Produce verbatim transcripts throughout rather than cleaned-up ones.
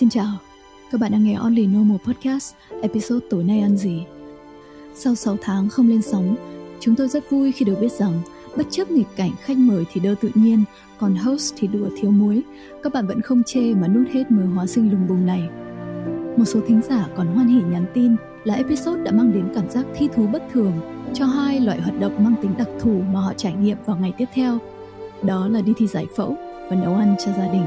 Xin chào, các bạn đang nghe Only Normal Podcast, episode tối nay ăn gì? Sau sáu tháng không lên sóng, chúng tôi rất vui khi được biết rằng bất chấp nghịch cảnh khách mời thì đơ tự nhiên, còn host thì đùa thiếu muối, các bạn vẫn không chê mà nuốt hết mớ hóa sinh lùng bùng này. Một số thính giả còn hoan hỉ nhắn tin là episode đã mang đến cảm giác thi thú bất thường cho hai loại hoạt động mang tính đặc thù mà họ trải nghiệm vào ngày tiếp theo. Đó là đi thi giải phẫu và nấu ăn cho gia đình.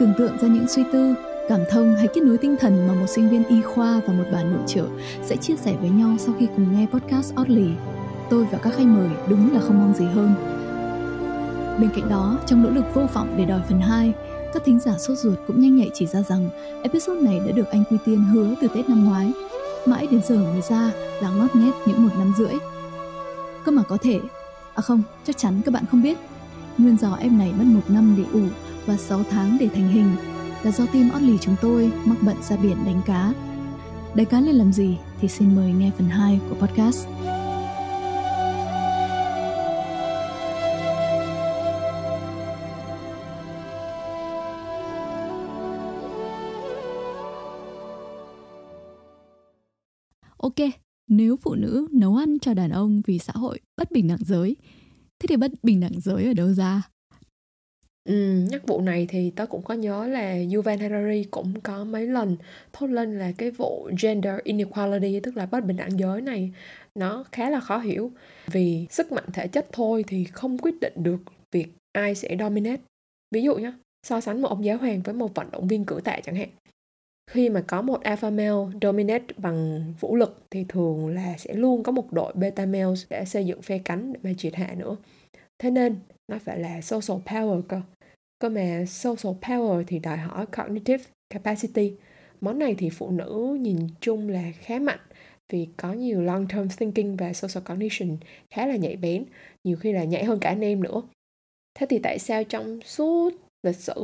Tưởng tượng ra những suy tư, cảm thông hay kết nối tinh thần mà một sinh viên y khoa và một bà nội trợ sẽ chia sẻ với nhau sau khi cùng nghe podcast Oddly. Tôi và các khách mời đúng là không mong gì hơn. Bên cạnh đó, trong nỗ lực vô vọng để đòi phần hai, các thính giả sốt ruột cũng nhanh nhạy chỉ ra rằng episode này đã được anh Quy Tiên hứa từ Tết năm ngoái. Mãi đến giờ mới ra là ngót nghét những một năm rưỡi. Cơ mà có thể, à không, chắc chắn các bạn không biết. Nguyên do em này mất một năm để ủ và sáu tháng để thành hình là do team Oddly chúng tôi mắc bận ra biển đánh cá. Đánh cá lên làm gì thì xin mời nghe phần hai của podcast. Ok, nếu phụ nữ nấu ăn cho đàn ông vì xã hội bất bình đẳng giới, thế thì bất bình đẳng giới ở đâu ra? Ừ, nhắc vụ này thì tớ cũng có nhớ là Yuval Harari cũng có mấy lần thốt lên là cái vụ gender inequality, tức là bất bình đẳng giới này, nó khá là khó hiểu. Vì sức mạnh thể chất thôi thì không quyết định được việc ai sẽ dominate. Ví dụ nhé, so sánh một ông giáo hoàng với một vận động viên cử tạ chẳng hạn. Khi mà có một alpha male dominate bằng vũ lực thì thường là sẽ luôn có một đội beta male để xây dựng phe cánh để mà triệt hạ nữa. Thế nên nó phải là social power cơ. Cơ mà social power thì đòi hỏi cognitive capacity. Món này thì phụ nữ nhìn chung là khá mạnh vì có nhiều long term thinking và social cognition khá là nhạy bén, nhiều khi là nhạy hơn cả anh em nữa. Thế thì tại sao trong suốt lịch sử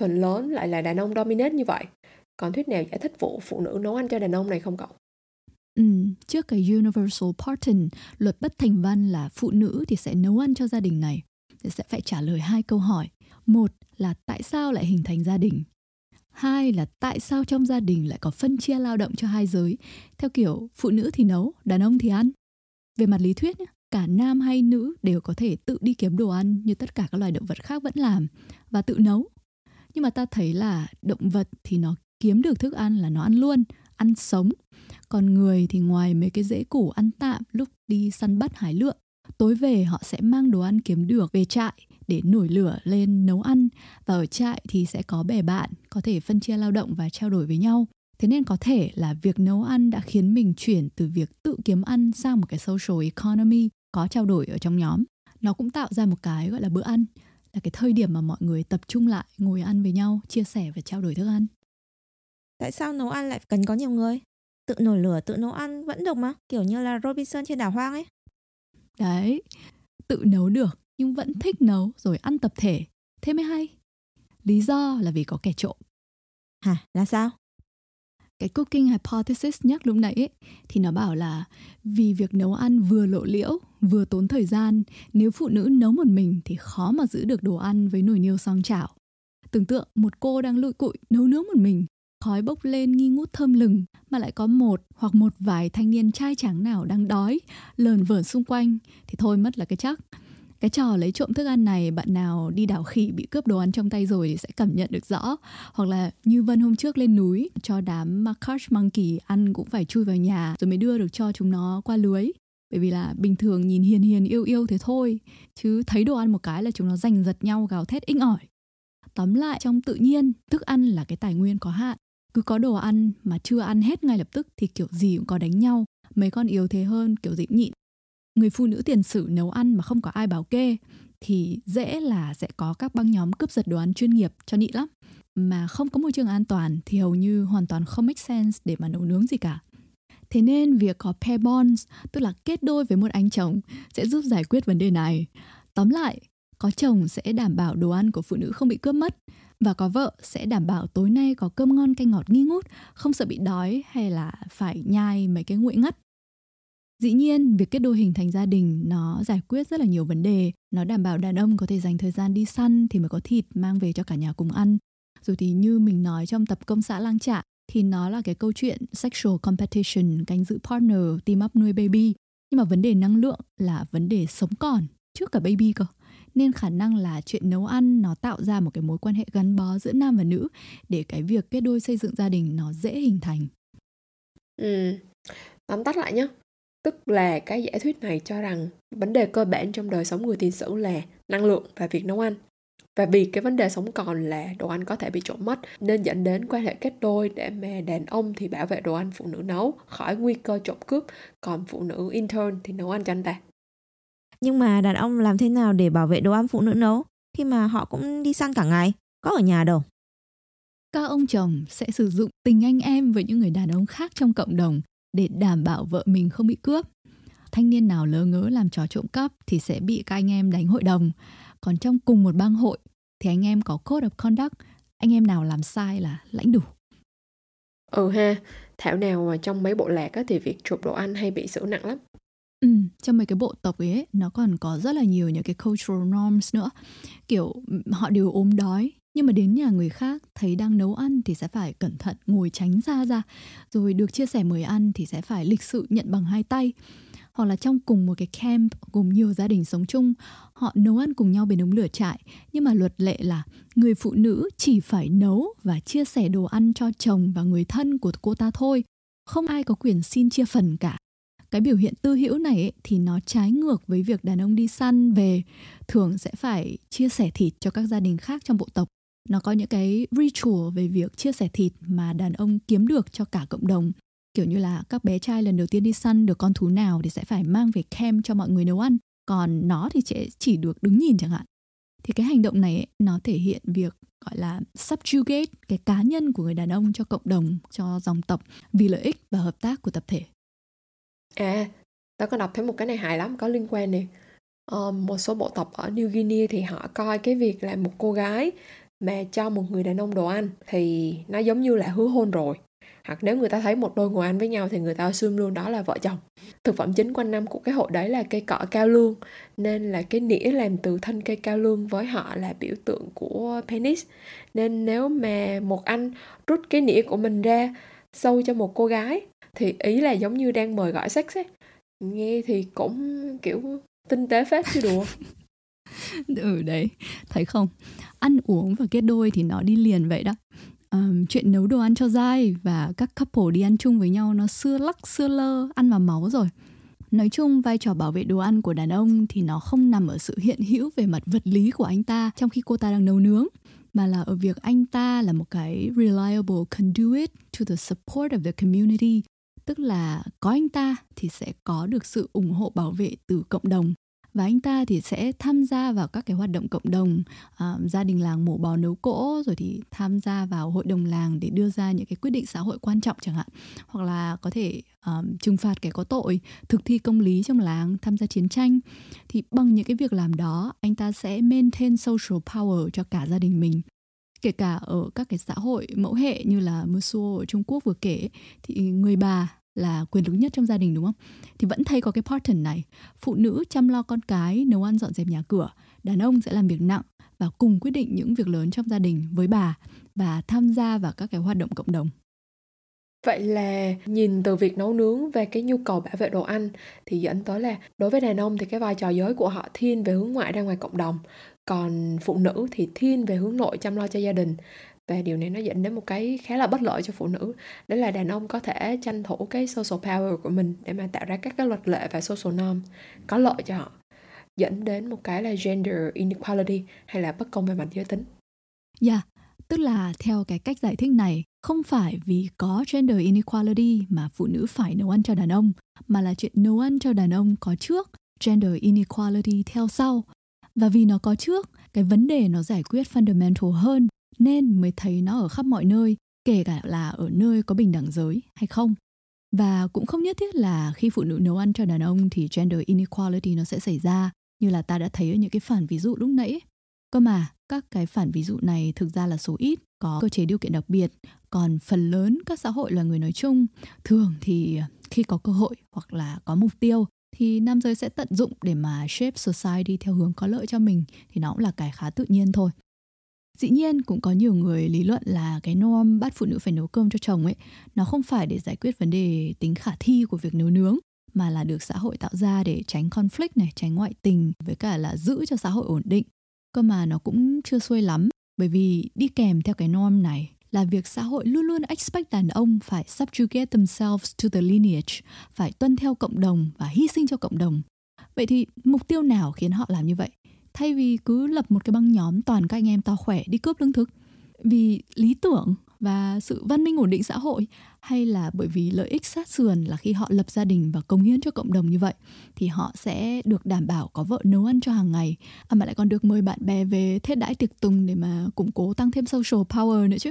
phần lớn lại là đàn ông dominate như vậy? Còn thuyết nào giải thích vụ phụ nữ nấu ăn cho đàn ông này không cậu? Ừ, trước cái universal pattern, luật bất thành văn là phụ nữ thì sẽ nấu ăn cho gia đình này, thì sẽ phải trả lời hai câu hỏi. Một là tại sao lại hình thành gia đình? Hai là tại sao trong gia đình lại có phân chia lao động cho hai giới, theo kiểu phụ nữ thì nấu, đàn ông thì ăn. Về mặt lý thuyết, cả nam hay nữ đều có thể tự đi kiếm đồ ăn như tất cả các loài động vật khác vẫn làm và tự nấu. Nhưng mà ta thấy là động vật thì nó kiếm được thức ăn là nó ăn luôn, ăn sống. Còn người thì ngoài mấy cái rễ củ ăn tạm lúc đi săn bắt hái lượm, tối về họ sẽ mang đồ ăn kiếm được về trại để nổi lửa lên nấu ăn. Và ở trại thì sẽ có bè bạn, có thể phân chia lao động và trao đổi với nhau. Thế nên có thể là việc nấu ăn đã khiến mình chuyển từ việc tự kiếm ăn sang một cái social economy có trao đổi ở trong nhóm. Nó cũng tạo ra một cái gọi là bữa ăn, là cái thời điểm mà mọi người tập trung lại, ngồi ăn với nhau, chia sẻ và trao đổi thức ăn. Tại sao nấu ăn lại cần có nhiều người? Tự nổi lửa, tự nấu ăn vẫn được mà. Kiểu như là Robinson trên đảo hoang ấy. Đấy, tự nấu được nhưng vẫn thích nấu rồi ăn tập thể. Thế mới hay. Lý do là vì có kẻ trộm. Hả? Là sao? Cái cooking hypothesis nhắc lúc nãy ấy, thì nó bảo là vì việc nấu ăn vừa lộ liễu, vừa tốn thời gian. Nếu phụ nữ nấu một mình thì khó mà giữ được đồ ăn với nồi niêu xoong chảo. Tưởng tượng một cô đang lụi cụi nấu nướng một mình. Khói bốc lên nghi ngút thơm lừng mà lại có một hoặc một vài thanh niên trai tráng nào đang đói, lờn vờn xung quanh thì thôi mất là cái chắc. Cái trò lấy trộm thức ăn này bạn nào đi đảo khỉ bị cướp đồ ăn trong tay rồi thì sẽ cảm nhận được rõ. Hoặc là như Vân hôm trước lên núi cho đám Macaque Monkey ăn cũng phải chui vào nhà rồi mới đưa được cho chúng nó qua lưới. Bởi vì là bình thường nhìn hiền hiền yêu yêu thế thôi chứ thấy đồ ăn một cái là chúng nó giành giật nhau gào thét inh ỏi. Tóm lại trong tự nhiên thức ăn là cái tài nguyên có hạn. Cứ có đồ ăn mà chưa ăn hết ngay lập tức thì kiểu gì cũng có đánh nhau. Mấy con yếu thế hơn kiểu gì cũng nhịn. Người phụ nữ tiền sử nấu ăn mà không có ai bảo kê thì dễ là sẽ có các băng nhóm cướp giật đồ ăn chuyên nghiệp cho nịn lắm. Mà không có môi trường an toàn thì hầu như hoàn toàn không make sense để mà nấu nướng gì cả. Thế nên việc có pair bonds, tức là kết đôi với một anh chồng, sẽ giúp giải quyết vấn đề này. Tóm lại, có chồng sẽ đảm bảo đồ ăn của phụ nữ không bị cướp mất. Và có vợ sẽ đảm bảo tối nay có cơm ngon canh ngọt nghi ngút, không sợ bị đói hay là phải nhai mấy cái nguội ngắt. Dĩ nhiên, việc kết đôi hình thành gia đình nó giải quyết rất là nhiều vấn đề. Nó đảm bảo đàn ông có thể dành thời gian đi săn thì mới có thịt mang về cho cả nhà cùng ăn. Rồi thì như mình nói trong tập Công xã Lang Trạ thì nó là cái câu chuyện sexual competition, canh giữ partner, team up nuôi baby. Nhưng mà vấn đề năng lượng là vấn đề sống còn trước cả baby cơ. Nên khả năng là chuyện nấu ăn nó tạo ra một cái mối quan hệ gắn bó giữa nam và nữ để cái việc kết đôi xây dựng gia đình nó dễ hình thành. Ừ, tóm tắt lại nhé. Tức là cái giả thuyết này cho rằng vấn đề cơ bản trong đời sống người tiền sử là năng lượng và việc nấu ăn. Và vì cái vấn đề sống còn là đồ ăn có thể bị trộn mất nên dẫn đến quan hệ kết đôi để mà đàn ông thì bảo vệ đồ ăn phụ nữ nấu khỏi nguy cơ trộm cướp, còn phụ nữ intern thì nấu ăn cho anh ta. Nhưng mà đàn ông làm thế nào để bảo vệ đồ ăn phụ nữ nấu khi mà họ cũng đi săn cả ngày, có ở nhà đâu. Các ông chồng sẽ sử dụng tình anh em với những người đàn ông khác trong cộng đồng để đảm bảo vợ mình không bị cướp. Thanh niên nào lỡ ngớ làm trò trộm cắp thì sẽ bị các anh em đánh hội đồng. Còn trong cùng một bang hội thì anh em có code of conduct, anh em nào làm sai là lãnh đủ. Ừ ha, thảo nào mà trong mấy bộ lạc á, thì việc trộm đồ ăn hay bị xử nặng lắm. Ừ, trong mấy cái bộ tộc ấy nó còn có rất là nhiều những cái cultural norms nữa. Kiểu họ đều ốm đói, nhưng mà đến nhà người khác thấy đang nấu ăn thì sẽ phải cẩn thận ngồi tránh ra ra. Rồi được chia sẻ mời ăn thì sẽ phải lịch sự nhận bằng hai tay. Hoặc là trong cùng một cái camp gồm nhiều gia đình sống chung, họ nấu ăn cùng nhau bên ống lửa trại. Nhưng mà luật lệ là người phụ nữ chỉ phải nấu và chia sẻ đồ ăn cho chồng và người thân của cô ta thôi. Không ai có quyền xin chia phần cả. Cái biểu hiện tư hữu này ấy, thì nó trái ngược với việc đàn ông đi săn về thường sẽ phải chia sẻ thịt cho các gia đình khác trong bộ tộc. Nó có những cái ritual về việc chia sẻ thịt mà đàn ông kiếm được cho cả cộng đồng. Kiểu như là các bé trai lần đầu tiên đi săn được con thú nào thì sẽ phải mang về camp cho mọi người nấu ăn. Còn nó thì sẽ chỉ được đứng nhìn chẳng hạn. Thì cái hành động này ấy, nó thể hiện việc gọi là subjugate cái cá nhân của người đàn ông cho cộng đồng, cho dòng tộc vì lợi ích và hợp tác của tập thể. À, tao có đọc thấy một cái này hài lắm, có liên quan nè. Ờ, một số bộ tộc ở New Guinea thì họ coi cái việc là một cô gái mà cho một người đàn ông đồ ăn thì nó giống như là hứa hôn rồi. Hoặc nếu người ta thấy một đôi ngồi ăn với nhau thì người ta assume luôn đó là vợ chồng. Thực phẩm chính quanh năm của cái hội đấy là cây cọ cao lương, nên là cái nĩa làm từ thân cây cao lương với họ là biểu tượng của penis. Nên nếu mà một anh rút cái nĩa của mình ra sâu cho một cô gái thì ý là giống như đang mời gọi sex ấy. Nghe thì cũng kiểu tinh tế phết chứ đùa. Ừ đấy, thấy không? Ăn uống và kết đôi thì nó đi liền vậy đó. Um, chuyện nấu đồ ăn cho dai và các couple đi ăn chung với nhau nó xưa lắc xưa lơ, ăn vào máu rồi. Nói chung vai trò bảo vệ đồ ăn của đàn ông thì nó không nằm ở sự hiện hữu về mặt vật lý của anh ta trong khi cô ta đang nấu nướng, mà là ở việc anh ta là một cái reliable conduit to the support of the community. Tức là có anh ta thì sẽ có được sự ủng hộ bảo vệ từ cộng đồng. Và anh ta thì sẽ tham gia vào các cái hoạt động cộng đồng, à, gia đình làng mổ bò nấu cỗ, rồi thì tham gia vào hội đồng làng để đưa ra những cái quyết định xã hội quan trọng chẳng hạn. Hoặc là có thể à, trừng phạt kẻ có tội, thực thi công lý trong làng, tham gia chiến tranh. Thì bằng những cái việc làm đó, anh ta sẽ maintain social power cho cả gia đình mình. Kể cả ở các cái xã hội mẫu hệ như là Musuo ở Trung Quốc vừa kể, thì người bà là quyền lực nhất trong gia đình đúng không? Thì vẫn thấy có cái pattern này. Phụ nữ chăm lo con cái, nấu ăn dọn dẹp nhà cửa. Đàn ông sẽ làm việc nặng và cùng quyết định những việc lớn trong gia đình với bà và tham gia vào các cái hoạt động cộng đồng. Vậy là nhìn từ việc nấu nướng về cái nhu cầu bảo vệ đồ ăn thì dẫn tới là đối với đàn ông thì cái vai trò giới của họ thiên về hướng ngoại ra ngoài cộng đồng. Còn phụ nữ thì thiên về hướng nội chăm lo cho gia đình. Và điều này nó dẫn đến một cái khá là bất lợi cho phụ nữ. Đấy là đàn ông có thể tranh thủ cái social power của mình để mà tạo ra các cái luật lệ và social norm có lợi cho họ, dẫn đến một cái là gender inequality hay là bất công về mặt giới tính. Dạ, yeah, tức là theo cái cách giải thích này, không phải vì có gender inequality mà phụ nữ phải nấu ăn cho đàn ông, mà là chuyện nấu ăn cho đàn ông có trước, gender inequality theo sau. Và vì nó có trước, cái vấn đề nó giải quyết fundamental hơn, nên mới thấy nó ở khắp mọi nơi, kể cả là ở nơi có bình đẳng giới hay không. Và cũng không nhất thiết là khi phụ nữ nấu ăn cho đàn ông thì gender inequality nó sẽ xảy ra, như là ta đã thấy ở những cái phản ví dụ lúc nãy. Cơ mà, các cái phản ví dụ này thực ra là số ít, có cơ chế điều kiện đặc biệt. Còn phần lớn các xã hội loài người nói chung, thường thì khi có cơ hội hoặc là có mục tiêu, thì nam giới sẽ tận dụng để mà shape society theo hướng có lợi cho mình, thì nó cũng là cái khá tự nhiên thôi. Dĩ nhiên cũng có nhiều người lý luận là cái norm bắt phụ nữ phải nấu cơm cho chồng ấy, nó không phải để giải quyết vấn đề tính khả thi của việc nấu nướng, mà là được xã hội tạo ra để tránh conflict này, tránh ngoại tình, với cả là giữ cho xã hội ổn định. Cơ mà nó cũng chưa xuôi lắm, bởi vì đi kèm theo cái norm này là việc xã hội luôn luôn expect đàn ông phải subjugate themselves to the lineage, phải tuân theo cộng đồng và hy sinh cho cộng đồng. Vậy thì mục tiêu nào khiến họ làm như vậy? Thay vì cứ lập một cái băng nhóm toàn các anh em to khỏe đi cướp lương thực, vì lý tưởng và sự văn minh ổn định xã hội, hay là bởi vì lợi ích sát sườn là khi họ lập gia đình và cống hiến cho cộng đồng như vậy thì họ sẽ được đảm bảo có vợ nấu ăn cho hàng ngày, à mà lại còn được mời bạn bè về thiết đãi tiệc tùng để mà củng cố tăng thêm social power nữa chứ.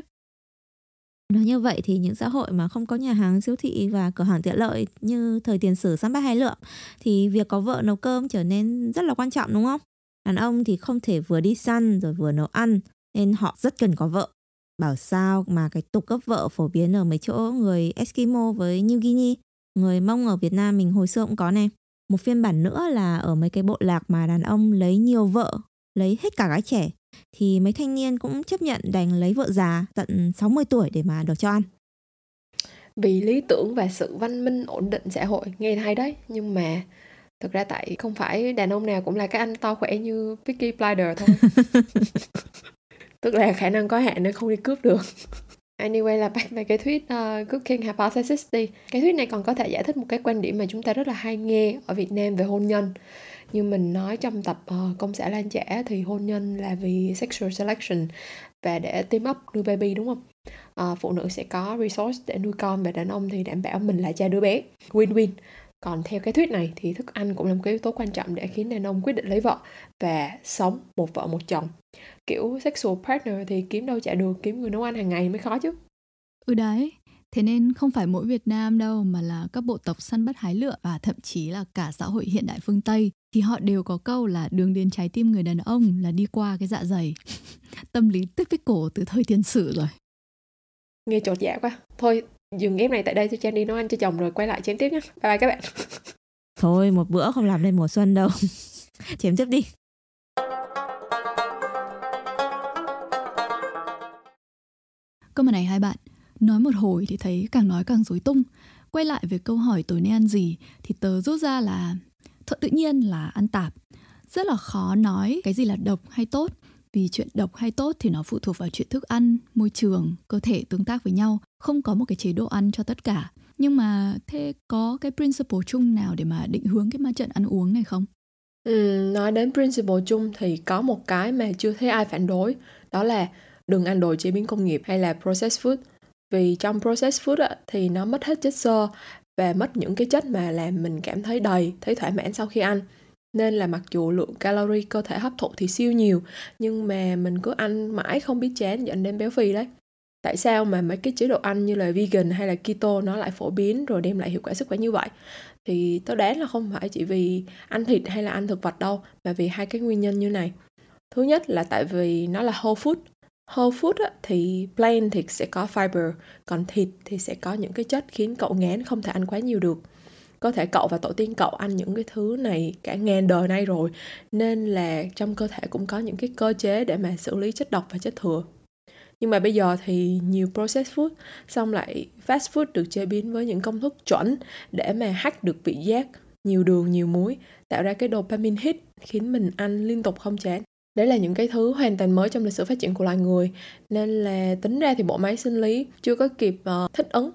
Nói như vậy thì những xã hội mà không có nhà hàng, siêu thị và cửa hàng tiện lợi như thời tiền sử Samba hay Lượm thì việc có vợ nấu cơm trở nên rất là quan trọng, đúng không? Đàn ông thì không thể vừa đi săn rồi vừa nấu ăn, nên họ rất cần có vợ. Bảo sao mà cái tục cấp vợ phổ biến ở mấy chỗ người Eskimo với New Guinea, người Mông ở Việt Nam mình hồi xưa cũng có này. Một phiên bản nữa là ở mấy cái bộ lạc mà đàn ông lấy nhiều vợ, lấy hết cả gái trẻ, thì mấy thanh niên cũng chấp nhận đành lấy vợ già tận sáu mươi tuổi để mà đòi cho ăn. Vì lý tưởng và sự văn minh ổn định xã hội nghe hay đấy, nhưng mà thực ra tại không phải đàn ông nào cũng là các anh to khỏe như Vicky Plider thôi. Tức là khả năng có hạn nên không đi cướp được. Anyway, là back về cái thuyết uh, cooking hypothesis đi. Cái thuyết này còn có thể giải thích một cái quan điểm mà chúng ta rất là hay nghe ở Việt Nam về hôn nhân. Như mình nói trong tập uh, công xã Lang Trạ thì hôn nhân là vì sexual selection và để team up nuôi baby, đúng không? Uh, phụ nữ sẽ có resource để nuôi con và đàn ông thì đảm bảo mình là cha đứa bé. Win-win. Còn theo cái thuyết này thì thức ăn cũng là một cái yếu tố quan trọng để khiến đàn ông quyết định lấy vợ và sống một vợ một chồng. Kiểu sexual partner thì kiếm đâu chả được, kiếm người nấu ăn hàng ngày mới khó chứ. Ừ đấy, thế nên không phải mỗi Việt Nam đâu mà là các bộ tộc săn bắt hái lượm và thậm chí là cả xã hội hiện đại phương Tây thì họ đều có câu là đường đến trái tim người đàn ông là đi qua cái dạ dày. Tâm lý typical từ thời tiền sử rồi. Nghe chột dạ quá. Thôi, dừng ép này tại đây cho Trang đi nấu ăn cho chồng rồi quay lại chém tiếp nhé. Bye bye các bạn. Thôi, một bữa không làm nên mùa xuân đâu. Chém tiếp đi. Cơ mà này hai bạn, nói một hồi thì thấy càng nói càng rối tung. Quay lại về câu hỏi tối nay ăn gì thì tớ rút ra là thuận tự nhiên là ăn tạp. Rất là khó nói cái gì là độc hay tốt, vì chuyện độc hay tốt thì nó phụ thuộc vào chuyện thức ăn, môi trường, cơ thể tương tác với nhau. Không có một cái chế độ ăn cho tất cả. Nhưng mà thế có cái principle chung nào để mà định hướng cái ma trận ăn uống này không? Ừ, nói đến principle chung thì có một cái mà chưa thấy ai phản đối. Đó là đừng ăn đồ chế biến công nghiệp hay là processed food. Vì trong processed food á, thì nó mất hết chất xơ và mất những cái chất mà làm mình cảm thấy đầy, thấy thỏa mãn sau khi ăn. Nên là mặc dù lượng calorie cơ thể hấp thụ thì siêu nhiều, nhưng mà mình cứ ăn mãi không biết chán dẫn đến béo phì đấy. Tại sao mà mấy cái chế độ ăn như là vegan hay là keto nó lại phổ biến rồi đem lại hiệu quả sức khỏe như vậy? Thì tôi đoán là không phải chỉ vì ăn thịt hay là ăn thực vật đâu, mà vì hai cái nguyên nhân như này. Thứ nhất là tại vì nó là whole food. Whole food á, thì plain thì sẽ có fiber, còn thịt thì sẽ có những cái chất khiến cậu ngán không thể ăn quá nhiều được. Có thể cậu và tổ tiên cậu ăn những cái thứ này cả ngàn đời nay rồi, nên là trong cơ thể cũng có những cái cơ chế để mà xử lý chất độc và chất thừa. Nhưng mà bây giờ thì nhiều processed food, xong lại fast food được chế biến với những công thức chuẩn để mà hack được vị giác, nhiều đường, nhiều muối, tạo ra cái dopamine hit khiến mình ăn liên tục không chán. Đấy là những cái thứ hoàn toàn mới trong lịch sử phát triển của loài người, nên là tính ra thì bộ máy sinh lý chưa có kịp uh, thích ứng.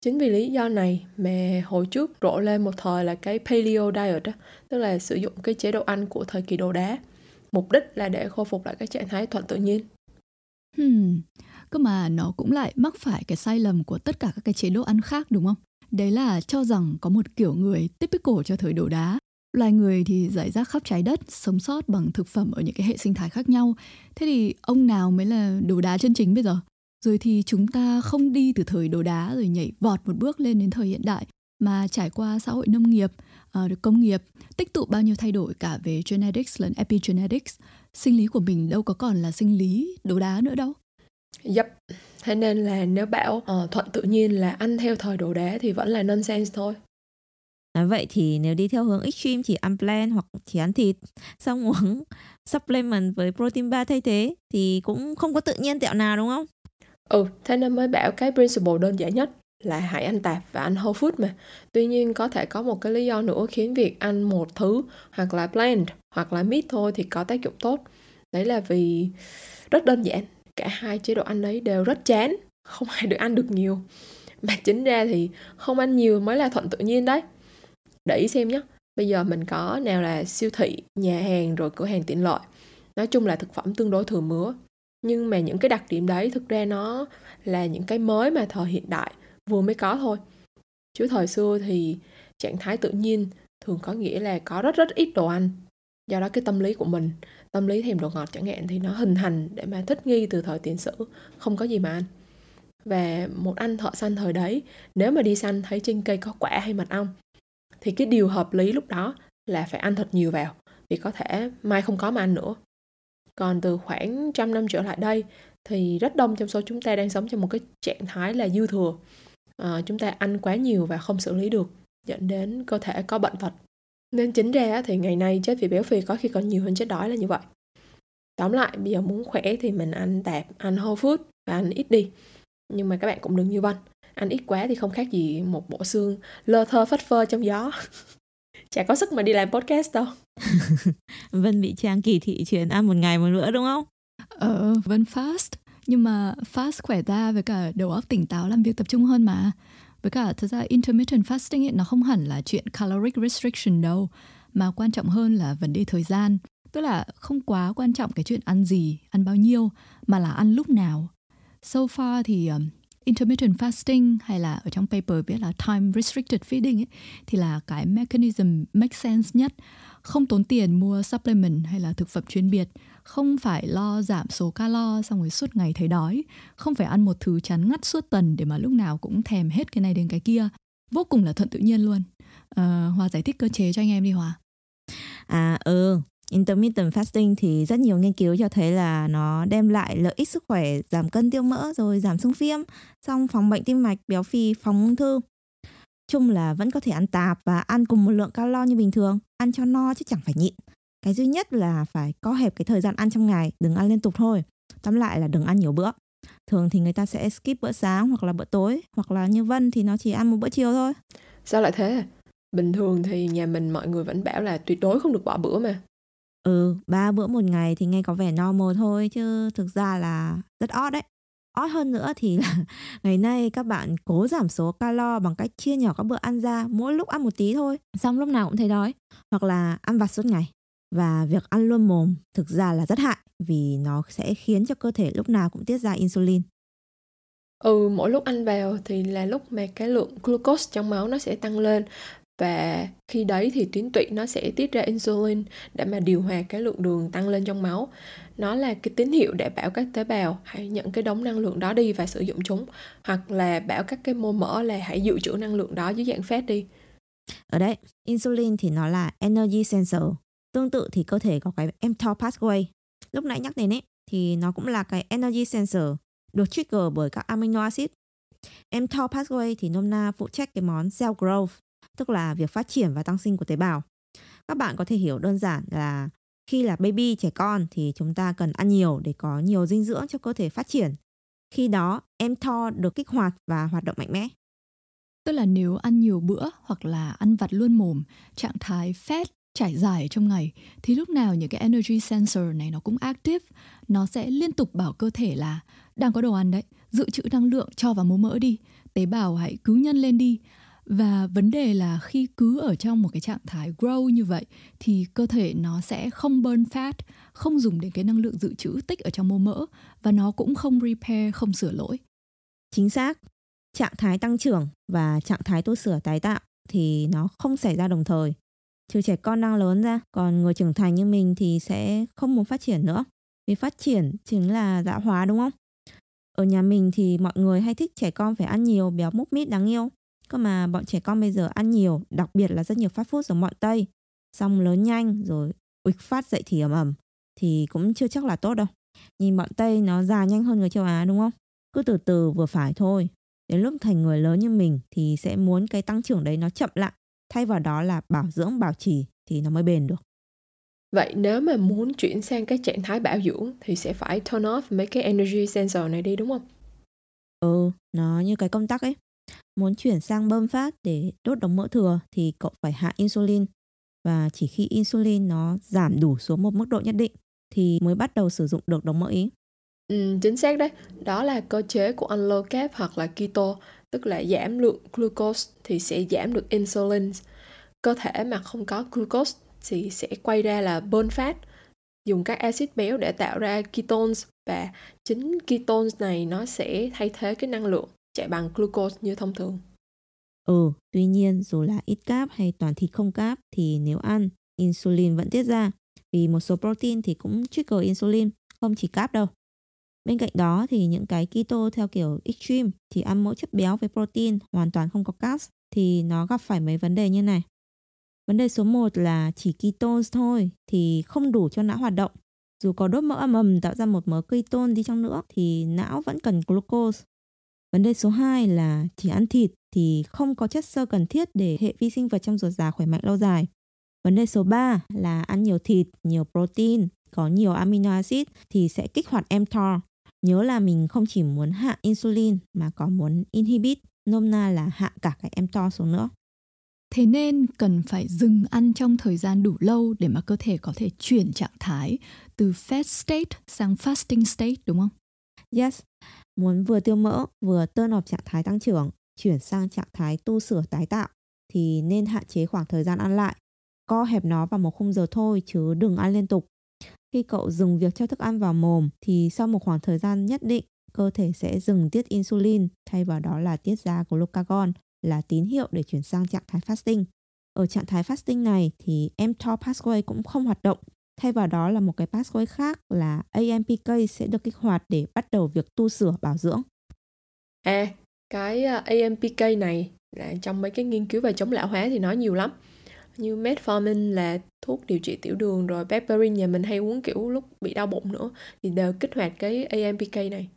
Chính vì lý do này mà hồi trước rộ lên một thời là cái paleo diet đó, tức là sử dụng cái chế độ ăn của thời kỳ đồ đá, mục đích là để khôi phục lại cái trạng thái thuận tự nhiên. Hmm. Cơ mà nó cũng lại mắc phải cái sai lầm của tất cả các cái chế độ ăn khác, đúng không? Đấy là cho rằng có một kiểu người typical cho thời đồ đá. Loài người thì rải rác khắp trái đất, sống sót bằng thực phẩm ở những cái hệ sinh thái khác nhau. Thế thì ông nào mới là đồ đá chân chính bây giờ? Rồi thì chúng ta không đi từ thời đồ đá rồi nhảy vọt một bước lên đến thời hiện đại, mà trải qua xã hội nông nghiệp, uh, được công nghiệp, tích tụ bao nhiêu thay đổi cả về genetics lẫn epigenetics. Sinh lý của mình đâu có còn là sinh lý đồ đá nữa đâu. Yep. Thế nên là nếu bảo uh, thuận tự nhiên là ăn theo thời đồ đá thì vẫn là nonsense thôi. à, vậy thì nếu đi theo hướng extreme chỉ ăn plant hoặc chỉ ăn thịt, xong uống supplement với protein bar thay thế thì cũng không có tự nhiên tẹo nào, đúng không? Ừ, thế nên mới bảo cái principle đơn giản nhất là hãy ăn tạp và ăn whole food mà. Tuy nhiên có thể có một cái lý do nữa khiến việc ăn một thứ hoặc là plant hoặc là meat thôi thì có tác dụng tốt. Đấy là vì rất đơn giản, cả hai chế độ ăn đấy đều rất chán, không ai được ăn được nhiều. Mà chính ra thì không ăn nhiều mới là thuận tự nhiên đấy. Để ý xem nhé, bây giờ mình có nào là siêu thị, nhà hàng rồi cửa hàng tiện lợi. Nói chung là thực phẩm tương đối thừa mứa. Nhưng mà những cái đặc điểm đấy thực ra nó là những cái mới mà thời hiện đại vừa mới có thôi. Chứ thời xưa thì trạng thái tự nhiên thường có nghĩa là có rất rất ít đồ ăn. Do đó cái tâm lý của mình, tâm lý thèm đồ ngọt chẳng hạn, thì nó hình thành để mà thích nghi từ thời tiền sử, không có gì mà ăn. Và một anh thợ săn thời đấy, nếu mà đi săn thấy trên cây có quả hay mật ong thì cái điều hợp lý lúc đó là phải ăn thật nhiều vào, thì có thể mai không có mà ăn nữa. Còn từ khoảng một trăm năm trở lại đây thì rất đông trong số chúng ta đang sống trong một cái trạng thái là dư thừa. À, chúng ta ăn quá nhiều và không xử lý được, dẫn đến cơ thể có bệnh tật. Nên chính ra thì ngày nay chết vì béo phì có khi còn nhiều hơn chết đói là như vậy. Tóm lại, bây giờ muốn khỏe thì mình ăn tạp, ăn whole food và ăn ít đi. Nhưng mà các bạn cũng đừng như Vân, ăn ít quá thì không khác gì một bộ xương lơ thơ phất phơ trong gió. Chả có sức mà đi làm podcast đâu. Vân bị Trang kỳ thị chuyện ăn một ngày một bữa đúng không? Ờ, Vân fast. Nhưng mà fast khỏe ra với cả đầu óc tỉnh táo, làm việc tập trung hơn mà. Với cả thật ra intermittent fasting ấy, nó không hẳn là chuyện caloric restriction đâu, mà quan trọng hơn là vấn đề thời gian. Tức là không quá quan trọng cái chuyện ăn gì, ăn bao nhiêu, mà là ăn lúc nào. So far thì um, intermittent fasting hay là ở trong paper viết là time-restricted feeding ấy, thì là cái mechanism make sense nhất. Không tốn tiền mua supplement hay là thực phẩm chuyên biệt, không phải lo giảm số calo xong rồi suốt ngày thấy đói, không phải ăn một thứ chán ngắt suốt tuần để mà lúc nào cũng thèm hết cái này đến cái kia. Vô cùng là thuận tự nhiên luôn. À, Hòa giải thích cơ chế cho anh em đi Hòa. À ừ, intermittent fasting thì rất nhiều nghiên cứu cho thấy là nó đem lại lợi ích sức khỏe, giảm cân tiêu mỡ rồi giảm sưng viêm, xong phòng bệnh tim mạch, béo phì, phòng ung thư. Chung là vẫn có thể ăn tạp và ăn cùng một lượng calo như bình thường, ăn cho no chứ chẳng phải nhịn. Cái duy nhất là phải co hẹp cái thời gian ăn trong ngày, đừng ăn liên tục thôi. Tóm lại là đừng ăn nhiều bữa. Thường thì người ta sẽ skip bữa sáng hoặc là bữa tối, hoặc là như Vân thì nó chỉ ăn một bữa chiều thôi. Sao lại thế? Bình thường thì nhà mình mọi người vẫn bảo là tuyệt đối không được bỏ bữa mà. Ừ, ba bữa một ngày thì nghe có vẻ normal thôi, chứ thực ra là rất odd đấy. Odd hơn nữa thì là ngày nay các bạn cố giảm số calo bằng cách chia nhỏ các bữa ăn ra, mỗi lúc ăn một tí thôi, xong lúc nào cũng thấy đói, hoặc là ăn vặt suốt ngày. Và việc ăn luôn mồm thực ra là rất hại, vì nó sẽ khiến cho cơ thể lúc nào cũng tiết ra insulin. Ừ, mỗi lúc ăn vào thì là lúc mà cái lượng glucose trong máu nó sẽ tăng lên, và khi đấy thì tuyến tụy nó sẽ tiết ra insulin để mà điều hòa cái lượng đường tăng lên trong máu. Nó là cái tín hiệu để bảo các tế bào hãy nhận cái đống năng lượng đó đi và sử dụng chúng, hoặc là bảo các cái mô mỡ là hãy dự trữ năng lượng đó dưới dạng fat đi. Ở đây, insulin thì nó là energy sensor. Tương tự thì cơ thể có cái mTOR pathway lúc nãy nhắc đến ấy, thì nó cũng là cái energy sensor được trigger bởi các amino acid. mTOR pathway thì nôm na phụ trách cái món cell growth, tức là việc phát triển và tăng sinh của tế bào. Các bạn có thể hiểu đơn giản là khi là baby, trẻ con thì chúng ta cần ăn nhiều để có nhiều dinh dưỡng cho cơ thể phát triển. Khi đó mTOR được kích hoạt và hoạt động mạnh mẽ. Tức là nếu ăn nhiều bữa hoặc là ăn vặt luôn mồm, trạng thái fat trải dài trong ngày, thì lúc nào những cái energy sensor này nó cũng active, nó sẽ liên tục bảo cơ thể là đang có đồ ăn đấy, dự trữ năng lượng cho vào mô mỡ đi, tế bào hãy cứ nhân lên đi. Và vấn đề là khi cứ ở trong một cái trạng thái grow như vậy thì cơ thể nó sẽ không burn fat, không dùng đến cái năng lượng dự trữ tích ở trong mô mỡ, và nó cũng không repair, không sửa lỗi. Chính xác, trạng thái tăng trưởng và trạng thái tu sửa tái tạo thì nó không xảy ra đồng thời. Trừ trẻ con đang lớn ra, còn người trưởng thành như mình thì sẽ không muốn phát triển nữa. Vì phát triển chính là lão hóa đúng không? Ở nhà mình thì mọi người hay thích trẻ con phải ăn nhiều, béo múp mít đáng yêu. Cơ mà bọn trẻ con bây giờ ăn nhiều, đặc biệt là rất nhiều fast food ở mọi Tây. Xong lớn nhanh rồi uịch phát dậy thì ầm ầm, thì cũng chưa chắc là tốt đâu. Nhìn bọn Tây nó già nhanh hơn người châu Á đúng không? Cứ từ từ vừa phải thôi. Đến lúc thành người lớn như mình thì sẽ muốn cái tăng trưởng đấy nó chậm lại, Thay vào đó là bảo dưỡng, bảo trì thì nó mới bền được. Vậy nếu mà muốn chuyển sang cái trạng thái bảo dưỡng thì sẽ phải turn off mấy cái energy sensor này đi đúng không? Ừ, nó như cái công tắc ấy. Muốn chuyển sang bơm phát để đốt đống mỡ thừa thì cậu phải hạ insulin. Và chỉ khi insulin nó giảm đủ xuống một mức độ nhất định thì mới bắt đầu sử dụng được đống mỡ ý. Ừ, chính xác đấy. Đó là cơ chế của low carb hoặc là keto. Tức là giảm lượng glucose thì sẽ giảm được insulin. Cơ thể mà không có glucose thì sẽ quay ra là burn fat, dùng các axit béo để tạo ra ketones. Và chính ketones này nó sẽ thay thế cái năng lượng chạy bằng glucose như thông thường. Ừ, tuy nhiên dù là ít carb hay toàn thịt không carb thì nếu ăn, insulin vẫn tiết ra. Vì một số protein thì cũng trigger insulin, không chỉ carb đâu. Bên cạnh đó thì những cái keto theo kiểu extreme thì ăn mỗi chất béo với protein, hoàn toàn không có carbs, thì nó gặp phải mấy vấn đề như này. Vấn đề số một là chỉ ketones thôi thì không đủ cho não hoạt động. Dù có đốt mỡ âm ầm tạo ra một mớ ketone đi chăng nữa thì não vẫn cần glucose. Vấn đề số hai là chỉ ăn thịt thì không có chất xơ cần thiết để hệ vi sinh vật trong ruột già khỏe mạnh lâu dài. Vấn đề số ba là ăn nhiều thịt, nhiều protein, có nhiều amino acid thì sẽ kích hoạt mTOR. Nhớ là mình không chỉ muốn hạ insulin mà còn muốn inhibit, nôm na là hạ cả cái mTOR xuống nữa. Thế nên cần phải dừng ăn trong thời gian đủ lâu để mà cơ thể có thể chuyển trạng thái từ fat state sang fasting state đúng không? Yes, muốn vừa tiêu mỡ vừa turn off trạng thái tăng trưởng, chuyển sang trạng thái tu sửa tái tạo thì nên hạn chế khoảng thời gian ăn lại, co hẹp nó vào một khung giờ thôi chứ đừng ăn liên tục. Khi cậu dừng việc cho thức ăn vào mồm thì sau một khoảng thời gian nhất định cơ thể sẽ dừng tiết insulin, thay vào đó là tiết ra glucagon, là tín hiệu để chuyển sang trạng thái fasting. Ở trạng thái fasting này thì mTOR pathway cũng không hoạt động, thay vào đó là một cái pathway khác là a em pê ca sẽ được kích hoạt để bắt đầu việc tu sửa bảo dưỡng. À, cái a em pê ca này là trong mấy cái nghiên cứu về chống lão hóa thì nói nhiều lắm. Như metformin là thuốc điều trị tiểu đường, rồi berberine nhà mình hay uống kiểu lúc bị đau bụng nữa thì đều kích hoạt cái a em pê ca này.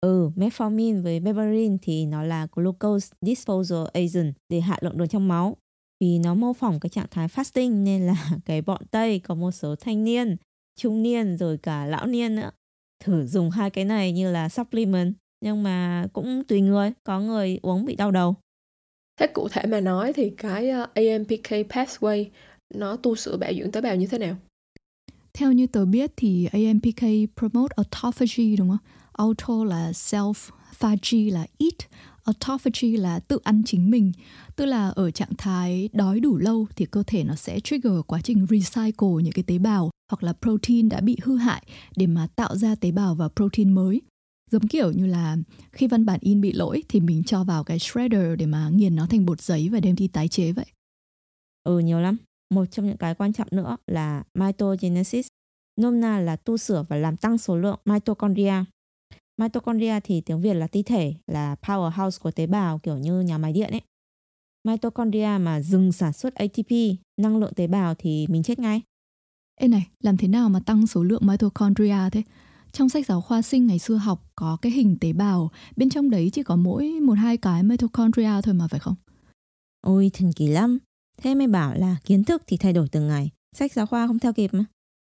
Ừ, metformin với berberine thì nó là glucose disposal agent để hạ lượng đường trong máu. Vì nó mô phỏng cái trạng thái fasting nên là cái bọn Tây có một số thanh niên, trung niên rồi cả lão niên nữa thử dùng hai cái này như là supplement, nhưng mà cũng tùy người, có người uống bị đau đầu. Thế cụ thể mà nói thì cái a em pê ca pathway nó tu sửa bảo dưỡng tế bào như thế nào? Theo như tớ biết thì a em pê ca promote autophagy đúng không? Auto là self, phagy là eat, autophagy là tự ăn chính mình. Tức là ở trạng thái đói đủ lâu thì cơ thể nó sẽ trigger quá trình recycle những cái tế bào hoặc là protein đã bị hư hại để mà tạo ra tế bào và protein mới. Giống kiểu như là khi văn bản in bị lỗi thì mình cho vào cái shredder để mà nghiền nó thành bột giấy và đem đi tái chế vậy. Ừ, nhiều lắm. Một trong những cái quan trọng nữa là mitogenesis, nôm na là tu sửa và làm tăng số lượng mitochondria. Mitochondria thì tiếng Việt là ti thể, là powerhouse của tế bào, kiểu như nhà máy điện ấy. Mitochondria mà dừng sản xuất a tê pê, năng lượng tế bào thì mình chết ngay. Ê này, làm thế nào mà tăng số lượng mitochondria thế? Trong sách giáo khoa sinh ngày xưa học có cái hình tế bào, bên trong đấy chỉ có mỗi một hai cái mitochondria thôi mà phải không? Ôi thần kỳ lắm, thế mới bảo là kiến thức thì thay đổi từng ngày, sách giáo khoa không theo kịp mà.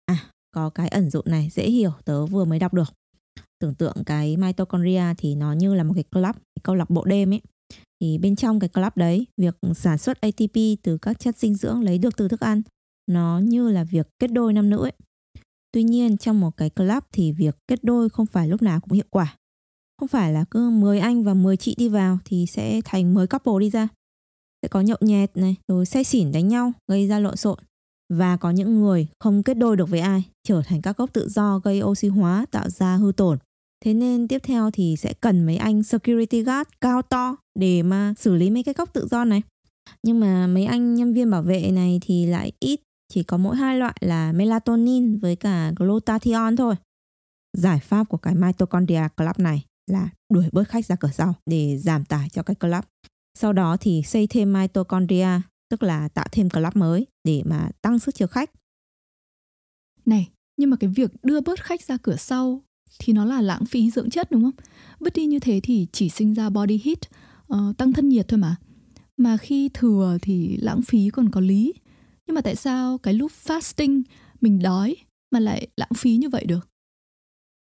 À, có cái ẩn dụ này dễ hiểu, tớ vừa mới đọc được. Tưởng tượng cái mitochondria thì nó như là một cái club, cái câu lạc bộ đêm ấy. Thì bên trong cái club đấy, việc sản xuất a tê pê từ các chất dinh dưỡng lấy được từ thức ăn, nó như là việc kết đôi nam nữ ấy. Tuy nhiên trong một cái club thì việc kết đôi không phải lúc nào cũng hiệu quả. Không phải là cứ mười anh và mười chị đi vào thì sẽ thành mười couple đi ra. Sẽ có nhậu nhẹt này, rồi say xỉn đánh nhau, gây ra lộn xộn. Và có những người không kết đôi được với ai, trở thành các gốc tự do gây oxy hóa, tạo ra hư tổn. Thế nên tiếp theo thì sẽ cần mấy anh security guard cao to để mà xử lý mấy cái gốc tự do này. Nhưng mà mấy anh nhân viên bảo vệ này thì lại ít, chỉ có mỗi hai loại là melatonin với cả glutathione thôi. Giải pháp của cái mitochondria club này là đuổi bớt khách ra cửa sau để giảm tải cho cái club. Sau đó thì xây thêm mitochondria, tức là tạo thêm club mới để mà tăng sức chứa khách. Này, nhưng mà cái việc đưa bớt khách ra cửa sau thì nó là lãng phí dưỡng chất đúng không? Vứt đi như thế thì chỉ sinh ra body heat, uh, tăng thân nhiệt thôi mà. mà khi thừa thì lãng phí còn có lý. Nhưng mà tại sao cái lúc fasting mình đói mà lại lãng phí như vậy được?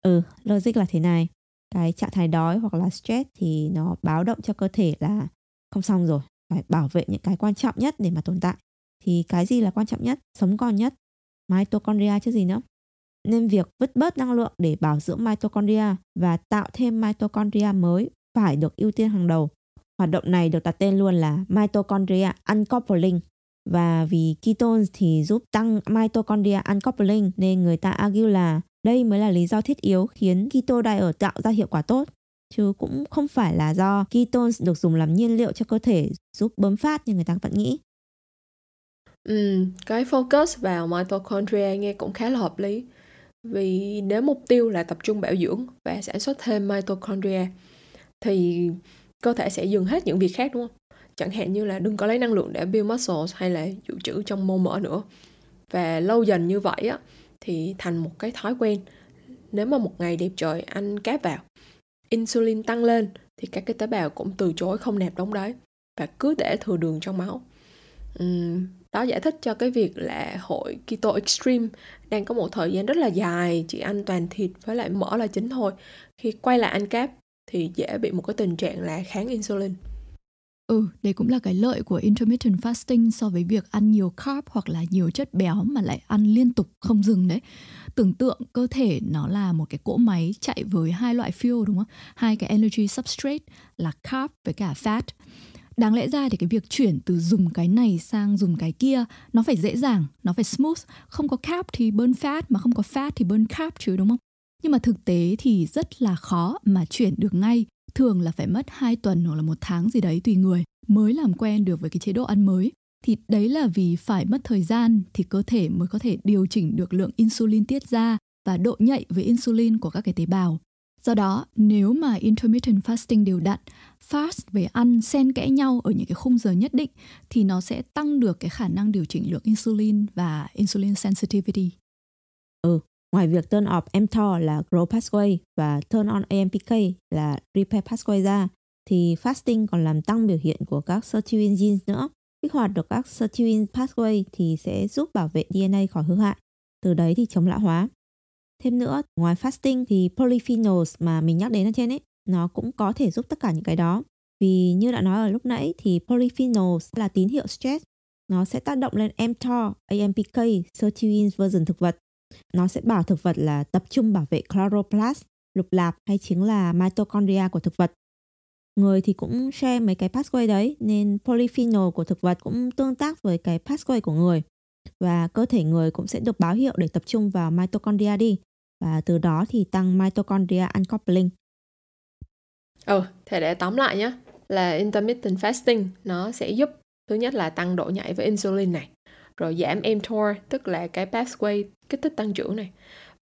Ừ, logic là thế này. Cái trạng thái đói hoặc là stress thì nó báo động cho cơ thể là không xong rồi, phải bảo vệ những cái quan trọng nhất để mà tồn tại. Thì cái gì là quan trọng nhất, sống còn nhất? Mitochondria chứ gì nữa. Nên việc vứt bớt năng lượng để bảo dưỡng mitochondria và tạo thêm mitochondria mới phải được ưu tiên hàng đầu. Hoạt động này được đặt tên luôn là mitochondria uncoupling. Và vì ketones thì giúp tăng mitochondria uncoupling nên người ta argue là đây mới là lý do thiết yếu khiến keto diet tạo ra hiệu quả tốt. Chứ cũng không phải là do ketones được dùng làm nhiên liệu cho cơ thể giúp bấm phát như người ta vẫn nghĩ. Ừ, cái focus vào mitochondria nghe cũng khá là hợp lý. Vì nếu mục tiêu là tập trung bảo dưỡng và sản xuất thêm mitochondria thì cơ thể sẽ dừng hết những việc khác đúng không? Chẳng hạn như là đừng có lấy năng lượng để build muscles hay là dự trữ trong mô mỡ nữa. Và lâu dần như vậy á, thì thành một cái thói quen. Nếu mà một ngày đẹp trời anh cáp vào, insulin tăng lên thì các cái tế bào cũng từ chối không nạp đống đấy và cứ để thừa đường trong máu. Uhm, đó giải thích cho cái việc là hội Keto Extreme đang có một thời gian rất là dài chỉ ăn toàn thịt với lại mỡ là chính thôi. Khi quay lại ăn cáp thì dễ bị một cái tình trạng là kháng insulin. Ừ, đây cũng là cái lợi của intermittent fasting so với việc ăn nhiều carb hoặc là nhiều chất béo mà lại ăn liên tục không dừng đấy. Tưởng tượng cơ thể nó là một cái cỗ máy chạy với hai loại fuel đúng không? Hai cái energy substrate là carb với cả fat. Đáng lẽ ra thì cái việc chuyển từ dùng cái này sang dùng cái kia nó phải dễ dàng, nó phải smooth. Không có carb thì burn fat, mà không có fat thì burn carb chứ đúng không? Nhưng mà thực tế thì rất là khó mà chuyển được ngay. Thường là phải mất hai tuần hoặc là một tháng gì đấy tùy người mới làm quen được với cái chế độ ăn mới. Thì đấy là vì phải mất thời gian thì cơ thể mới có thể điều chỉnh được lượng insulin tiết ra và độ nhạy với insulin của các cái tế bào. Do đó, nếu mà intermittent fasting đều đặn, fast về ăn xen kẽ nhau ở những cái khung giờ nhất định thì nó sẽ tăng được cái khả năng điều chỉnh lượng insulin và insulin sensitivity. Ừ. Ngoài việc turn off mTOR là growth pathway và turn on A M P K là repair pathway ra, thì fasting còn làm tăng biểu hiện của các sirtuin genes nữa. Kích hoạt được các sirtuin pathway thì sẽ giúp bảo vệ đê en a khỏi hư hại, từ đấy thì chống lão hóa. Thêm nữa, ngoài fasting thì polyphenols mà mình nhắc đến ở trên ấy, nó cũng có thể giúp tất cả những cái đó. Vì như đã nói ở lúc nãy thì polyphenols là tín hiệu stress, nó sẽ tác động lên mTOR, A M P K, sirtuin version thực vật. Nó sẽ bảo thực vật là tập trung bảo vệ chloroplast, lục lạp hay chính là mitochondria của thực vật. Người thì cũng share mấy cái pathway đấy nên polyphenol của thực vật cũng tương tác với cái pathway của người. Và cơ thể người cũng sẽ được báo hiệu để tập trung vào mitochondria đi. Và từ đó thì tăng mitochondria uncoupling. Ừ, thế để tóm lại nhé, là intermittent fasting nó sẽ giúp thứ nhất là tăng độ nhạy với insulin này, rồi giảm mTOR, tức là cái pathway kích thích tăng trưởng này.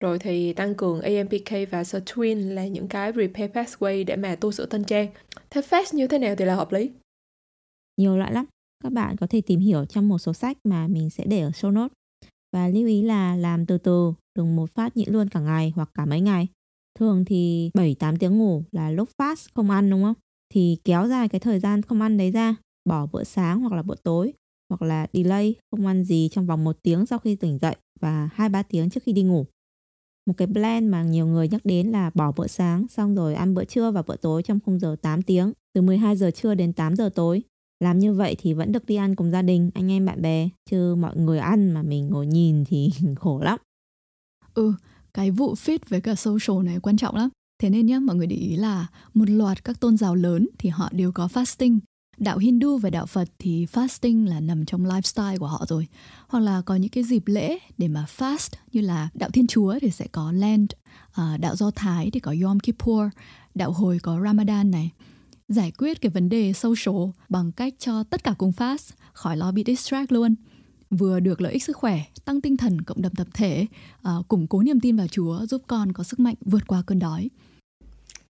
Rồi thì tăng cường A M P K và sirtuin là những cái repair pathway để mà tu sửa tân trang. Thế fast như thế nào thì là hợp lý? Nhiều loại lắm. Các bạn có thể tìm hiểu trong một số sách mà mình sẽ để ở show notes. Và lưu ý là làm từ từ, đừng một phát nhịn luôn cả ngày hoặc cả mấy ngày. Thường thì bảy tám tiếng ngủ là lúc fast không ăn đúng không? Thì kéo dài cái thời gian không ăn đấy ra, bỏ bữa sáng hoặc là bữa tối. Hoặc là delay, không ăn gì trong vòng một tiếng sau khi tỉnh dậy và hai ba tiếng trước khi đi ngủ. Một cái blend mà nhiều người nhắc đến là bỏ bữa sáng xong rồi ăn bữa trưa và bữa tối trong khung giờ tám tiếng, từ mười hai giờ trưa đến tám giờ tối. Làm như vậy thì vẫn được đi ăn cùng gia đình, anh em bạn bè, chứ mọi người ăn mà mình ngồi nhìn thì khổ lắm. Ừ, cái vụ fit với cả social này quan trọng lắm. Thế nên nhá, mọi người để ý là một loạt các tôn giáo lớn thì họ đều có fasting. Đạo Hindu và đạo Phật thì fasting là nằm trong lifestyle của họ rồi. Hoặc là có những cái dịp lễ để mà fast, như là đạo Thiên Chúa thì sẽ có Lent, đạo Do Thái thì có Yom Kippur, đạo Hồi có Ramadan này. Giải quyết cái vấn đề social bằng cách cho tất cả cùng fast, khỏi lo bị distract luôn. Vừa được lợi ích sức khỏe, tăng tinh thần cộng đồng tập thể, củng cố niềm tin vào Chúa, giúp con có sức mạnh vượt qua cơn đói.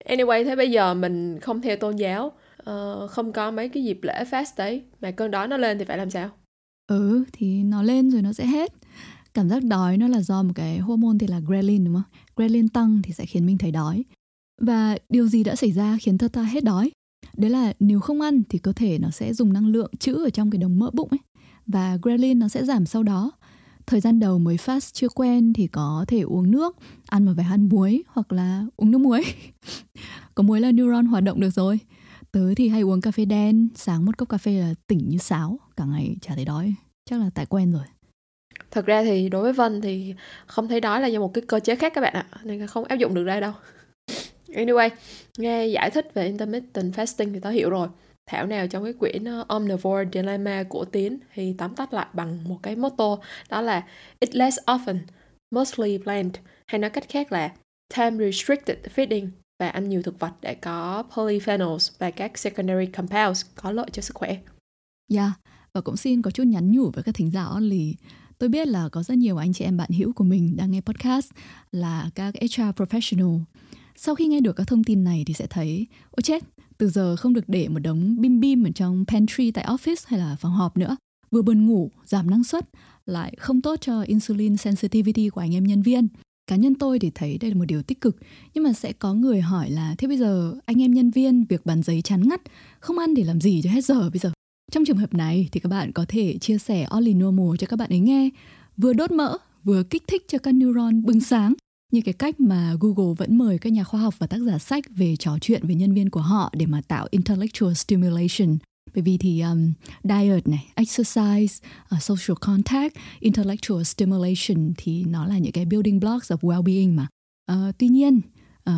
Anyway, thế bây giờ mình không theo tôn giáo, Uh, không có mấy cái dịp lễ fast đấy, mà cơn đói nó lên thì phải làm sao? Ừ, thì nó lên rồi nó sẽ hết. Cảm giác đói nó là do một cái hormone thì là ghrelin đúng không? Ghrelin tăng thì sẽ khiến mình thấy đói. Và điều gì đã xảy ra khiến ta ta hết đói? Đấy là nếu không ăn thì cơ thể nó sẽ dùng năng lượng trữ ở trong cái đống mỡ bụng ấy, và ghrelin nó sẽ giảm sau đó. Thời gian đầu mới fast chưa quen thì có thể uống nước, ăn một vài hạt muối hoặc là uống nước muối. Có muối là neuron hoạt động được rồi. Tớ thì hay uống cà phê đen, sáng một cốc cà phê là tỉnh như sáo, cả ngày chả thấy đói, chắc là tại quen rồi. Thật ra thì đối với Vân thì không thấy đói là do một cái cơ chế khác các bạn ạ, nên không áp dụng được ra đâu. Anyway, nghe giải thích về intermittent fasting thì tớ hiểu rồi. Thảo nào trong cái quyển Omnivore Dilemma của Tiến thì tóm tắt lại bằng một cái motto, đó là Eat less often, mostly plant, hay nói cách khác là time-restricted feeding, và ăn nhiều thực vật để có polyphenols và các secondary compounds có lợi cho sức khỏe. Yeah, và cũng xin có chút nhắn nhủ với các thính giả Only. Tôi biết là có rất nhiều anh chị em bạn hữu của mình đang nghe podcast là các hát rờ professional. Sau khi nghe được các thông tin này thì sẽ thấy, ôi chết, từ giờ không được để một đống bim bim ở trong pantry tại office hay là phòng họp nữa. Vừa buồn ngủ, giảm năng suất, lại không tốt cho insulin sensitivity của anh em nhân viên. Cá nhân tôi thì thấy đây là một điều tích cực, nhưng mà sẽ có người hỏi là thế bây giờ anh em nhân viên việc bàn giấy chán ngắt, không ăn để làm gì cho hết giờ bây giờ. Trong trường hợp này thì các bạn có thể chia sẻ Only Normal cho các bạn ấy nghe, vừa đốt mỡ, vừa kích thích cho các neuron bừng sáng, như cái cách mà Google vẫn mời các nhà khoa học và tác giả sách về trò chuyện với nhân viên của họ để mà tạo intellectual stimulation. Bởi vì thì um, diet này, exercise, uh, social contact, intellectual stimulation thì nó là những cái building blocks of well-being mà. Uh, tuy nhiên, uh,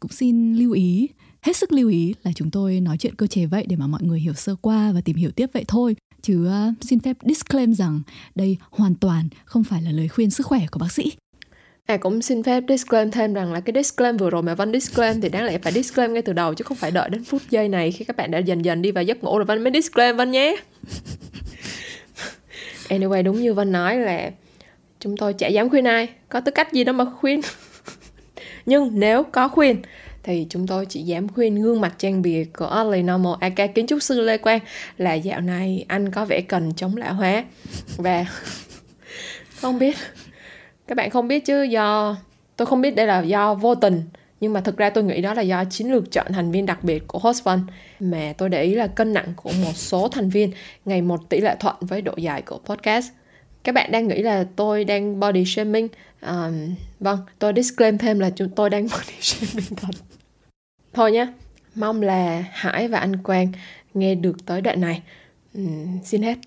cũng xin lưu ý, hết sức lưu ý là chúng tôi nói chuyện cơ chế vậy để mà mọi người hiểu sơ qua và tìm hiểu tiếp vậy thôi. Chứ uh, xin phép disclaim rằng đây hoàn toàn không phải là lời khuyên sức khỏe của bác sĩ. À, cũng xin phép disclaim thêm rằng là cái disclaim vừa rồi mà Vân disclaim thì đáng lẽ phải disclaim ngay từ đầu, chứ không phải đợi đến phút giây này khi các bạn đã dần dần đi vào giấc ngủ rồi Vân mới disclaim Vân nhé. Anyway, đúng như Vân nói là chúng tôi chả dám khuyên ai, có tư cách gì đâu mà khuyên. Nhưng nếu có khuyên thì chúng tôi chỉ dám khuyên gương mặt trang bìa của Only Normal a ca kiến trúc sư Lê Quang là dạo này anh có vẻ cần chống lão hóa. Và không biết các bạn không biết chứ do tôi không biết đây là do vô tình, nhưng mà thực ra tôi nghĩ đó là do chiến lược chọn thành viên đặc biệt của host Vân, mà tôi để ý là cân nặng của một số thành viên ngày một tỷ lệ thuận với độ dài của podcast. Các bạn đang nghĩ là tôi đang body shaming. Um, vâng, tôi disclaim thêm là chúng tôi đang body shaming thật. Thôi nhé, mong là Hải và anh Quang nghe được tới đoạn này. Uhm, xin hết.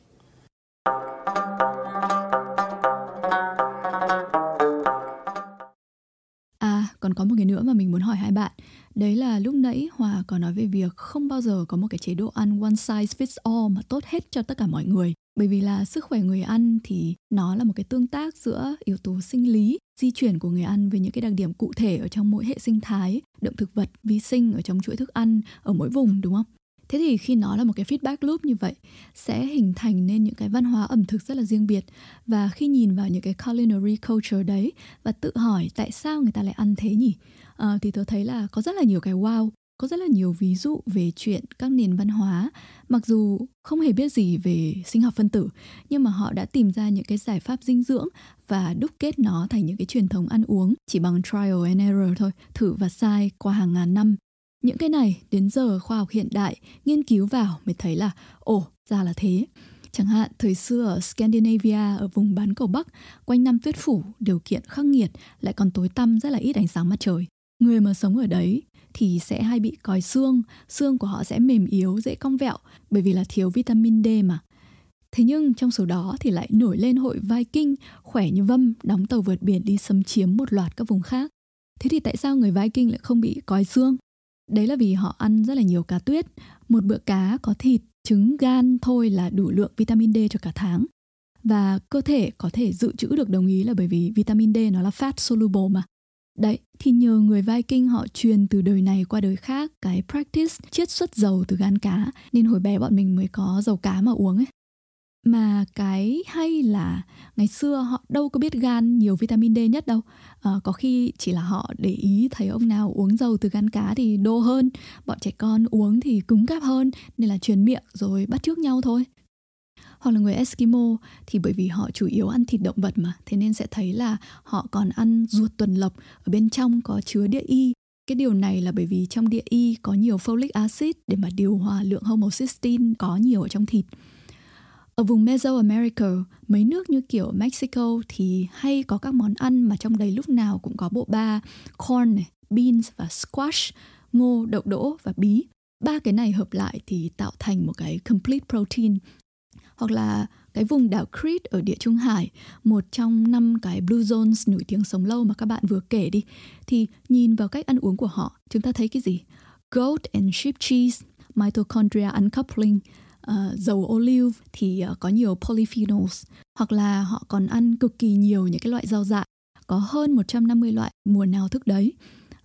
Còn có một cái nữa mà mình muốn hỏi hai bạn. Đấy là lúc nãy Hòa có nói về việc không bao giờ có một cái chế độ ăn one size fits all mà tốt hết cho tất cả mọi người. Bởi vì là sức khỏe người ăn thì nó là một cái tương tác giữa yếu tố sinh lý, di chuyển của người ăn với những cái đặc điểm cụ thể ở trong mỗi hệ sinh thái, động thực vật, vi sinh ở trong chuỗi thức ăn ở mỗi vùng, đúng không? Thế thì khi nó là một cái feedback loop như vậy sẽ hình thành nên những cái văn hóa ẩm thực rất là riêng biệt. Và khi nhìn vào những cái culinary culture đấy và tự hỏi tại sao người ta lại ăn thế nhỉ? À, thì tôi thấy là có rất là nhiều cái wow, có rất là nhiều ví dụ về chuyện các nền văn hóa. Mặc dù không hề biết gì về sinh học phân tử, nhưng mà họ đã tìm ra những cái giải pháp dinh dưỡng và đúc kết nó thành những cái truyền thống ăn uống chỉ bằng trial and error thôi, thử và sai qua hàng ngàn năm. Những cái này đến giờ khoa học hiện đại nghiên cứu vào mới thấy là ồ, ra là thế. Chẳng hạn thời xưa ở Scandinavia, ở vùng bán cầu Bắc, quanh năm tuyết phủ, điều kiện khắc nghiệt, lại còn tối tăm, rất là ít ánh sáng mặt trời. Người mà sống ở đấy thì sẽ hay bị còi xương, xương của họ sẽ mềm yếu, dễ cong vẹo bởi vì là thiếu vitamin D mà. Thế nhưng trong số đó thì lại nổi lên hội Viking, khỏe như vâm, đóng tàu vượt biển đi xâm chiếm một loạt các vùng khác. Thế thì tại sao người Viking lại không bị còi xương? Đấy là vì họ ăn rất là nhiều cá tuyết. Một bữa cá có thịt, trứng, gan thôi là đủ lượng vitamin D cho cả tháng. Và cơ thể có thể dự trữ được đồng ý là bởi vì vitamin D nó là fat soluble mà. Đấy, thì nhờ người Viking họ truyền từ đời này qua đời khác cái practice chiết xuất dầu từ gan cá, nên hồi bé bọn mình mới có dầu cá mà uống ấy. Mà cái hay là ngày xưa họ đâu có biết gan nhiều vitamin D nhất đâu. À, có khi chỉ là họ để ý thấy ông nào uống dầu từ gan cá thì đô hơn, bọn trẻ con uống thì cứng cáp hơn, nên là truyền miệng rồi bắt chước nhau thôi. Hoặc là người Eskimo thì bởi vì họ chủ yếu ăn thịt động vật mà, thế nên sẽ thấy là họ còn ăn ruột tuần lộc, ở bên trong có chứa địa y. Cái điều này là bởi vì trong địa y có nhiều folic acid để mà điều hòa lượng homocysteine có nhiều ở trong thịt. Ở vùng Mesoamerica, mấy nước như kiểu Mexico thì hay có các món ăn mà trong đấy lúc nào cũng có bộ ba corn, beans và squash, ngô, đậu đỗ và bí. Ba cái này hợp lại thì tạo thành một cái complete protein. Hoặc là cái vùng đảo Crete ở Địa Trung Hải, một trong năm cái blue zones nổi tiếng sống lâu mà các bạn vừa kể đi, thì nhìn vào cách ăn uống của họ, chúng ta thấy cái gì? Goat and sheep cheese, mitochondria uncoupling, uh, dầu ô liu thì uh, có nhiều polyphenols. Hoặc là họ còn ăn cực kỳ nhiều những cái loại rau dại, có hơn một trăm năm mươi loại mùa nào thức đấy.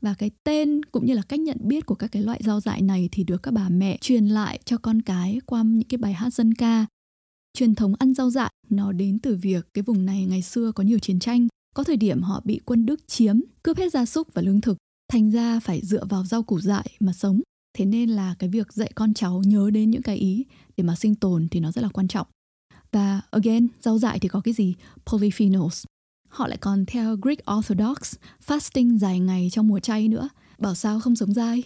Và cái tên cũng như là cách nhận biết của các cái loại rau dại này thì được các bà mẹ truyền lại cho con cái qua những cái bài hát dân ca. Truyền thống ăn rau dại nó đến từ việc cái vùng này ngày xưa có nhiều chiến tranh. Có thời điểm họ bị quân Đức chiếm, cướp hết gia súc và lương thực, thành ra phải dựa vào rau củ dại mà sống. Thế nên là cái việc dạy con cháu nhớ đến những cái ý để mà sinh tồn thì nó rất là quan trọng. Và again, rau dại thì có cái gì? Polyphenols. Họ lại còn theo Greek Orthodox, fasting dài ngày trong mùa chay nữa, bảo sao không sống dai.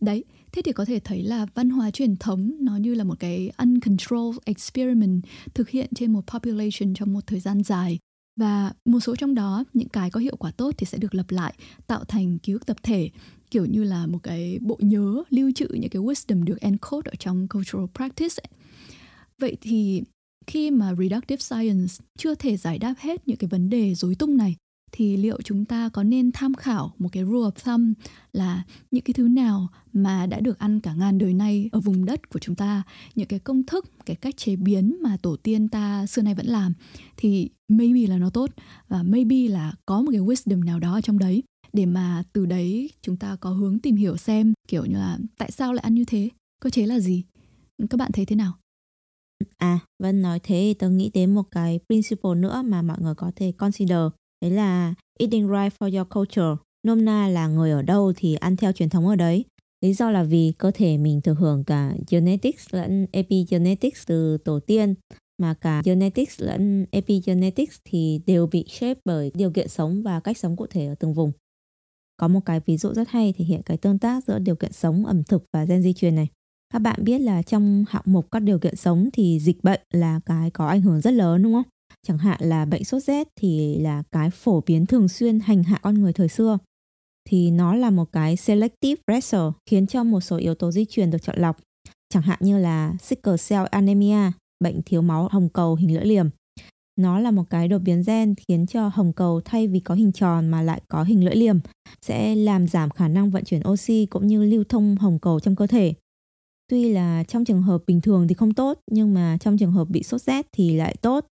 Đấy, thế thì có thể thấy là văn hóa truyền thống nó như là một cái uncontrolled experiment thực hiện trên một population trong một thời gian dài. Và một số trong đó, những cái có hiệu quả tốt thì sẽ được lặp lại, tạo thành ký ức tập thể, kiểu như là một cái bộ nhớ lưu trữ những cái wisdom được encode ở trong cultural practice. Vậy thì khi mà reductive science chưa thể giải đáp hết những cái vấn đề rối tung này, thì liệu chúng ta có nên tham khảo một cái rule of thumb là những cái thứ nào mà đã được ăn cả ngàn đời nay ở vùng đất của chúng ta, những cái công thức, cái cách chế biến mà tổ tiên ta xưa nay vẫn làm, thì maybe là nó tốt và maybe là có một cái wisdom nào đó ở trong đấy, để mà từ đấy chúng ta có hướng tìm hiểu xem kiểu như là tại sao lại ăn như thế, cơ chế là gì. Các bạn thấy thế nào? À, Vân nói thế thì tôi nghĩ đến một cái principle nữa mà mọi người có thể consider. Đấy là eating right for your culture. Nôm na là người ở đâu thì ăn theo truyền thống ở đấy. Lý do là vì cơ thể mình thừa hưởng cả genetics lẫn epigenetics từ tổ tiên. Mà cả genetics lẫn epigenetics thì đều bị shape bởi điều kiện sống và cách sống cụ thể ở từng vùng. Có một cái ví dụ rất hay thể hiện cái tương tác giữa điều kiện sống, ẩm thực và gen di truyền này. Các bạn biết là trong hạng mục các điều kiện sống thì dịch bệnh là cái có ảnh hưởng rất lớn đúng không? Chẳng hạn là bệnh sốt rét thì là cái phổ biến thường xuyên hành hạ con người thời xưa. Thì nó là một cái selective stressor khiến cho một số yếu tố di truyền được chọn lọc. Chẳng hạn như là sickle cell anemia, bệnh thiếu máu hồng cầu hình lưỡi liềm. Nó là một cái đột biến gen khiến cho hồng cầu thay vì có hình tròn mà lại có hình lưỡi liềm, sẽ làm giảm khả năng vận chuyển oxy cũng như lưu thông hồng cầu trong cơ thể. Tuy là trong trường hợp bình thường thì không tốt, nhưng mà trong trường hợp bị sốt rét thì lại tốt,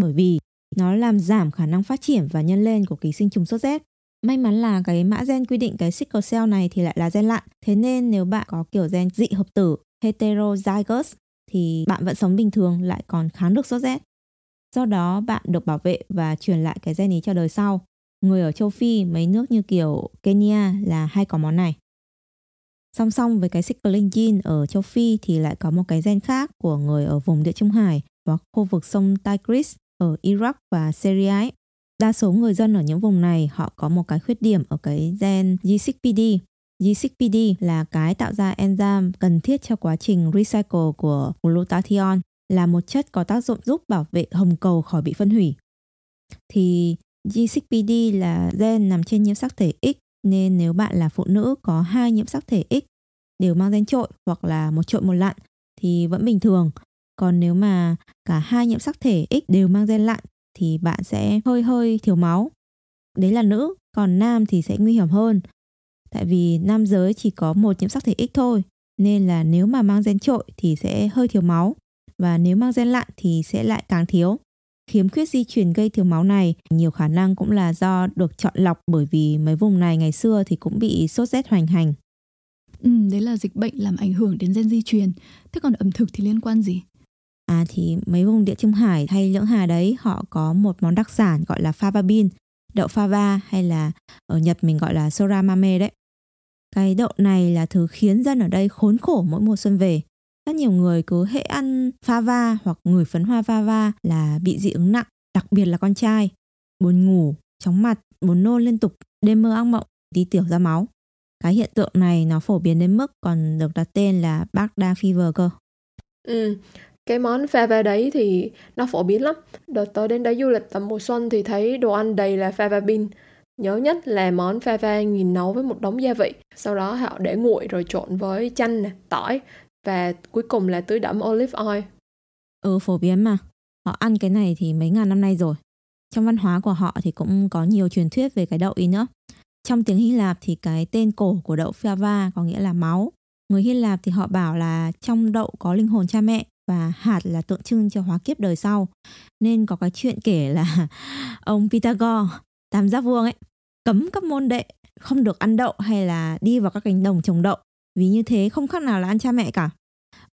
bởi vì nó làm giảm khả năng phát triển và nhân lên của ký sinh trùng sốt rét. May mắn là cái mã gen quy định cái sickle cell này thì lại là gen lạ. Thế nên nếu bạn có kiểu gen dị hợp tử, heterozygous, thì bạn vẫn sống bình thường, lại còn kháng được sốt rét. Do đó bạn được bảo vệ và truyền lại cái gen ấy cho đời sau. Người ở châu Phi, mấy nước như kiểu Kenya là hay có món này. Song song với cái sickling gene ở châu Phi thì lại có một cái gen khác của người ở vùng Địa Trung Hải và khu vực sông Tigris ở Iraq và Syria ấy. Đa số người dân ở những vùng này họ có một cái khuyết điểm ở cái gen G six P D. G six P D là cái tạo ra enzyme cần thiết cho quá trình recycle của glutathione, là một chất có tác dụng giúp bảo vệ hồng cầu khỏi bị phân hủy. Thì G six P D là gen nằm trên nhiễm sắc thể X, nên nếu bạn là phụ nữ có hai nhiễm sắc thể X đều mang gen trội hoặc là một trội một lặn thì vẫn bình thường. Còn nếu mà cả hai nhiễm sắc thể X đều mang gen lặn thì bạn sẽ hơi hơi thiếu máu. Đấy là nữ, còn nam thì sẽ nguy hiểm hơn. Tại vì nam giới chỉ có một nhiễm sắc thể X thôi, nên là nếu mà mang gen trội thì sẽ hơi thiếu máu, và nếu mang gen lặn thì sẽ lại càng thiếu. Khiếm khuyết di truyền gây thiếu máu này nhiều khả năng cũng là do được chọn lọc, bởi vì mấy vùng này ngày xưa thì cũng bị sốt rét hoành hành. Ừ, đấy là dịch bệnh làm ảnh hưởng đến gen di truyền. Thế còn ẩm thực thì liên quan gì? À thì mấy vùng Địa Trung Hải hay Lưỡng Hà đấy, họ có một món đặc sản gọi là fava bean, đậu fava, hay là ở Nhật mình gọi là sora mame đấy. Cái đậu này là thứ khiến dân ở đây khốn khổ mỗi mùa xuân về. Rất nhiều người cứ hễ ăn fava hoặc ngửi phấn hoa fava là bị dị ứng nặng, đặc biệt là con trai. Buồn ngủ, chóng mặt, buồn nôn liên tục, đêm mơ ác mộng, tí tiểu ra máu. Cái hiện tượng này nó phổ biến đến mức còn được đặt tên là Baghdad Fever cơ. Ừ, cái món fava đấy thì nó phổ biến lắm. Đợt tới đến đấy du lịch tầm mùa xuân thì thấy đồ ăn đầy là fava bean. Nhớ nhất là món fava nghìn nấu với một đống gia vị. Sau đó họ để nguội rồi trộn với chanh, tỏi và cuối cùng là tưới đẫm olive oil. Ừ, phổ biến mà. Họ ăn cái này thì mấy ngàn năm nay rồi. Trong văn hóa của họ thì cũng có nhiều truyền thuyết về cái đậu ý nữa. Trong tiếng Hy Lạp thì cái tên cổ của đậu fava có nghĩa là máu. Người Hy Lạp thì họ bảo là trong đậu có linh hồn cha mẹ và hạt là tượng trưng cho hóa kiếp đời sau. Nên có cái chuyện kể là ông Pythagore, tam giác vuông ấy, cấm các môn đệ không được ăn đậu hay là đi vào các cánh đồng trồng đậu. Vì như thế không khác nào là ăn cha mẹ cả.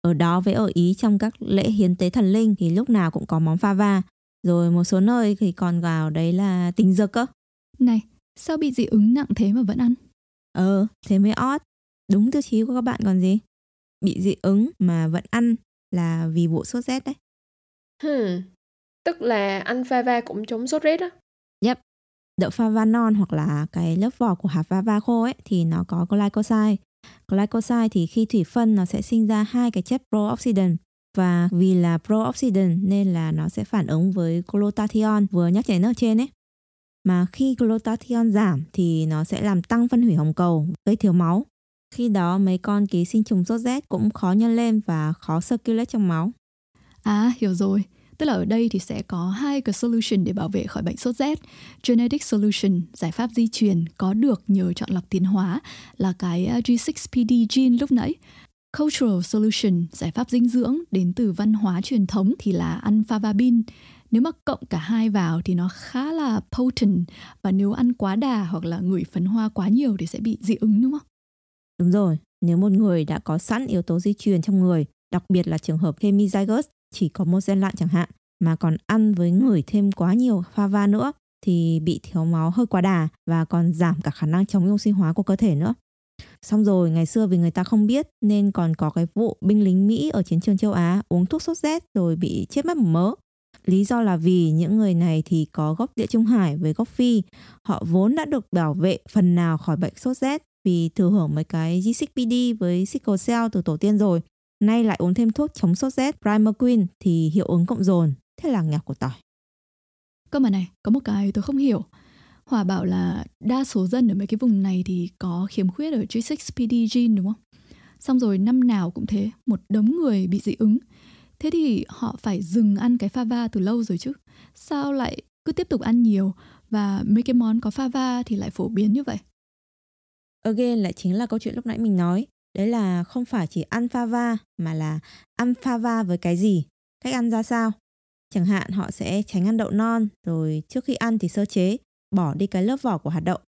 Ở đó với ở Ý, trong các lễ hiến tế thần linh thì lúc nào cũng có món fava. Rồi một số nơi thì còn vào đấy là tình dược cơ. Này, sao bị dị ứng nặng thế mà vẫn ăn? Ờ, thế mới ót. Đúng tiêu chí của các bạn còn gì. Bị dị ứng mà vẫn ăn là vì vụ sốt rét đấy. Hmm, tức là ăn fava cũng chống sốt rét á? Yep. Đậu fava non hoặc là cái lớp vỏ của hạt fava khô ấy thì nó có glycoside. Glycoside thì khi thủy phân nó sẽ sinh ra hai cái chất pro-oxidant. Và vì là pro-oxidant nên là nó sẽ phản ứng với glutathione vừa nhắc đến ở trên ấy. Mà khi glutathione giảm thì nó sẽ làm tăng phân hủy hồng cầu, gây thiếu máu. Khi đó mấy con ký sinh trùng sốt rét cũng khó nhân lên và khó circulate trong máu. À, hiểu rồi. Tức là ở đây thì sẽ có hai cái solution để bảo vệ khỏi bệnh sốt rét. Genetic solution, giải pháp di truyền có được nhờ chọn lọc tiến hóa là cái G six P D gene lúc nãy. Cultural solution, giải pháp dinh dưỡng đến từ văn hóa truyền thống thì là ăn fava bean. Nếu mà cộng cả hai vào thì nó khá là potent, và nếu ăn quá đà hoặc là ngửi phấn hoa quá nhiều thì sẽ bị dị ứng đúng không? Đúng rồi, nếu một người đã có sẵn yếu tố di truyền trong người, đặc biệt là trường hợp hemizygous chỉ có một gen lặn chẳng hạn, mà còn ăn với ngửi thêm quá nhiều fava nữa thì bị thiếu máu hơi quá đà và còn giảm cả khả năng chống oxy hóa của cơ thể nữa. Xong rồi, ngày xưa vì người ta không biết nên còn có cái vụ binh lính Mỹ ở chiến trường châu Á uống thuốc sốt rét rồi bị chết mất một mớ. Lý do là vì những người này thì có gốc Địa Trung Hải với gốc Phi. Họ vốn đã được bảo vệ phần nào khỏi bệnh sốt rét vì thừa hưởng mấy cái G six P D với sickle cell từ tổ tiên rồi. Nay lại uống thêm thuốc chống sốt rét primerquine thì hiệu ứng cộng dồn. Thế là nghèo của tỏi. Cơ mà này, có một cái tôi không hiểu. Hòa bảo là đa số dân ở mấy cái vùng này thì có khiếm khuyết ở G six P D gene đúng không? Xong rồi năm nào cũng thế, một đống người bị dị ứng. Thế thì họ phải dừng ăn cái fava từ lâu rồi chứ. Sao lại cứ tiếp tục ăn nhiều và mấy cái món có fava thì lại phổ biến như vậy? Again lại chính là câu chuyện lúc nãy mình nói. Đấy là không phải chỉ ăn fava mà là ăn fava với cái gì, cách ăn ra sao. Chẳng hạn họ sẽ tránh ăn đậu non rồi trước khi ăn thì sơ chế, bỏ đi cái lớp vỏ của hạt đậu.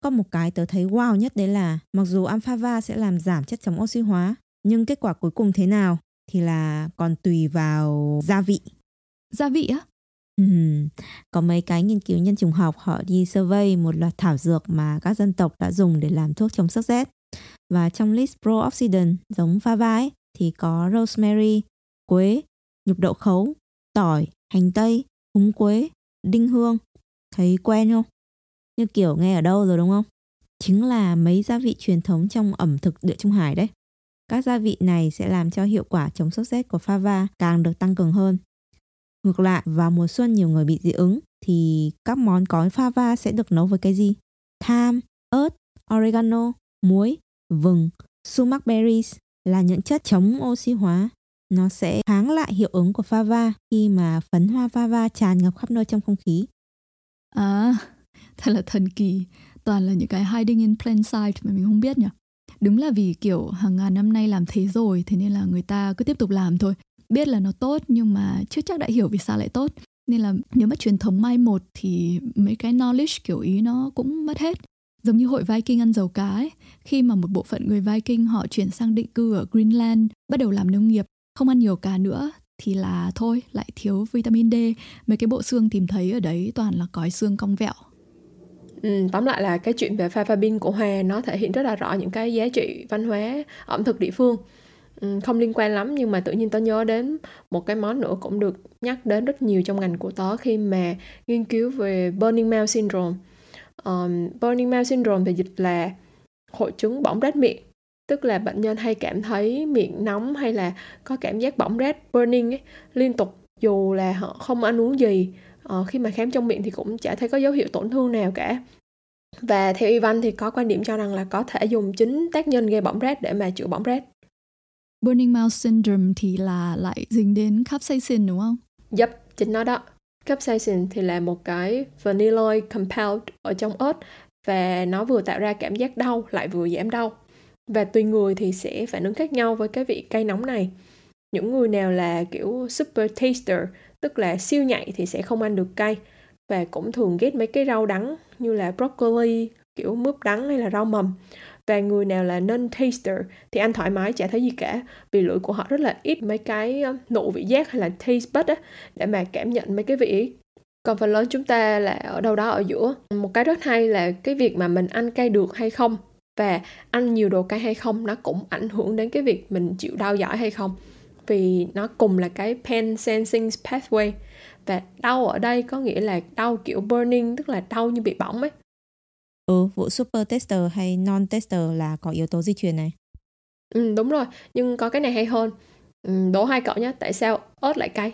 Có một cái tớ thấy wow nhất đấy là mặc dù ăn fava sẽ làm giảm chất chống oxy hóa, nhưng kết quả cuối cùng thế nào thì là còn tùy vào gia vị. Gia vị á? Ừ. Có mấy cái nghiên cứu nhân chủng học họ đi survey một loạt thảo dược mà các dân tộc đã dùng để làm thuốc chống sốt rét. Và trong list pro-oxidant giống fava ấy, thì có rosemary, quế, nhục đậu khấu, tỏi, hành tây, húng quế, đinh hương. Thấy quen không? Như kiểu nghe ở đâu rồi đúng không? Chính là mấy gia vị truyền thống trong ẩm thực Địa Trung Hải đấy. Các gia vị này sẽ làm cho hiệu quả chống sốt rét của fava càng được tăng cường hơn. Ngược lại, vào mùa xuân nhiều người bị dị ứng thì các món có fava sẽ được nấu với cái gì? Thyme, ớt, oregano, muối, vừng, sumac berries là những chất chống oxy hóa. Nó sẽ kháng lại hiệu ứng của fava khi mà phấn hoa fava tràn ngập khắp nơi trong không khí. À, thật là thần kỳ. Toàn là những cái hiding in plain sight mà mình không biết nhỉ. Đúng là vì kiểu hàng ngàn năm nay làm thế rồi, thế nên là người ta cứ tiếp tục làm thôi. Biết là nó tốt nhưng mà chưa chắc đã hiểu vì sao lại tốt. Nên là nếu mà truyền thống mai một thì mấy cái knowledge kiểu ý nó cũng mất hết. Giống như hội Viking ăn dầu cá ấy, khi mà một bộ phận người Viking họ chuyển sang định cư ở Greenland, bắt đầu làm nông nghiệp, không ăn nhiều cá nữa thì là thôi, lại thiếu vitamin D. Mấy cái bộ xương tìm thấy ở đấy toàn là cói xương cong vẹo. Ừ, tóm lại là cái chuyện về fava bean của Hòa nó thể hiện rất là rõ những cái giá trị văn hóa ẩm thực địa phương. Ừ, không liên quan lắm nhưng mà tự nhiên tớ nhớ đến một cái món nữa cũng được nhắc đến rất nhiều trong ngành của tớ khi mà nghiên cứu về Burning Man Syndrome. Um, Burning Man Syndrome thì dịch là hội chứng bỏng rát miệng. Tức là bệnh nhân hay cảm thấy miệng nóng hay là có cảm giác bỏng rát, burning ấy, liên tục dù là họ không ăn uống gì. Ờ, khi mà khám trong miệng thì cũng chả thấy có dấu hiệu tổn thương nào cả. Và theo y văn thì có quan điểm cho rằng là có thể dùng chính tác nhân gây bỏng rát để mà chữa bỏng rát. Burning mouth syndrome thì là lại dính đến capsaicin đúng không? Yep, chính nó đó. Capsaicin thì là một cái vanilloid compound ở trong ớt và nó vừa tạo ra cảm giác đau lại vừa giảm đau. Và tùy người thì sẽ phản ứng khác nhau với cái vị cay nóng này. Những người nào là kiểu super taster, tức là siêu nhạy thì sẽ không ăn được cay. Và cũng thường ghét mấy cái rau đắng như là broccoli, kiểu mướp đắng hay là rau mầm. Và người nào là non-taster thì ăn thoải mái chả thấy gì cả, vì lưỡi của họ rất là ít mấy cái nụ vị giác hay là taste bud á, để mà cảm nhận mấy cái vị ấy. Còn phần lớn chúng ta là ở đâu đó ở giữa. Một cái rất hay là cái việc mà mình ăn cay được hay không và ăn nhiều đồ cay hay không, nó cũng ảnh hưởng đến cái việc mình chịu đau giỏi hay không, vì nó cùng là cái pain sensing pathway. Và đau ở đây có nghĩa là đau kiểu burning, tức là đau như bị bỏng ấy. Ừ, vụ super tester hay non tester là có yếu tố di truyền này. Ừ, đúng rồi, nhưng có cái này hay hơn. Ừ, đố hai cậu nhé, tại sao ớt lại cay?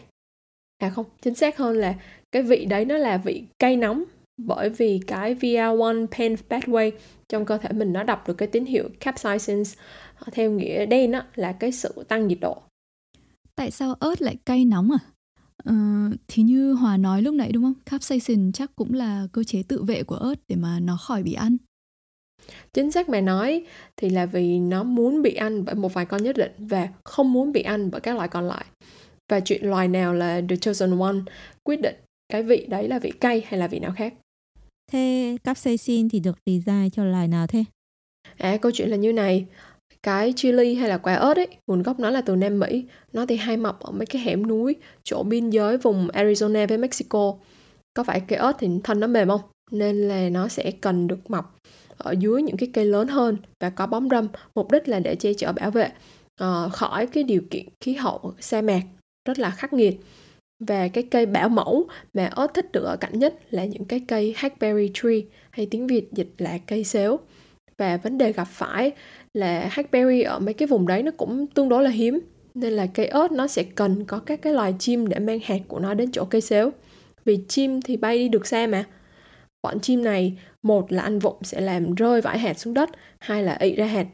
À không, chính xác hơn là cái vị đấy nó là vị cay nóng, bởi vì cái vê a một pain pathway trong cơ thể mình nó đọc được cái tín hiệu capsaicin theo nghĩa đen á, là cái sự tăng nhiệt độ. Tại sao ớt lại cay nóng à? Ờ, thì như Hòa nói lúc nãy đúng không? Capsaicin chắc cũng là cơ chế tự vệ của ớt để mà nó khỏi bị ăn. Chính xác mà nói thì là vì nó muốn bị ăn bởi một vài con nhất định và không muốn bị ăn bởi các loại còn lại. Và chuyện loài nào là the chosen one quyết định cái vị đấy là vị cay hay là vị nào khác. Thế capsaicin thì được design cho loài nào thế? À, câu chuyện là như này. Cái chili hay là quả ớt ấy, nguồn gốc nó là từ Nam Mỹ. Nó thì hay mọc ở mấy cái hẻm núi, chỗ biên giới vùng Arizona với Mexico. Có phải cây ớt thì thân nó mềm không? Nên là nó sẽ cần được mọc ở dưới những cái cây lớn hơn và có bóng râm, mục đích là để che chở bảo vệ uh, khỏi cái điều kiện khí hậu sa mạc rất là khắc nghiệt. Và cái cây bảo mẫu mà ớt thích được ở cạnh nhất là những cái cây hackberry tree, hay tiếng Việt dịch là cây xếu. Và vấn đề gặp phải là hackberry ở mấy cái vùng đấy nó cũng tương đối là hiếm. Nên là cây ớt nó sẽ cần có các cái loài chim để mang hạt của nó đến chỗ cây xếu. Vì chim thì bay đi được xa mà. Bọn chim này, một là ăn vụng sẽ làm rơi vải hạt xuống đất, hai là ị ra hạt.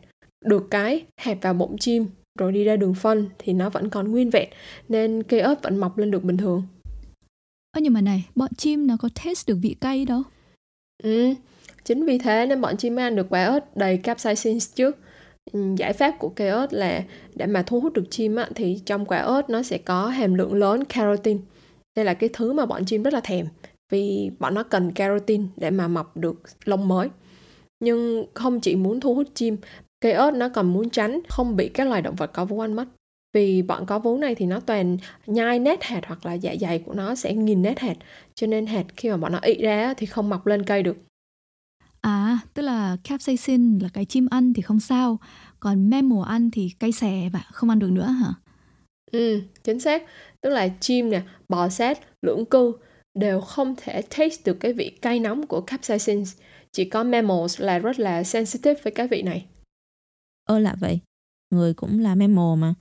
Được cái, hạt vào bụng chim, rồi đi ra đường phân thì nó vẫn còn nguyên vẹn. Nên cây ớt vẫn mọc lên được bình thường. Ơ nhưng mà này, bọn chim nó có taste được vị cay đâu. Ừ, chính vì thế nên bọn chim mới ăn được quả ớt đầy capsaicin trước. Giải pháp của cây ớt là để mà thu hút được chim á, thì trong quả ớt nó sẽ có hàm lượng lớn carotin. Đây là cái thứ mà bọn chim rất là thèm, vì bọn nó cần carotin để mà mọc được lông mới. Nhưng không chỉ muốn thu hút chim, cây ớt nó còn muốn tránh không bị các loài động vật có vú ăn mất. Vì bọn có vú này thì nó toàn nhai nát hạt, hoặc là dạ dày của nó sẽ nghìn nát hạt, cho nên hạt khi mà bọn nó ị ra thì không mọc lên cây được. À, tức là capsaicin là cái chim ăn thì không sao, còn mammal ăn thì cay xè và không ăn được nữa hả? Ừ, chính xác. Tức là chim nè, bò sát, lưỡng cư đều không thể taste được cái vị cay nóng của capsaicin. Chỉ có mammals là rất là sensitive với cái vị này. Ơ lạ vậy, người cũng là mammal mà,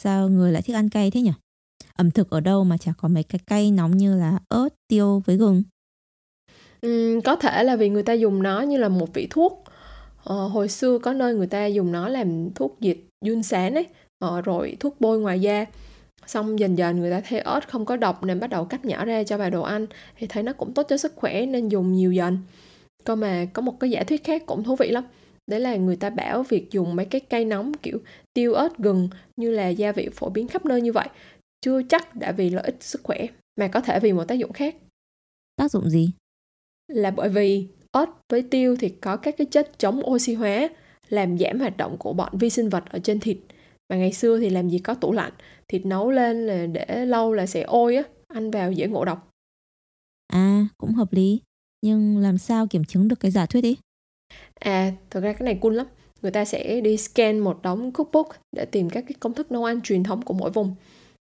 sao người lại thích ăn cay thế nhỉ? Ẩm thực ở đâu mà chả có mấy cái cay nóng như là ớt, tiêu với gừng. Ừ, có thể là vì người ta dùng nó như là một vị thuốc. ờ, Hồi xưa có nơi người ta dùng nó làm thuốc diệt giun sán ấy, ờ, rồi thuốc bôi ngoài da. Xong dần dần người ta thấy ớt không có độc nên bắt đầu cắt nhỏ ra cho vào đồ ăn, thì thấy nó cũng tốt cho sức khỏe nên dùng nhiều dần. Còn mà có một cái giả thuyết khác cũng thú vị lắm. Đấy là người ta bảo việc dùng mấy cái cây nóng kiểu tiêu, ớt, gừng như là gia vị phổ biến khắp nơi như vậy chưa chắc đã vì lợi ích sức khỏe, mà có thể vì một tác dụng khác. Tác dụng gì? Là bởi vì ớt với tiêu thì có các cái chất chống oxy hóa, làm giảm hoạt động của bọn vi sinh vật ở trên thịt. Và ngày xưa thì làm gì có tủ lạnh, thịt nấu lên là để lâu là sẽ ôi á, ăn vào dễ ngộ độc. À, cũng hợp lý. Nhưng làm sao kiểm chứng được cái giả thuyết ấy? À, thực ra cái này cool lắm. Người ta sẽ đi scan một đống cookbook để tìm các cái công thức nấu ăn truyền thống của mỗi vùng.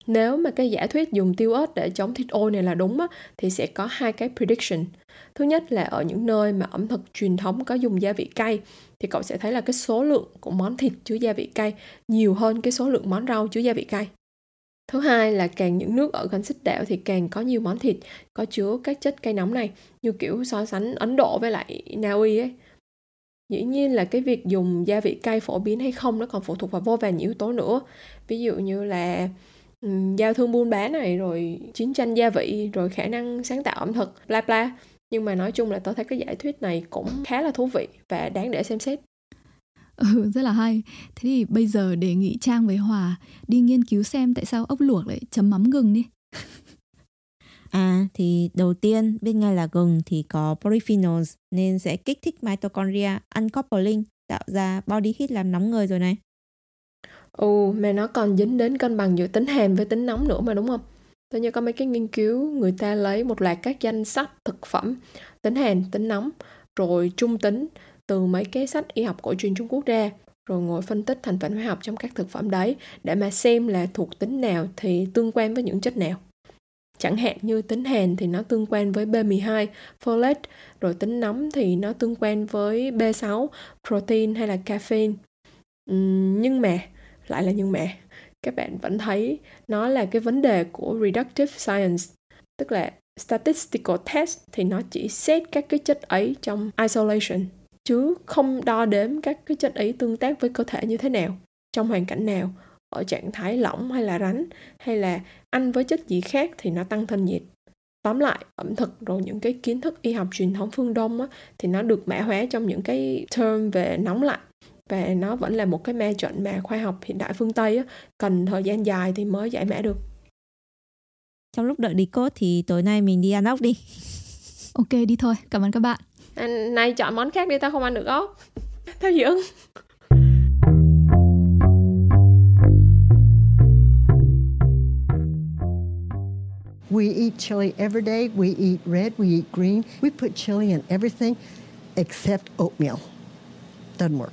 Nếu mà cái giả thuyết dùng tiêu ớt để chống thịt ôi này là đúng á, thì sẽ có hai cái prediction. Thứ nhất là ở những nơi mà ẩm thực truyền thống có dùng gia vị cay thì cậu sẽ thấy là cái số lượng của món thịt chứa gia vị cay nhiều hơn cái số lượng món rau chứa gia vị cay. Thứ hai là càng những nước ở gần xích đạo thì càng có nhiều món thịt có chứa các chất cay nóng này, như kiểu so sánh Ấn Độ với lại Na Uy ấy. Dĩ nhiên là cái việc dùng gia vị cay phổ biến hay không nó còn phụ thuộc vào vô vàn những yếu tố nữa. Ví dụ như là giao thương buôn bán này, rồi chiến tranh gia vị, rồi khả năng sáng tạo ẩm thực, bla bla. Nhưng mà nói chung là tôi thấy cái giải thuyết này cũng khá là thú vị và đáng để xem xét. Ừ, rất là hay. Thế thì bây giờ đề nghị Trang với Hòa đi nghiên cứu xem tại sao ốc luộc lại chấm mắm gừng đi. À, thì đầu tiên biết ngay là gừng thì có polyphenols nên sẽ kích thích mitochondria uncoupling, tạo ra body heat làm nóng người rồi này. Ồ, mà nó còn dính đến cân bằng giữa tính hàn với tính nóng nữa mà đúng không? Tôi nhớ có mấy cái nghiên cứu người ta lấy một loạt các danh sách thực phẩm tính hàn, tính nóng, rồi trung tính từ mấy cái sách y học cổ truyền Trung Quốc ra, rồi ngồi phân tích thành phần hóa học trong các thực phẩm đấy để mà xem là thuộc tính nào thì tương quan với những chất nào. Chẳng hạn như tính hàn thì nó tương quan với B mười hai, folate, rồi tính nóng thì nó tương quan với B sáu, protein hay là caffeine. Uhm, nhưng mà, lại là nhưng mà, các bạn vẫn thấy nó là cái vấn đề của reductive science, tức là statistical test thì nó chỉ xét các cái chất ấy trong isolation, chứ không đo đếm các cái chất ấy tương tác với cơ thể như thế nào, trong hoàn cảnh nào, ở trạng thái lỏng hay là rắn, hay là ăn với chất gì khác thì nó tăng thân nhiệt. Tóm lại, ẩm thực rồi những cái kiến thức y học truyền thống phương Đông á, thì nó được mã hóa trong những cái term về nóng lạnh, và nó vẫn là một cái ma trận mà khoa học hiện đại phương Tây á, cần thời gian dài thì mới giải mã được. Trong lúc đợi decode thì tối nay mình đi ăn ốc đi. Ok, đi thôi, cảm ơn các bạn. À, nay chọn món khác đi, tao không ăn được ốc. Tao dưỡng. We eat chili every day. We eat red. We eat green. We put chili in everything except oatmeal. Doesn't work.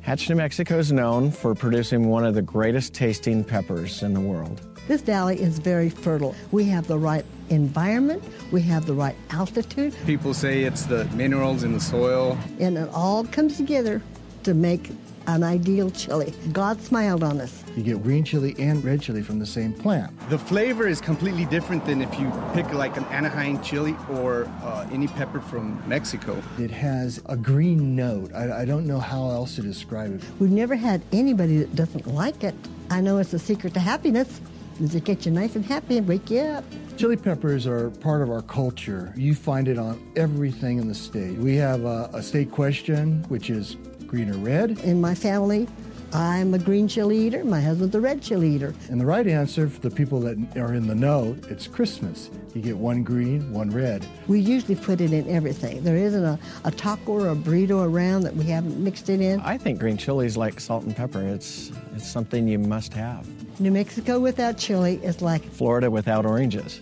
Hatch, New Mexico is known for producing one of the greatest tasting peppers in the world. This valley is very fertile. We have the right environment. We have the right altitude. People say it's the minerals in the soil. And it all comes together to make an ideal chili. God smiled on us. You get green chili and red chili from the same plant. The flavor is completely different than if you pick like an Anaheim chili or uh, any pepper from Mexico. It has a green note. I, I don't know how else to describe it. We've never had anybody that doesn't like it. I know it's the secret to happiness, is it gets you nice and happy and wake you up. Chili peppers are part of our culture. You find it on everything in the state. We have a, a state question, which is green or red. In my family, I'm a green chili eater. My husband's a red chili eater. And the right answer for the people that are in the know, it's Christmas. You get one green, one red. We usually put it in everything. There isn't a, a taco or a burrito around that we haven't mixed it in. I think green chili is like salt and pepper. It's it's something you must have. New Mexico without chili is like Florida without oranges.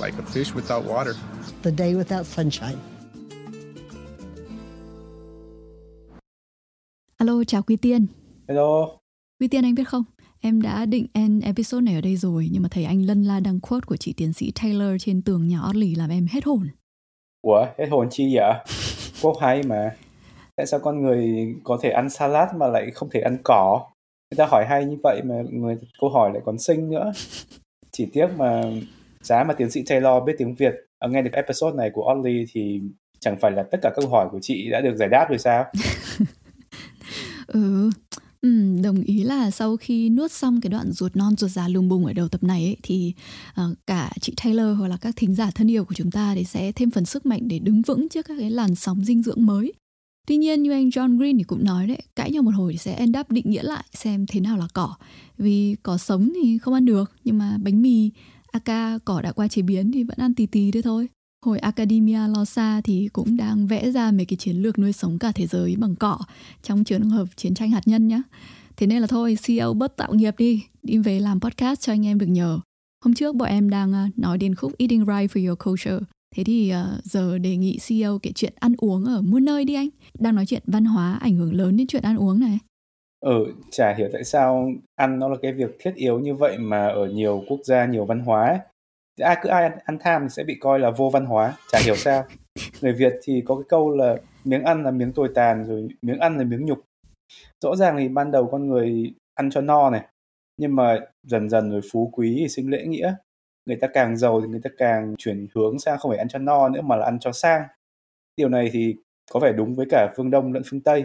Like a fish without water. The day without sunshine. Alo, chào Quý Tiên. Hello. Quý Tiên, anh biết không, em đã định end episode này ở đây rồi, nhưng mà thấy anh lân la đăng quote của chị tiến sĩ Taylor trên tường nhà Audley làm em hết hồn. Ủa, hết hồn chi vậy? Quote hay mà. Tại sao con người có thể ăn salad mà lại không thể ăn cỏ? Người ta hỏi hay như vậy mà người câu hỏi lại còn xinh nữa. Chỉ tiếc mà giá mà tiến sĩ Taylor biết tiếng Việt, ở nghe được episode này của Audley thì chẳng phải là tất cả câu hỏi của chị đã được giải đáp rồi sao? Ừ, ừ, đồng ý là sau khi nuốt xong cái đoạn ruột non ruột già lùng bùng ở đầu tập này ấy, thì uh, cả chị Taylor hoặc là các thính giả thân yêu của chúng ta thì sẽ thêm phần sức mạnh để đứng vững trước các cái làn sóng dinh dưỡng mới. Tuy nhiên như anh John Green thì cũng nói đấy, cãi nhau một hồi thì sẽ end up định nghĩa lại xem thế nào là cỏ. Vì cỏ sống thì không ăn được, nhưng mà bánh mì aka cỏ đã qua chế biến thì vẫn ăn tì tì thế thôi. Hồi Academia Losa thì cũng đang vẽ ra mấy cái chiến lược nuôi sống cả thế giới bằng cỏ trong trường hợp chiến tranh hạt nhân nhá. Thế nên là thôi, xê e ô bớt tạo nghiệp đi, đi về làm podcast cho anh em được nhờ. Hôm trước bọn em đang nói đến khúc Eating Right for Your Culture, Thế thì uh, giờ đề nghị xê i ô kể chuyện ăn uống ở muôn nơi đi anh. Đang nói chuyện văn hóa ảnh hưởng lớn đến chuyện ăn uống này. Ừ, chả hiểu tại sao ăn nó là cái việc thiết yếu như vậy mà ở nhiều quốc gia, nhiều văn hóa ấy. Ai cứ ai ăn, ăn tham thì sẽ bị coi là vô văn hóa, chả hiểu sao. Người Việt thì có cái câu là miếng ăn là miếng tồi tàn, rồi miếng ăn là miếng nhục. Rõ ràng thì ban đầu con người ăn cho no này, nhưng mà dần dần rồi phú quý thì sinh lễ nghĩa. Người ta càng giàu thì người ta càng chuyển hướng sang không phải ăn cho no nữa mà là ăn cho sang. Điều này thì có vẻ đúng với cả phương Đông lẫn phương Tây.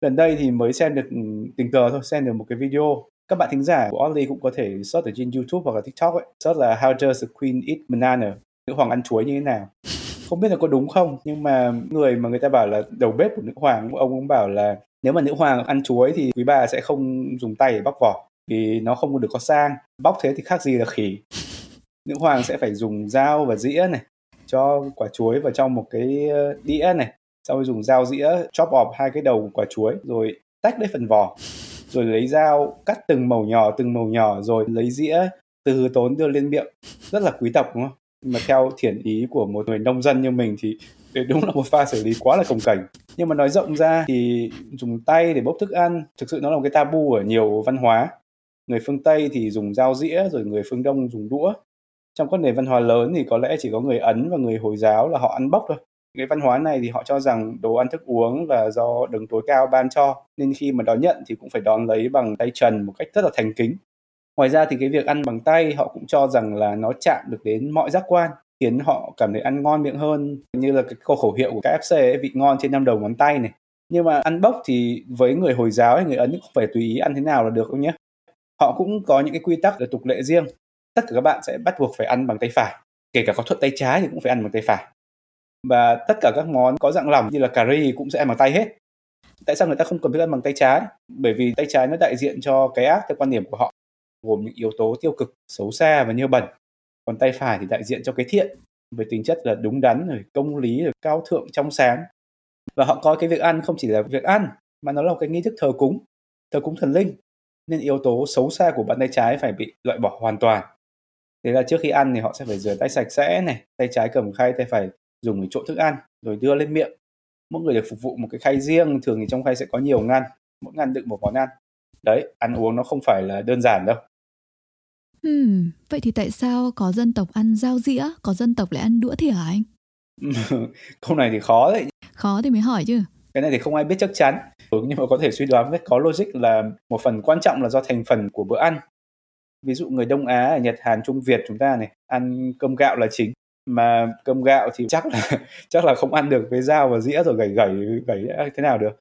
Lần đây thì mới xem được, tình cờ thôi, xem được một cái video. Các bạn thính giả của Only cũng có thể search ở trên YouTube hoặc là TikTok ấy. Search là How Does the Queen Eat Banana? Nữ hoàng ăn chuối như thế nào? Không biết là có đúng không, nhưng mà người mà người ta bảo là đầu bếp của nữ hoàng, ông cũng bảo là nếu mà nữ hoàng ăn chuối thì quý bà sẽ không dùng tay để bóc vỏ, vì nó không được có sang. Bóc thế thì khác gì là khỉ. Nữ hoàng sẽ phải dùng dao và dĩa này, cho quả chuối vào trong một cái đĩa này, sau rồi dùng dao dĩa chop off hai cái đầu của quả chuối, rồi tách lấy phần vỏ, rồi lấy dao cắt từng mẩu nhỏ, từng mẩu nhỏ, rồi lấy dĩa từ tốn đưa lên miệng. Rất là quý tộc đúng không? Nhưng mà theo thiện ý của một người nông dân như mình thì đúng là một pha xử lý quá là cồng kềnh. Nhưng mà nói rộng ra thì dùng tay để bốc thức ăn, thực sự nó là một cái tabu ở nhiều văn hóa. Người phương Tây thì dùng dao dĩa, rồi người phương Đông dùng đũa. Trong các nền văn hóa lớn thì có lẽ chỉ có người Ấn và người Hồi giáo là họ ăn bốc thôi. Cái văn hóa này thì họ cho rằng đồ ăn thức uống là do đấng tối cao ban cho, nên khi mà đón nhận thì cũng phải đón lấy bằng tay trần một cách rất là thành kính. Ngoài ra thì cái việc ăn bằng tay họ cũng cho rằng là nó chạm được đến mọi giác quan, khiến họ cảm thấy ăn ngon miệng hơn, như là cái câu khẩu hiệu của ca ép xê ấy, vị ngon trên năm đầu ngón tay này. Nhưng mà ăn bốc thì với người Hồi giáo hay người Ấn cũng không phải tùy ý ăn thế nào là được đâu nhé. Họ cũng có những cái quy tắc và tục lệ riêng. Tất cả các bạn sẽ bắt buộc phải ăn bằng tay phải, kể cả có thuận tay trái thì cũng phải ăn bằng tay phải. Và tất cả các món có dạng lỏng như là cà ri cũng sẽ ăn bằng tay hết. Tại sao người ta không cần biết ăn bằng tay trái? Bởi vì tay trái nó đại diện cho cái ác theo quan điểm của họ, gồm những yếu tố tiêu cực, xấu xa và nhiều bẩn. Còn tay phải thì đại diện cho cái thiện, với tính chất là đúng đắn, rồi công lý, rồi cao thượng, trong sáng. Và họ coi cái việc ăn không chỉ là việc ăn, mà nó là một cái nghi thức thờ cúng, thờ cúng thần linh. Nên yếu tố xấu xa của bàn tay trái phải bị loại bỏ hoàn toàn. Thế là trước khi ăn thì họ sẽ phải rửa tay sạch sẽ này, tay trái cầm khay, tay phải dùng để trộn thức ăn rồi đưa lên miệng. Mỗi người được phục vụ một cái khay riêng, thường thì trong khay sẽ có nhiều ngăn, mỗi ngăn đựng một món ăn. Đấy, ăn uống nó không phải là đơn giản đâu. Hmm, vậy thì tại sao có dân tộc ăn dao dĩa, có dân tộc lại ăn đũa thìa hả anh? Câu này thì khó đấy. Khó thì mới hỏi chứ. Cái này thì không ai biết chắc chắn, ừ, nhưng mà có thể suy đoán rất có logic là một phần quan trọng là do thành phần của bữa ăn. Ví dụ người Đông Á ở Nhật, Hàn, Trung, Việt chúng ta này ăn cơm gạo là chính, mà cơm gạo thì chắc là chắc là không ăn được với dao và dĩa rồi gẩy gẩy gẩy thế nào được.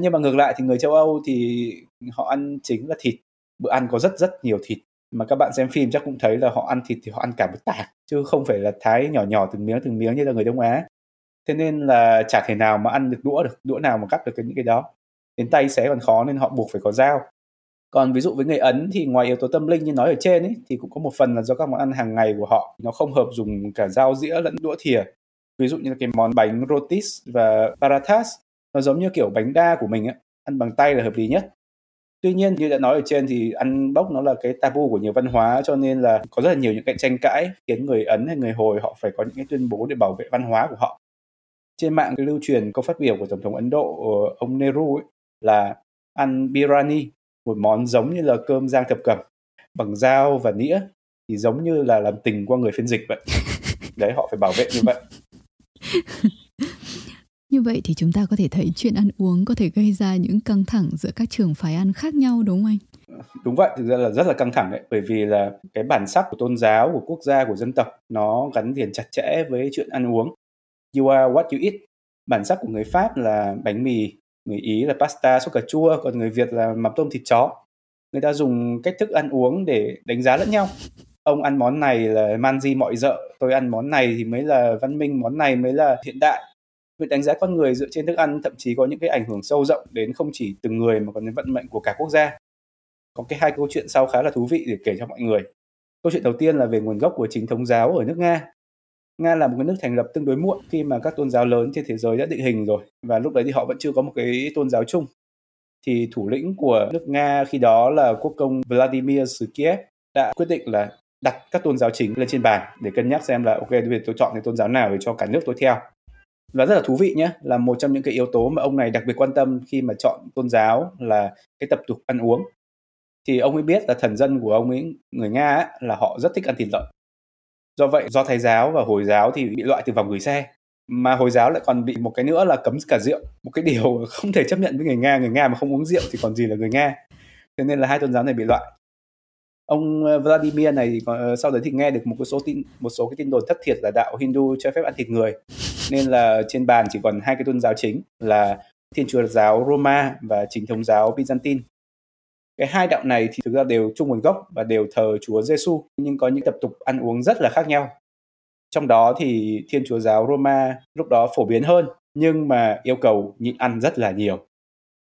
Nhưng mà ngược lại thì người châu Âu thì họ ăn chính là thịt, bữa ăn có rất rất nhiều thịt, mà các bạn xem phim chắc cũng thấy là họ ăn thịt thì họ ăn cả một tảng chứ không phải là thái nhỏ nhỏ từng miếng từng miếng như là người Đông Á. Thế nên là chả thể nào mà ăn được đũa được, đũa nào mà cắt được những cái đó, đến tay xé còn khó, nên họ buộc phải có dao. Còn ví dụ với người Ấn thì ngoài yếu tố tâm linh như nói ở trên ấy, thì cũng có một phần là do các món ăn hàng ngày của họ nó không hợp dùng cả dao dĩa lẫn đũa thìa. Ví dụ như là cái món bánh rotis và parathas, nó giống như kiểu bánh đa của mình ấy, ăn bằng tay là hợp lý nhất. Tuy nhiên như đã nói ở trên thì ăn bốc nó là cái tabu của nhiều văn hóa, cho nên là có rất là nhiều những cái tranh cãi khiến người Ấn hay người Hồi họ phải có những cái tuyên bố để bảo vệ văn hóa của họ. Trên mạng lưu truyền câu phát biểu của Tổng thống Ấn Độ ông Nehru ấy, là ăn biryani, một món giống như là cơm rang thập cẩm, bằng dao và nĩa, thì giống như là làm tình qua người phiên dịch vậy. Đấy, họ phải bảo vệ như vậy. Như vậy thì chúng ta có thể thấy chuyện ăn uống có thể gây ra những căng thẳng giữa các trường phái ăn khác nhau đúng không anh? Đúng vậy, thực ra là rất là căng thẳng đấy, bởi vì là cái bản sắc của tôn giáo, của quốc gia, của dân tộc nó gắn liền chặt chẽ với chuyện ăn uống. You are what you eat. Bản sắc của người Pháp là bánh mì, người Ý là pasta, sốt cà chua, còn người Việt là mắm tôm thịt chó. Người ta dùng cách thức ăn uống để đánh giá lẫn nhau. Ông ăn món này là man di mọi dợ, tôi ăn món này thì mới là văn minh, món này mới là hiện đại. Việc đánh giá con người dựa trên thức ăn thậm chí có những cái ảnh hưởng sâu rộng đến không chỉ từng người mà còn đến vận mệnh của cả quốc gia. Có cái hai câu chuyện sau khá là thú vị để kể cho mọi người. Câu chuyện đầu tiên là về nguồn gốc của chính thống giáo ở nước Nga. Nga là một cái nước thành lập tương đối muộn khi mà các tôn giáo lớn trên thế giới đã định hình rồi, và lúc đấy thì họ vẫn chưa có một cái tôn giáo chung. Thì thủ lĩnh của nước Nga khi đó là quốc công Vladimir Sukiev đã quyết định là đặt các tôn giáo chính lên trên bàn để cân nhắc xem là ok, bây giờ tôi chọn cái tôn giáo nào để cho cả nước tôi theo. Và rất là thú vị nhé, là một trong những cái yếu tố mà ông này đặc biệt quan tâm khi mà chọn tôn giáo là cái tập tục ăn uống. Thì ông ấy biết là thần dân của ông ấy, người Nga ấy, là họ rất thích ăn thịt lợn. Do vậy, do Thái giáo và Hồi giáo thì bị loại từ vòng gửi xe. Mà Hồi giáo lại còn bị một cái nữa là cấm cả rượu. Một cái điều không thể chấp nhận với người Nga. Người Nga mà không uống rượu thì còn gì là người Nga. Thế nên là hai tôn giáo này bị loại. Ông Vladimir này sau đấy thì nghe được một số tin, một số cái tin đồn thất thiệt là đạo Hindu cho phép ăn thịt người. Nên là trên bàn chỉ còn hai cái tôn giáo chính là Thiên Chúa giáo Roma và Chính thống giáo Byzantine. Cái hai đạo này thì thực ra đều chung nguồn gốc và đều thờ Chúa Giê-xu, nhưng có những tập tục ăn uống rất là khác nhau. Trong đó thì Thiên Chúa giáo Roma lúc đó phổ biến hơn, nhưng mà yêu cầu nhịn ăn rất là nhiều.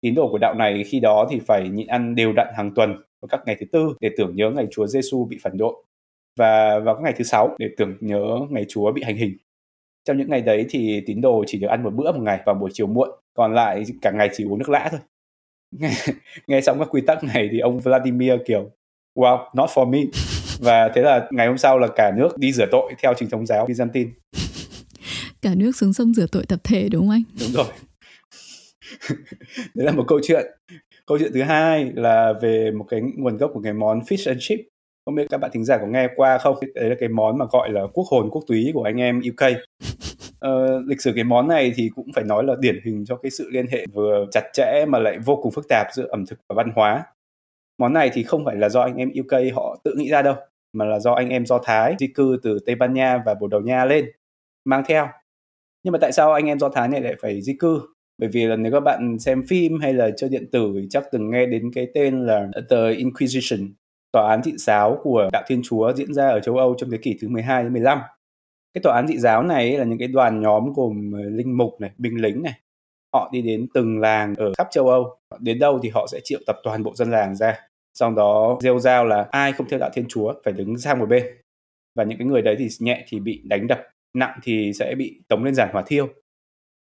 Tín đồ của đạo này khi đó thì phải nhịn ăn đều đặn hàng tuần vào các ngày thứ tư để tưởng nhớ ngày Chúa Giê-xu bị phản bội, và vào các ngày thứ sáu để tưởng nhớ ngày Chúa bị hành hình. Trong những ngày đấy thì tín đồ chỉ được ăn một bữa một ngày vào buổi chiều muộn, còn lại cả ngày chỉ uống nước lã thôi. Nghe, nghe xong các quy tắc này thì ông Vladimir kiểu wow, not for me. Và thế là ngày hôm sau là cả nước đi rửa tội theo chính thống giáo Byzantine. Cả nước xuống sông rửa tội tập thể đúng không anh? Đúng rồi. Đấy là một câu chuyện. Câu chuyện thứ hai là về một cái nguồn gốc của cái món fish and chip. Không biết các bạn thính giả có nghe qua không? Đấy là cái món mà gọi là quốc hồn quốc túy của anh em U K. Ờ, lịch sử cái món này thì cũng phải nói là điển hình cho cái sự liên hệ vừa chặt chẽ mà lại vô cùng phức tạp giữa ẩm thực và văn hóa. Món này thì không phải là do anh em U K họ tự nghĩ ra đâu, mà là do anh em Do Thái di cư từ Tây Ban Nha và Bồ Đào Nha lên, mang theo. Nhưng mà tại sao anh em Do Thái này lại phải di cư? Bởi vì là nếu các bạn xem phim hay là chơi điện tử thì chắc từng nghe đến cái tên là The Inquisition, tòa án dị giáo của đạo Thiên Chúa diễn ra ở châu Âu trong thế kỷ thứ mười hai đến mười lăm. Cái tòa án dị giáo này là những cái đoàn nhóm gồm linh mục này, binh lính này, họ đi đến từng làng ở khắp châu Âu. Đến đâu thì họ sẽ triệu tập toàn bộ dân làng ra, sau đó rêu rao là ai không theo đạo Thiên Chúa phải đứng sang một bên. Và những cái người đấy thì nhẹ thì bị đánh đập, nặng thì sẽ bị tống lên giàn hỏa thiêu.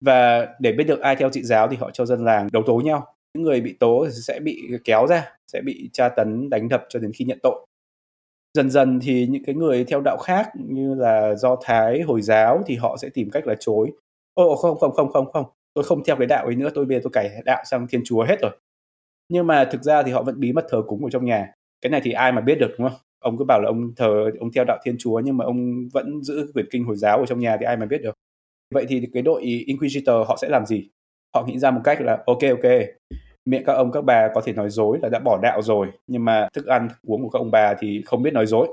Và để biết được ai theo dị giáo thì họ cho dân làng đấu tố nhau. Những người bị tố sẽ bị kéo ra, sẽ bị tra tấn, đánh đập cho đến khi nhận tội. Dần dần thì những cái người theo đạo khác như là Do Thái, Hồi giáo thì họ sẽ tìm cách là chối. Ô không, không, không, không, không. Tôi không theo cái đạo ấy nữa, tôi bây giờ tôi cải đạo sang Thiên Chúa hết rồi. Nhưng mà thực ra thì họ vẫn bí mật thờ cúng ở trong nhà. Cái này thì ai mà biết được đúng không? Ông cứ bảo là ông thờ, ông theo đạo Thiên Chúa nhưng mà ông vẫn giữ quyển kinh Hồi giáo ở trong nhà thì ai mà biết được. Vậy thì cái đội Inquisitor họ sẽ làm gì? Họ nghĩ ra một cách là ok, ok. Miệng các ông các bà có thể nói dối là đã bỏ đạo rồi, nhưng mà thức ăn, thức uống của các ông bà thì không biết nói dối.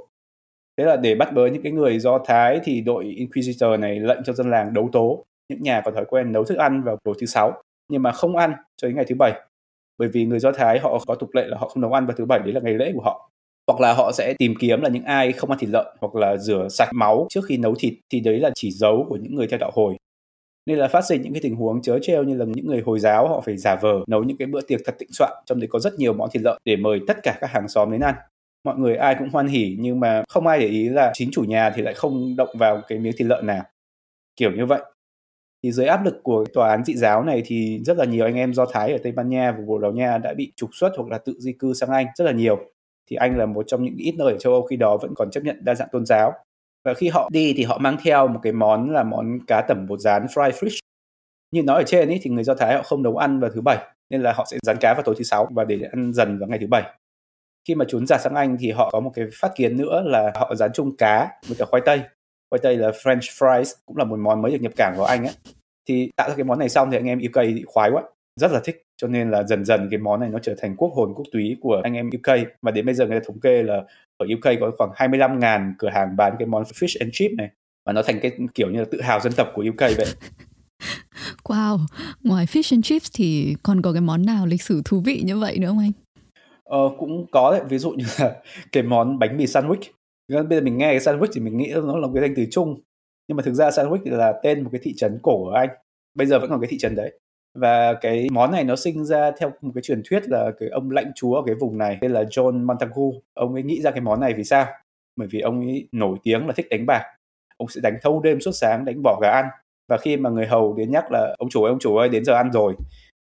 Thế là để bắt bớ những cái người Do Thái thì đội Inquisitor này lệnh cho dân làng đấu tố những nhà có thói quen nấu thức ăn vào tối thứ sáu nhưng mà không ăn cho đến ngày thứ bảy. Bởi vì người Do Thái họ có tục lệ là họ không nấu ăn vào thứ bảy, đấy là ngày lễ của họ. Hoặc là họ sẽ tìm kiếm là những ai không ăn thịt lợn hoặc là rửa sạch máu trước khi nấu thịt, thì đấy là chỉ dấu của những người theo đạo Hồi. Nên là phát sinh những cái tình huống trớ trêu như là những người Hồi giáo họ phải giả vờ nấu những cái bữa tiệc thật thịnh soạn, trong đấy có rất nhiều món thịt lợn để mời tất cả các hàng xóm đến ăn. Mọi người ai cũng hoan hỉ nhưng mà không ai để ý là chính chủ nhà thì lại không động vào cái miếng thịt lợn nào. Kiểu như vậy. Thì dưới áp lực của tòa án dị giáo này thì rất là nhiều anh em Do Thái ở Tây Ban Nha và Bồ Đào Nha đã bị trục xuất hoặc là tự di cư sang Anh rất là nhiều. Thì Anh là một trong những ít nơi ở châu Âu khi đó vẫn còn chấp nhận đa dạng tôn giáo. Và khi họ đi thì họ mang theo một cái món là món cá tẩm bột rán fried fish. Như nói ở trên ấy, thì người Do Thái họ không nấu ăn vào thứ bảy, nên là họ sẽ rán cá vào tối thứ sáu và để ăn dần vào ngày thứ bảy. Khi mà trốn giả sang Anh thì họ có một cái phát kiến nữa là họ rán chung cá với cả khoai tây. Khoai tây là French fries, cũng là một món mới được nhập cảng vào Anh ấy. Thì tạo ra cái món này xong thì anh em U K thì khoái quá, rất là thích. Cho nên là dần dần cái món này nó trở thành quốc hồn quốc túy của anh em U K. Và đến bây giờ người ta thống kê là ở U K có khoảng hai mươi lăm nghìn cửa hàng bán cái món fish and chip này. Và nó thành cái kiểu như là tự hào dân tộc của U K vậy. Wow, ngoài fish and chips thì còn có cái món nào lịch sử thú vị như vậy nữa không anh? Ờ, cũng có đấy, ví dụ như là cái món bánh mì sandwich. Bây giờ mình nghe cái sandwich thì mình nghĩ nó là một cái danh từ chung. Nhưng mà thực ra sandwich là tên một cái thị trấn cổ ở Anh. Bây giờ vẫn còn cái thị trấn đấy. Và cái món này nó sinh ra theo một cái truyền thuyết là cái ông lãnh chúa ở cái vùng này tên là John Montagu. Ông ấy nghĩ ra cái món này vì sao? Bởi vì ông ấy nổi tiếng là thích đánh bạc. Ông sẽ đánh thâu đêm suốt sáng, đánh bỏ gà ăn. Và khi mà người hầu đến nhắc là ông chủ ơi, ông chủ ơi, đến giờ ăn rồi,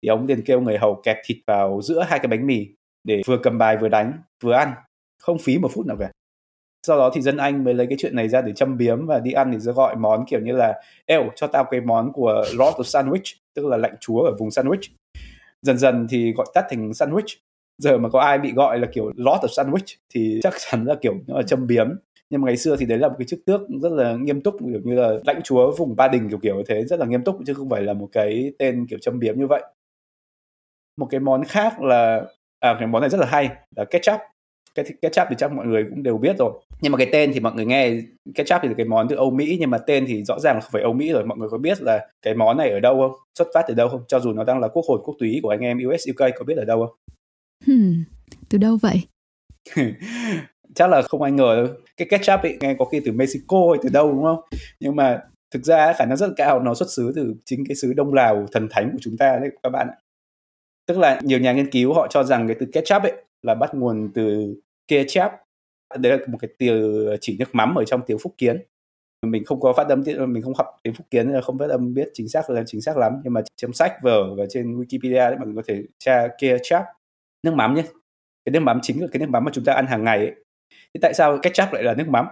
thì ông liền kêu người hầu kẹp thịt vào giữa hai cái bánh mì để vừa cầm bài vừa đánh, vừa ăn, không phí một phút nào cả. Sau đó thì dân Anh mới lấy cái chuyện này ra để châm biếm, và đi ăn thì sẽ gọi món kiểu như là eo cho tao cái món của Lord of Sandwich, tức là lạnh chúa ở vùng sandwich. Dần dần thì gọi tắt thành sandwich. Giờ mà có ai bị gọi là kiểu Lord of Sandwich thì chắc chắn là kiểu nó là châm biếm. Nhưng mà ngày xưa thì đấy là một cái chức tước rất là nghiêm túc, kiểu như là lãnh chúa vùng Ba Đình kiểu kiểu như thế, rất là nghiêm túc chứ không phải là một cái tên kiểu châm biếm như vậy. Một cái món khác là, à cái món này rất là hay, là ketchup. Cái ketchup thì chắc mọi người cũng đều biết rồi. Nhưng mà cái tên thì mọi người nghe ketchup thì là cái món từ Âu Mỹ, nhưng mà tên thì rõ ràng là không phải Âu Mỹ rồi. Mọi người có biết là cái món này ở đâu không? Xuất phát từ đâu không? Cho dù nó đang là quốc hồn quốc túy của anh em U S U K, có biết ở đâu không? Hmm, từ đâu vậy? Chắc là không ai ngờ cái ketchup ấy nghe có khi từ Mexico hay từ đâu, đúng không? Nhưng mà thực ra khả năng rất cao nó xuất xứ từ chính cái xứ Đông Lào thần thánh của chúng ta đấy các bạn ạ. Tức là nhiều nhà nghiên cứu họ cho rằng cái từ ketchup ấy là bắt nguồn từ ketchup, đấy là một cái từ chỉ nước mắm ở trong tiếng Phúc Kiến. Mình không có phát âm, mình không học tiếng Phúc Kiến nên không phát âm biết chính xác là chính xác lắm, nhưng mà trong sách vở và trên Wikipedia đấy, mọi người có thể tra ketchup, nước mắm nhé. Cái nước mắm chính là cái nước mắm mà chúng ta ăn hàng ngày ấy. Thế tại sao ketchup lại là nước mắm?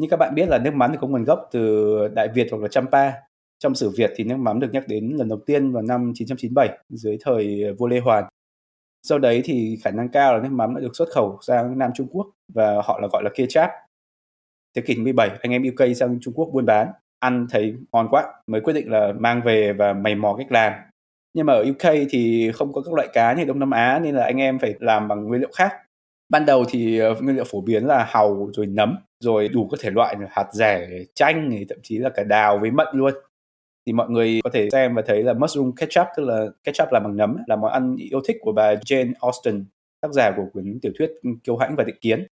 Như các bạn biết là nước mắm thì có nguồn gốc từ Đại Việt hoặc là Champa. Trong sử Việt thì nước mắm được nhắc đến lần đầu tiên vào năm chín trăm chín mươi bảy dưới thời vua Lê Hoàn. Sau đấy thì khả năng cao là nước mắm đã được xuất khẩu sang Nam Trung Quốc và họ là gọi là ketchup. Thế kỷ mười bảy, anh em U K sang Trung Quốc buôn bán, ăn thấy ngon quá mới quyết định là mang về và mày mò cách làm. Nhưng mà ở U K thì không có các loại cá như Đông Nam Á nên là anh em phải làm bằng nguyên liệu khác. Ban đầu thì nguyên liệu phổ biến là hàu rồi nấm, rồi đủ các thể loại hạt dẻ, chanh, thậm chí là cả đào với mận luôn. Thì mọi người có thể xem và thấy là mushroom ketchup, tức là ketchup làm bằng nấm, là món ăn yêu thích của bà Jane Austen, tác giả của cuốn tiểu thuyết Kiêu hãnh và Định kiến.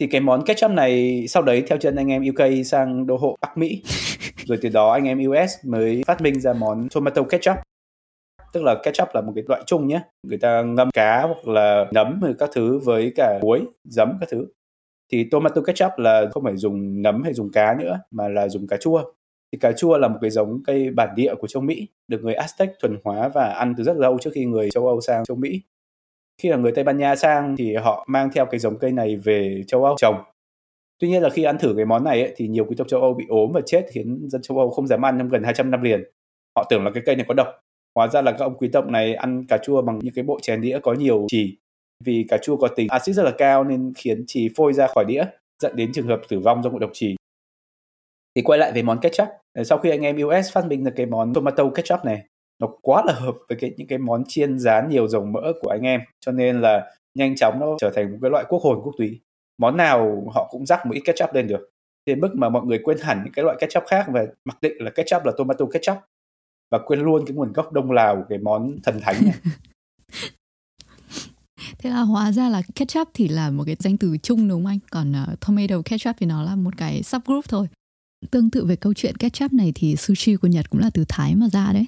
Thì cái món ketchup này sau đấy theo chân anh em U K sang đô hộ Bắc Mỹ, rồi từ đó anh em U S mới phát minh ra món tomato ketchup. Tức là ketchup là một cái loại chung nhé, người ta ngâm cá hoặc là nấm các thứ với cả muối, giấm các thứ. Thì tomato ketchup là không phải dùng nấm hay dùng cá nữa mà là dùng cà chua. Thì cà chua là một cái giống cây bản địa của châu Mỹ, được người Aztec thuần hóa và ăn từ rất lâu trước khi người châu Âu sang châu Mỹ. Khi là người Tây Ban Nha sang thì họ mang theo cái giống cây này về châu Âu trồng. Tuy nhiên là khi ăn thử cái món này ấy, thì nhiều quý tộc châu Âu bị ốm và chết, khiến dân châu Âu không dám ăn trong gần hai trăm năm liền. Họ tưởng là cái cây này có độc. Hóa ra là các ông quý tộc này ăn cà chua bằng những cái bộ chén đĩa có nhiều chì. Vì cà chua có tính axit rất là cao nên khiến chì phôi ra khỏi đĩa, dẫn đến trường hợp tử vong do ngộ độc chì. Thì quay lại về món ketchup, sau khi anh em U S phát minh ra cái món tomato ketchup này, nó quá là hợp với cái, những cái món chiên rán nhiều dầu mỡ của anh em, cho nên là nhanh chóng nó trở thành một cái loại quốc hồn quốc túy. Món nào họ cũng rắc một ít ketchup lên được, đến mức mà mọi người quên hẳn những cái loại ketchup khác và mặc định là ketchup là tomato ketchup, và quên luôn cái nguồn gốc Đông Lào của cái món thần thánh này. Thế là hóa ra là ketchup thì là một cái danh từ chung đúng không anh? Còn uh, tomato ketchup thì nó là một cái subgroup thôi. Tương tự về câu chuyện ketchup này thì sushi của Nhật cũng là từ Thái mà ra đấy.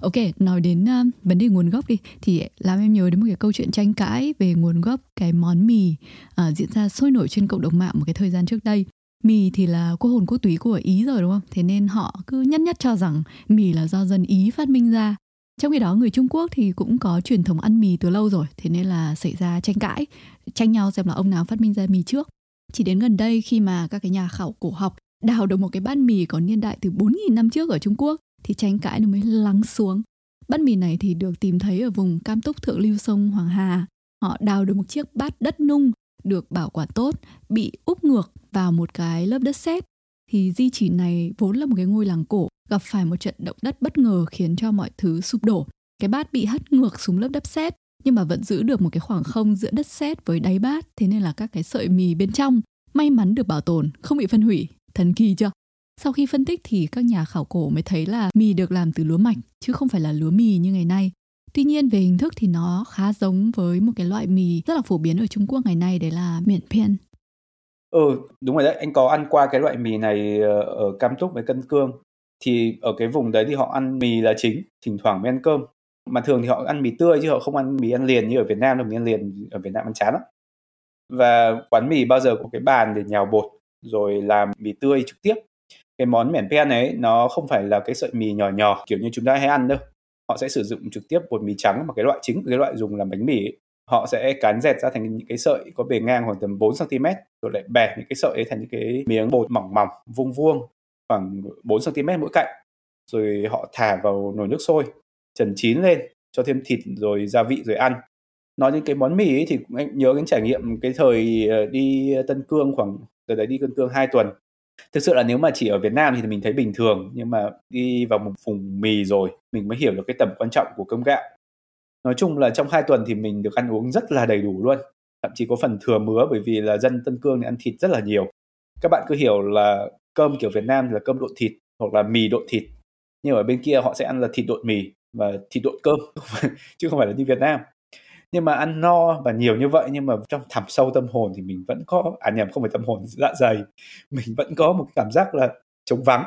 Ok, nói đến uh, vấn đề nguồn gốc đi, thì làm em nhớ đến một cái câu chuyện tranh cãi về nguồn gốc cái món mì uh, diễn ra sôi nổi trên cộng đồng mạng một cái thời gian trước đây. Mì thì là quốc hồn quốc túy của Ý rồi đúng không? Thế nên họ cứ nhất nhất cho rằng mì là do dân Ý phát minh ra. Trong khi đó người Trung Quốc thì cũng có truyền thống ăn mì từ lâu rồi, thế nên là xảy ra tranh cãi, tranh nhau xem là ông nào phát minh ra mì trước. Chỉ đến gần đây khi mà các cái nhà khảo cổ học đào được một cái bát mì có niên đại từ bốn nghìn năm trước ở Trung Quốc thì tranh cãi nó mới lắng xuống. Bát mì này thì được tìm thấy ở vùng Cam Túc thượng lưu sông Hoàng Hà. Họ đào được một chiếc bát đất nung được bảo quản tốt, bị úp ngược vào một cái lớp đất sét. Thì di chỉ này vốn là một cái ngôi làng cổ, gặp phải một trận động đất bất ngờ khiến cho mọi thứ sụp đổ. Cái bát bị hất ngược xuống lớp đất sét, nhưng mà vẫn giữ được một cái khoảng không giữa đất sét với đáy bát, thế nên là các cái sợi mì bên trong may mắn được bảo tồn, không bị phân hủy. Thần kỳ chưa? Sau khi phân tích thì các nhà khảo cổ mới thấy là mì được làm từ lúa mạch chứ không phải là lúa mì như ngày nay. Tuy nhiên về hình thức thì nó khá giống với một cái loại mì rất là phổ biến ở Trung Quốc ngày nay, đấy là miển phiên. Ừ, đúng rồi đấy, anh có ăn qua cái loại mì này ở Cam Túc với Tân Cương. Thì ở cái vùng đấy thì họ ăn mì là chính, thỉnh thoảng mới ăn cơm. Mà thường thì họ ăn mì tươi chứ họ không ăn mì ăn liền như ở Việt Nam đâu, mì ăn liền ở Việt Nam ăn chán lắm. Và quán mì bao giờ có cái bàn để nhào bột rồi làm mì tươi trực tiếp. Cái món miển phiên ấy nó không phải là cái sợi mì nhỏ nhỏ kiểu như chúng ta hay ăn đâu. Họ sẽ sử dụng trực tiếp bột mì trắng mà cái loại chính, cái loại dùng làm bánh mì ấy. họ sẽ cán dẹt ra thành những cái sợi có bề ngang khoảng tầm bốn xăng-ti-mét, rồi lại bẻ những cái sợi ấy thành những cái miếng bột mỏng mỏng, vuông vuông, khoảng bốn xăng-ti-mét mỗi cạnh. Rồi họ thả vào nồi nước sôi, chần chín lên, cho thêm thịt rồi gia vị rồi ăn. Nói những cái món mì ấy thì anh nhớ cái trải nghiệm cái thời đi Tân Cương khoảng, từ đấy đi Tân Cương hai tuần. Thực sự là nếu mà chỉ ở Việt Nam thì mình thấy bình thường, nhưng mà đi vào một vùng mì rồi mình mới hiểu được cái tầm quan trọng của cơm gạo. Nói chung là trong hai tuần thì mình được ăn uống rất là đầy đủ luôn, thậm chí có phần thừa mứa, bởi vì là dân Tân Cương thì ăn thịt rất là nhiều. Các bạn cứ hiểu là cơm kiểu Việt Nam là cơm độn thịt hoặc là mì độn thịt, nhưng ở bên kia họ sẽ ăn là thịt độn mì và thịt độn cơm chứ không phải là như Việt Nam. Nhưng mà ăn no và nhiều như vậy, nhưng mà trong thẳm sâu tâm hồn thì mình vẫn có, à nhầm không phải tâm hồn, dạ dày, mình vẫn có một cảm giác là trống vắng.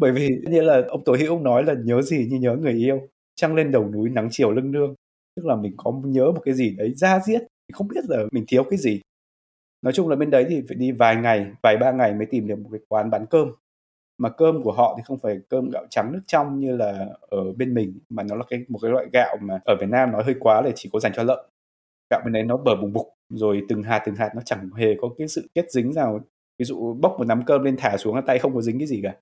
Bởi vì như là ông Tố Hữu nói là nhớ gì như nhớ người yêu, trăng lên đầu núi nắng chiều lưng nương. Tức là mình có nhớ một cái gì đấy da diết, mình không biết là mình thiếu cái gì. Nói chung là bên đấy thì phải đi vài ngày, vài ba ngày mới tìm được một cái quán bán cơm. Mà cơm của họ thì không phải cơm gạo trắng nước trong như là ở bên mình, mà nó là cái, một cái loại gạo mà ở Việt Nam nói hơi quá là chỉ có dành cho lợn. Gạo bên đấy nó bở bùng bục, rồi từng hạt từng hạt, nó chẳng hề có cái sự kết dính nào. Ví dụ bốc một nắm cơm lên thả xuống, tay không có dính cái gì cả.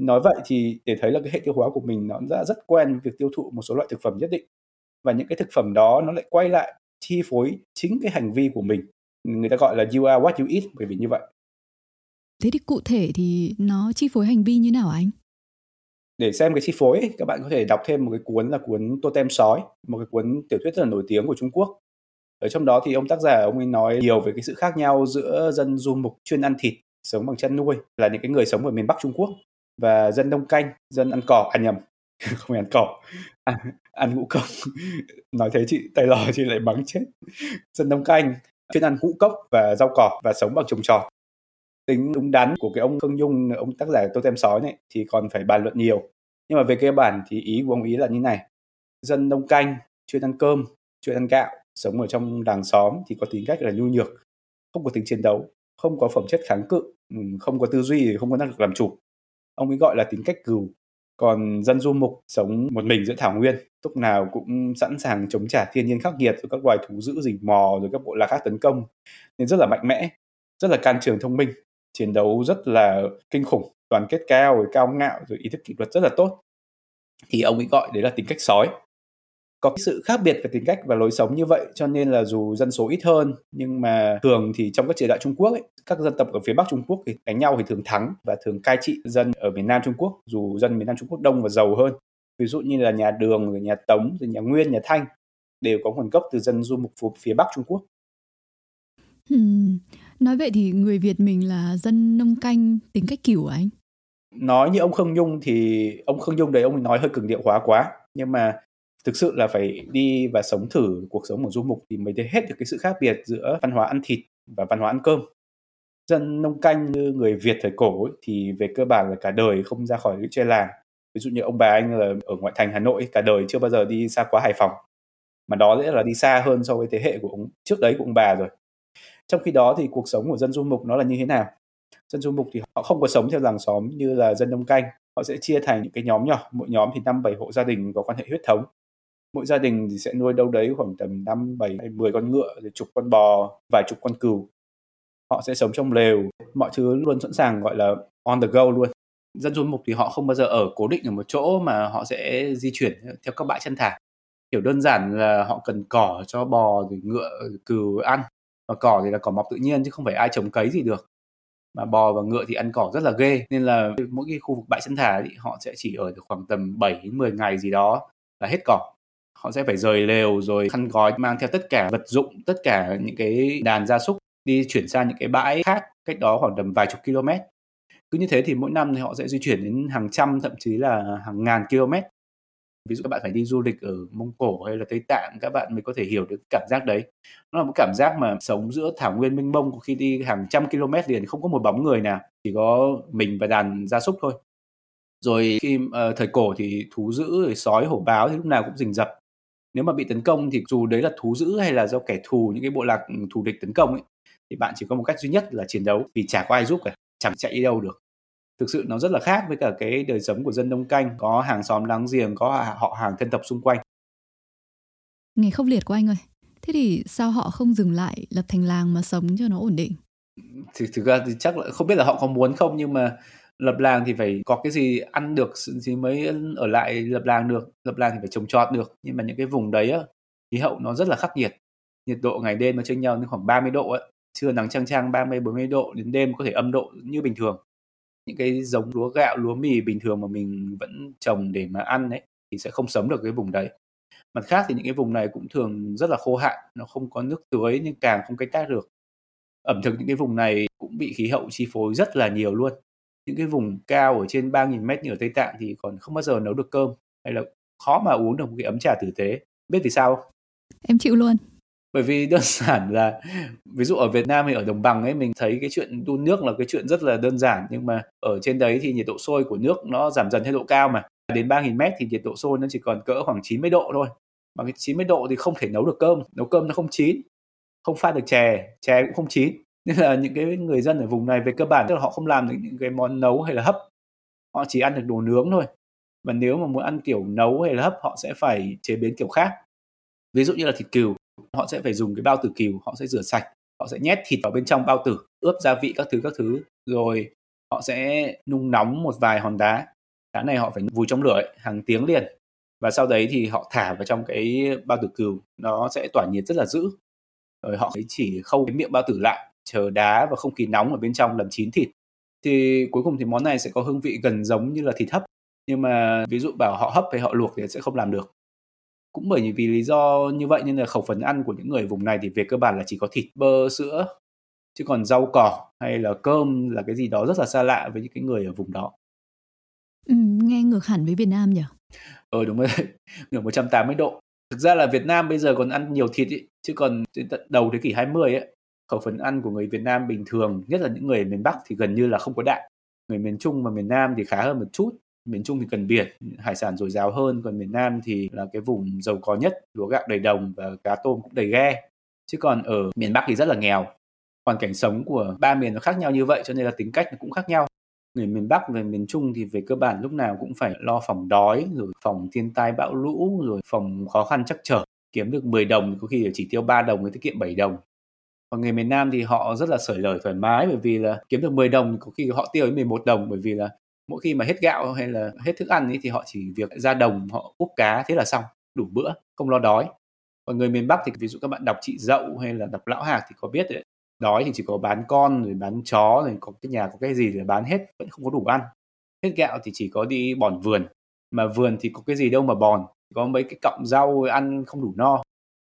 Nói vậy thì để thấy là cái hệ tiêu hóa của mình nó đã rất quen với việc tiêu thụ một số loại thực phẩm nhất định. Và những cái thực phẩm đó nó lại quay lại chi phối chính cái hành vi của mình. Người ta gọi là you are what you eat, bởi vì như vậy. Thế thì cụ thể thì nó chi phối hành vi như nào anh? Để xem cái chi phối ấy, các bạn có thể đọc thêm một cái cuốn là cuốn Totem Sói, một cái cuốn tiểu thuyết rất là nổi tiếng của Trung Quốc. Ở trong đó thì ông tác giả ông ấy nói nhiều về cái sự khác nhau giữa dân du mục chuyên ăn thịt, sống bằng chăn nuôi, là những cái người sống ở miền Bắc Trung Quốc, và dân đông canh, dân ăn cỏ, ăn à, nhầm, không phải ăn cỏ, à, ăn ngũ cốc. Nói thế chị tay lò chị lại mắng chết. Dân đông canh chuyên ăn ngũ cốc và rau cỏ và sống bằng trồng trọt. Tính đúng đắn của cái ông Khương Nhung, ông tác giả Totem Sói này thì còn phải bàn luận nhiều. Nhưng mà về cơ bản thì ý của ông ý là như này. Dân đông canh, chuyên ăn cơm, chuyên ăn gạo, sống ở trong làng xóm thì có tính cách là nhu nhược, không có tính chiến đấu, không có phẩm chất kháng cự, không có tư duy, không có năng lực làm chủ. Ông ấy gọi là tính cách cừu. Còn dân du mục sống một mình giữa thảo nguyên, lúc nào cũng sẵn sàng chống trả thiên nhiên khắc nghiệt, rồi các loài thú dữ rình mò, rồi các bộ lạc khác tấn công, nên rất là mạnh mẽ, rất là can trường thông minh, chiến đấu rất là kinh khủng, đoàn kết cao, rồi cao ngạo, rồi ý thức kỷ luật rất là tốt. Thì ông ấy gọi đấy là tính cách sói. Có sự khác biệt về tính cách và lối sống như vậy, cho nên là dù dân số ít hơn, nhưng mà thường thì trong các triều đại Trung Quốc ấy, các dân tộc ở phía Bắc Trung Quốc thì đánh nhau thì thường thắng và thường cai trị dân ở miền Nam Trung Quốc, dù dân miền Nam Trung Quốc đông và giàu hơn. Ví dụ như là nhà Đường, rồi nhà Tống, rồi nhà Nguyên, nhà Thanh đều có nguồn gốc từ dân du mục phía Bắc Trung Quốc. Hmm. Nói vậy thì người Việt mình là dân nông canh, tính cách cửu anh? Nói như ông Khương Nhung thì ông Khương Nhung đấy ông nói hơi cường điệu hóa quá, nhưng mà thực sự là phải đi và sống thử cuộc sống ở du mục thì mới thấy hết được cái sự khác biệt giữa văn hóa ăn thịt và văn hóa ăn cơm. Dân nông canh như người Việt thời cổ ấy, thì về cơ bản là cả đời không ra khỏi lũy tre làng. Ví dụ như ông bà anh là ở ngoại thành Hà Nội, cả đời chưa bao giờ đi xa quá Hải Phòng, mà đó sẽ là đi xa hơn so với thế hệ của ông trước đấy của ông bà rồi. Trong khi đó thì cuộc sống của dân du mục nó là như thế nào? Dân du mục thì họ không có sống theo làng xóm như là dân nông canh. Họ sẽ chia thành những cái nhóm nhỏ, mỗi nhóm thì năm bảy hộ gia đình có quan hệ huyết thống. Mỗi gia đình thì sẽ nuôi đâu đấy khoảng tầm năm, bảy, mười con ngựa, rồi chục con bò, vài chục con cừu. Họ sẽ sống trong lều, mọi thứ luôn sẵn sàng, gọi là on the go luôn. Dân du mục thì họ không bao giờ ở cố định ở một chỗ mà họ sẽ di chuyển theo các bãi chăn thả. Hiểu đơn giản là họ cần cỏ cho bò, rồi ngựa, rồi cừu ăn. Và cỏ thì là cỏ mọc tự nhiên chứ không phải ai trồng cấy gì được. Mà bò và ngựa thì ăn cỏ rất là ghê, nên là mỗi cái khu vực bãi chăn thả thì họ sẽ chỉ ở được khoảng tầm bảy đến mười ngày gì đó là hết cỏ. Họ sẽ phải rời lều rồi khăn gói, mang theo tất cả vật dụng, tất cả những cái đàn gia súc đi chuyển sang những cái bãi khác cách đó khoảng tầm vài chục km. Cứ như thế thì mỗi năm thì họ sẽ di chuyển đến hàng trăm, thậm chí là hàng ngàn km. Ví dụ các bạn phải đi du lịch ở Mông Cổ hay là Tây Tạng, các bạn mới có thể hiểu được cảm giác đấy. Nó là một cảm giác mà sống giữa thảo nguyên mênh mông, có khi đi hàng trăm km liền không có một bóng người nào, chỉ có mình và đàn gia súc thôi. Rồi khi uh, thời cổ thì thú dữ, sói, hổ báo thì lúc nào cũng rình rập. Nếu mà bị tấn công thì dù đấy là thú dữ hay là do kẻ thù, những cái bộ lạc thù địch tấn công ấy, thì bạn chỉ có một cách duy nhất là chiến đấu, vì chả có ai giúp cả, chẳng chạy đi đâu được. Thực sự nó rất là khác với cả cái đời sống của dân nông canh, có hàng xóm láng giềng, có họ hàng thân tộc xung quanh. Nghe khốc liệt của anh ơi, Thế thì sao họ không dừng lại lập thành làng mà sống cho nó ổn định? Thì thực ra thì chắc là không biết là họ có muốn không, nhưng mà lập làng thì phải có cái gì ăn được thì mới ở lại lập làng được, lập làng thì phải trồng trọt được. Nhưng mà những cái vùng đấy á, khí hậu nó rất là khắc nghiệt, nhiệt độ ngày đêm nó chênh nhau đến khoảng ba mươi độ á, trưa nắng chang chang ba mươi bốn mươi độ, đến đêm có thể âm độ như bình thường. Những cái giống lúa gạo, lúa mì bình thường mà mình vẫn trồng để mà ăn ấy thì sẽ không sống được cái vùng đấy. Mặt khác thì những cái vùng này cũng thường rất là khô hạn, nó không có nước tưới nên càng không canh tác được. Ẩm thực những cái vùng này cũng bị khí hậu chi phối rất là nhiều luôn. Những cái vùng cao ở trên ba nghìn mét như ở Tây Tạng thì còn không bao giờ nấu được cơm, hay là khó mà uống được một cái ấm trà tử tế. Biết vì sao không? Em chịu luôn. Bởi vì đơn giản là, ví dụ ở Việt Nam hay ở đồng bằng ấy, mình thấy cái chuyện đun nước là cái chuyện rất là đơn giản. Nhưng mà ở trên đấy thì nhiệt độ sôi của nước nó giảm dần theo độ cao mà. Đến ba nghìn mét thì nhiệt độ sôi nó chỉ còn cỡ khoảng chín mươi độ thôi. Mà cái chín mươi độ thì không thể nấu được cơm, nấu cơm nó không chín, không pha được chè, chè cũng không chín. Nên là những cái người dân ở vùng này về cơ bản tức là họ không làm được những cái món nấu hay là hấp, họ chỉ ăn được đồ nướng thôi. Và nếu mà muốn ăn kiểu nấu hay là hấp, họ sẽ phải chế biến kiểu khác. Ví dụ như là thịt cừu, họ sẽ phải dùng cái bao tử cừu, họ sẽ rửa sạch, họ sẽ nhét thịt vào bên trong bao tử, ướp gia vị các thứ các thứ, rồi họ sẽ nung nóng một vài hòn đá. Đá này họ phải vùi trong lửa ấy, hàng tiếng liền, và sau đấy thì họ thả vào trong cái bao tử cừu, nó sẽ tỏa nhiệt rất là dữ. Rồi họ chỉ khâu cái miệng bao tử lại, chờ đá và không khí nóng ở bên trong làm chín thịt. Thì cuối cùng thì món này sẽ có hương vị gần giống như là thịt hấp, nhưng mà ví dụ bảo họ hấp hay họ luộc thì sẽ không làm được. Cũng bởi vì lý do như vậy nên là khẩu phần ăn của những người vùng này thì về cơ bản là chỉ có thịt, bơ, sữa, chứ còn rau cỏ hay là cơm là cái gì đó rất là xa lạ với những cái người ở vùng đó. Ừ, nghe ngược hẳn với Việt Nam nhỉ? Ờ đúng rồi, ngược một trăm tám mươi độ. Thực ra là Việt Nam bây giờ còn ăn nhiều thịt ý, chứ còn đến tận đầu thế kỷ hai mươi ấy, khẩu phần ăn của người Việt Nam bình thường, nhất là những người miền Bắc thì gần như là không có đạm. Người miền Trung và miền Nam thì khá hơn một chút. Miền Trung thì cần biển, hải sản dồi dào hơn, còn miền Nam thì là cái vùng giàu có nhất, lúa gạo đầy đồng và cá tôm cũng đầy ghe. Chứ còn ở miền Bắc thì rất là nghèo. Hoàn cảnh sống của ba miền nó khác nhau như vậy cho nên là tính cách nó cũng khác nhau. Người miền Bắc và miền Trung thì về cơ bản lúc nào cũng phải lo phòng đói, rồi phòng thiên tai bão lũ, rồi phòng khó khăn trắc trở. Kiếm được mười đồng có khi chỉ tiêu ba đồng mới tiết kiệm bảy đồng. Còn người miền Nam thì họ rất là xởi lời thoải mái, bởi vì là kiếm được mười đồng có khi họ tiêu đến mười một đồng, bởi vì là mỗi khi mà hết gạo hay là hết thức ăn ấy, thì họ chỉ việc ra đồng họ úp cá thế là xong, đủ bữa, không lo đói. Còn người miền Bắc thì ví dụ các bạn đọc Chị Dậu hay là đọc Lão Hạc thì có biết đấy, đói thì chỉ có bán con rồi bán chó, rồi có cái nhà có cái gì để bán hết, vẫn không có đủ ăn. Hết gạo thì chỉ có đi bòn vườn, mà vườn thì có cái gì đâu mà bòn, có mấy cái cọng rau ăn không đủ no.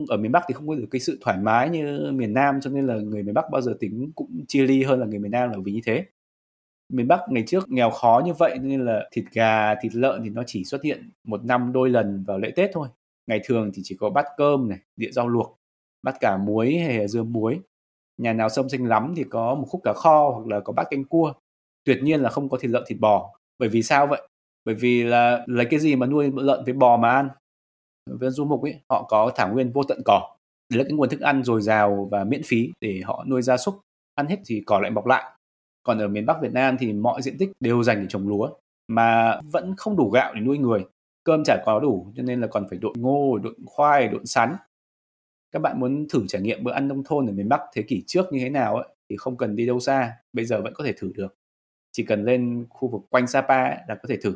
Ở miền Bắc thì không có được cái sự thoải mái như miền Nam, cho nên là người miền Bắc bao giờ tính cũng chia ly hơn là người miền Nam là vì như thế. Miền Bắc ngày trước nghèo khó như vậy nên là thịt gà, thịt lợn thì nó chỉ xuất hiện một năm đôi lần vào lễ Tết thôi. Ngày thường thì chỉ có bát cơm này, đĩa rau luộc, bát cả muối hay dưa muối. Nhà nào xâm xanh lắm thì có một khúc cá kho hoặc là có bát canh cua. Tuyệt nhiên là không có thịt lợn, thịt bò. Bởi vì sao vậy? Bởi vì là lấy cái gì mà nuôi lợn với bò mà ăn? Với du mục ấy, họ có thảo nguyên vô tận cỏ. Đấy là cái nguồn thức ăn dồi dào và miễn phí để họ nuôi gia súc. Ăn hết thì cỏ lại mọc lại. Còn ở miền Bắc Việt Nam thì mọi diện tích đều dành để trồng lúa, mà vẫn không đủ gạo để nuôi người. Cơm chả có đủ, cho nên là còn phải độn ngô, độn khoai, độn sắn. Các bạn muốn thử trải nghiệm bữa ăn nông thôn ở miền Bắc thế kỷ trước như thế nào ấy, thì không cần đi đâu xa, bây giờ vẫn có thể thử được. Chỉ cần lên khu vực quanh Sapa ấy, là có thể thử.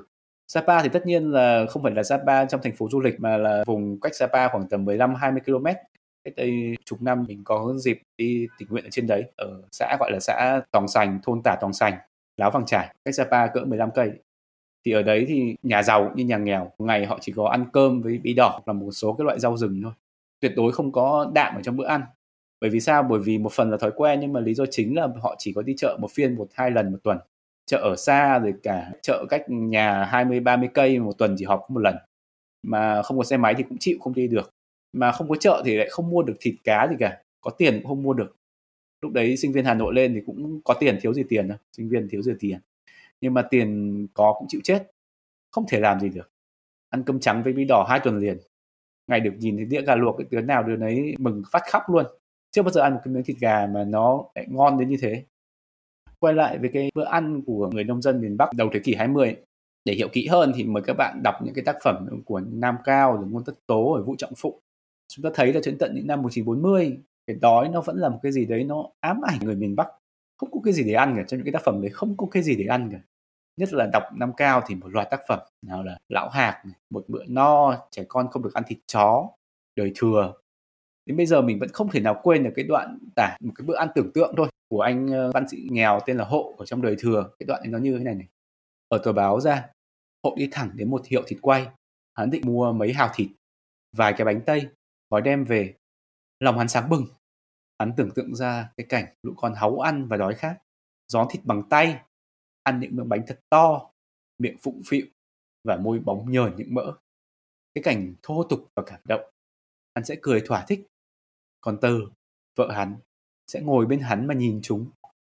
Sapa thì tất nhiên là không phải là Sapa trong thành phố du lịch, mà là vùng cách Sapa khoảng tầm mười lăm đến hai mươi ki lô mét. Cách đây chục năm mình có dịp đi tình nguyện ở trên đấy, ở xã gọi là xã Tòng Sành, thôn Tả Tòng Sành, Láo Vàng Trải, cách Sapa cỡ mười lăm cây. Thì ở đấy thì nhà giàu cũng như nhà nghèo, ngày họ chỉ có ăn cơm với bí đỏ hoặc là một số cái loại rau rừng thôi. Tuyệt đối không có đạm ở trong bữa ăn. Bởi vì sao? Bởi vì một phần là thói quen, nhưng mà lý do chính là họ chỉ có đi chợ một phiên một hai lần một tuần. Chợ ở xa rồi cả chợ cách nhà hai mươi ba mươi cây một tuần chỉ họp một lần. Mà không có xe máy thì cũng chịu không đi được. Mà không có chợ thì lại không mua được thịt cá gì cả, có tiền cũng không mua được. Lúc đấy sinh viên Hà Nội lên thì cũng có tiền, thiếu gì tiền đâu, sinh viên thiếu gì tiền. Nhưng mà tiền có cũng chịu chết, không thể làm gì được. Ăn cơm trắng với bí đỏ hai tuần liền. Ngày được nhìn thấy đĩa gà luộc, đứa nào đứa nấy mừng phát khóc luôn. Chưa bao giờ ăn một cái miếng thịt gà mà nó lại ngon đến như thế. Quay lại với cái bữa ăn của người nông dân miền Bắc đầu thế kỷ hai mươi. Để hiểu kỹ hơn thì mời các bạn đọc những cái tác phẩm của Nam Cao, rồi Ngôn Tất Tố, rồi Vũ Trọng Phụng. Chúng ta thấy là đến tận những năm một chín bốn mươi, cái đói nó vẫn là một cái gì đấy nó ám ảnh người miền Bắc. Không có cái gì để ăn cả, trong những cái tác phẩm đấy không có cái gì để ăn cả. Nhất là đọc năm cao thì một loạt tác phẩm, nào là Lão Hạc, Một Bữa No, Trẻ Con Không Được Ăn Thịt Chó, Đời Thừa. Đến bây giờ mình vẫn không thể nào quên được cái đoạn tả một cái bữa ăn tưởng tượng thôi của anh văn sĩ nghèo tên là Hộ ở trong Đời Thừa. Cái đoạn ấy nó như thế này này. Ở tờ báo ra, Hộ đi thẳng đến một hiệu thịt quay. Hắn định mua mấy hào thịt, vài cái bánh tây, gói đem về. Lòng hắn sáng bừng. Hắn tưởng tượng ra cái cảnh lũ con háu ăn và đói khát, gión thịt bằng tay, ăn những miếng bánh thật to, miệng phụng phịu và môi bóng nhờn những mỡ. Cái cảnh thô tục và cảm động, hắn sẽ cười thỏa thích. Còn Tờ, vợ hắn, sẽ ngồi bên hắn mà nhìn chúng,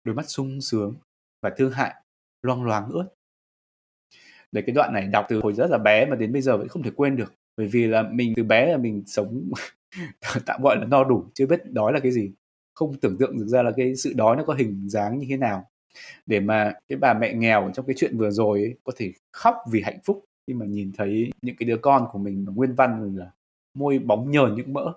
đôi mắt sung sướng và thương hại, loang loáng ướt. Đấy, cái đoạn này đọc từ hồi rất là bé mà đến bây giờ vẫn không thể quên được. Bởi vì là mình từ bé là mình sống tạm gọi là no đủ, chưa biết đói là cái gì. Không tưởng tượng được ra là cái sự đói nó có hình dáng như thế nào. Để mà cái bà mẹ nghèo trong cái chuyện vừa rồi ấy, có thể khóc vì hạnh phúc khi mà nhìn thấy những cái đứa con của mình nguyên văn là môi bóng nhờn những mỡ.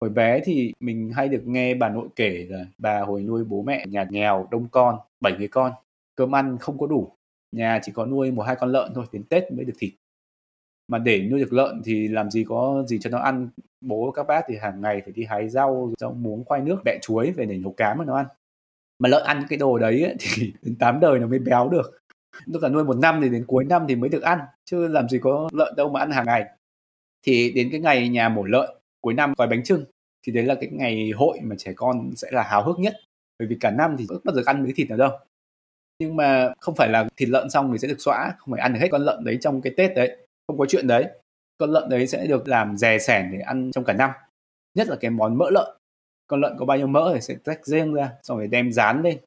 Hồi bé thì mình hay được nghe bà nội kể là bà hồi nuôi bố mẹ nhà nghèo đông con, bảy người con, cơm ăn không có đủ, nhà chỉ có nuôi một hai con lợn thôi, đến Tết mới được thịt. Mà để nuôi được lợn thì làm gì có gì cho nó ăn. Bố các bác thì hàng ngày phải đi hái rau, rau muống, khoai nước, bẹ chuối về để nấu cám mà nó ăn. Mà lợn ăn cái đồ đấy ấy, thì đến tám đời nó mới béo được. Nó cả nuôi một năm thì đến cuối năm thì mới được ăn, chứ làm gì có lợn đâu mà ăn hàng ngày. Thì đến cái ngày nhà mổ lợn cuối năm gói bánh chưng, thì đấy là cái ngày hội mà trẻ con sẽ là háo hức nhất. Bởi vì cả năm thì ước bao giờ ăn miếng thịt nào đâu. Nhưng mà không phải là thịt lợn xong thì sẽ được xóa, không phải ăn được hết con lợn đấy trong cái Tết đấy. Không có chuyện đấy. Con lợn đấy sẽ được làm dè sẻn để ăn trong cả năm. Nhất là cái món mỡ lợn. Con lợn có bao nhiêu mỡ thì sẽ tách riêng ra, xong rồi đem rán lên.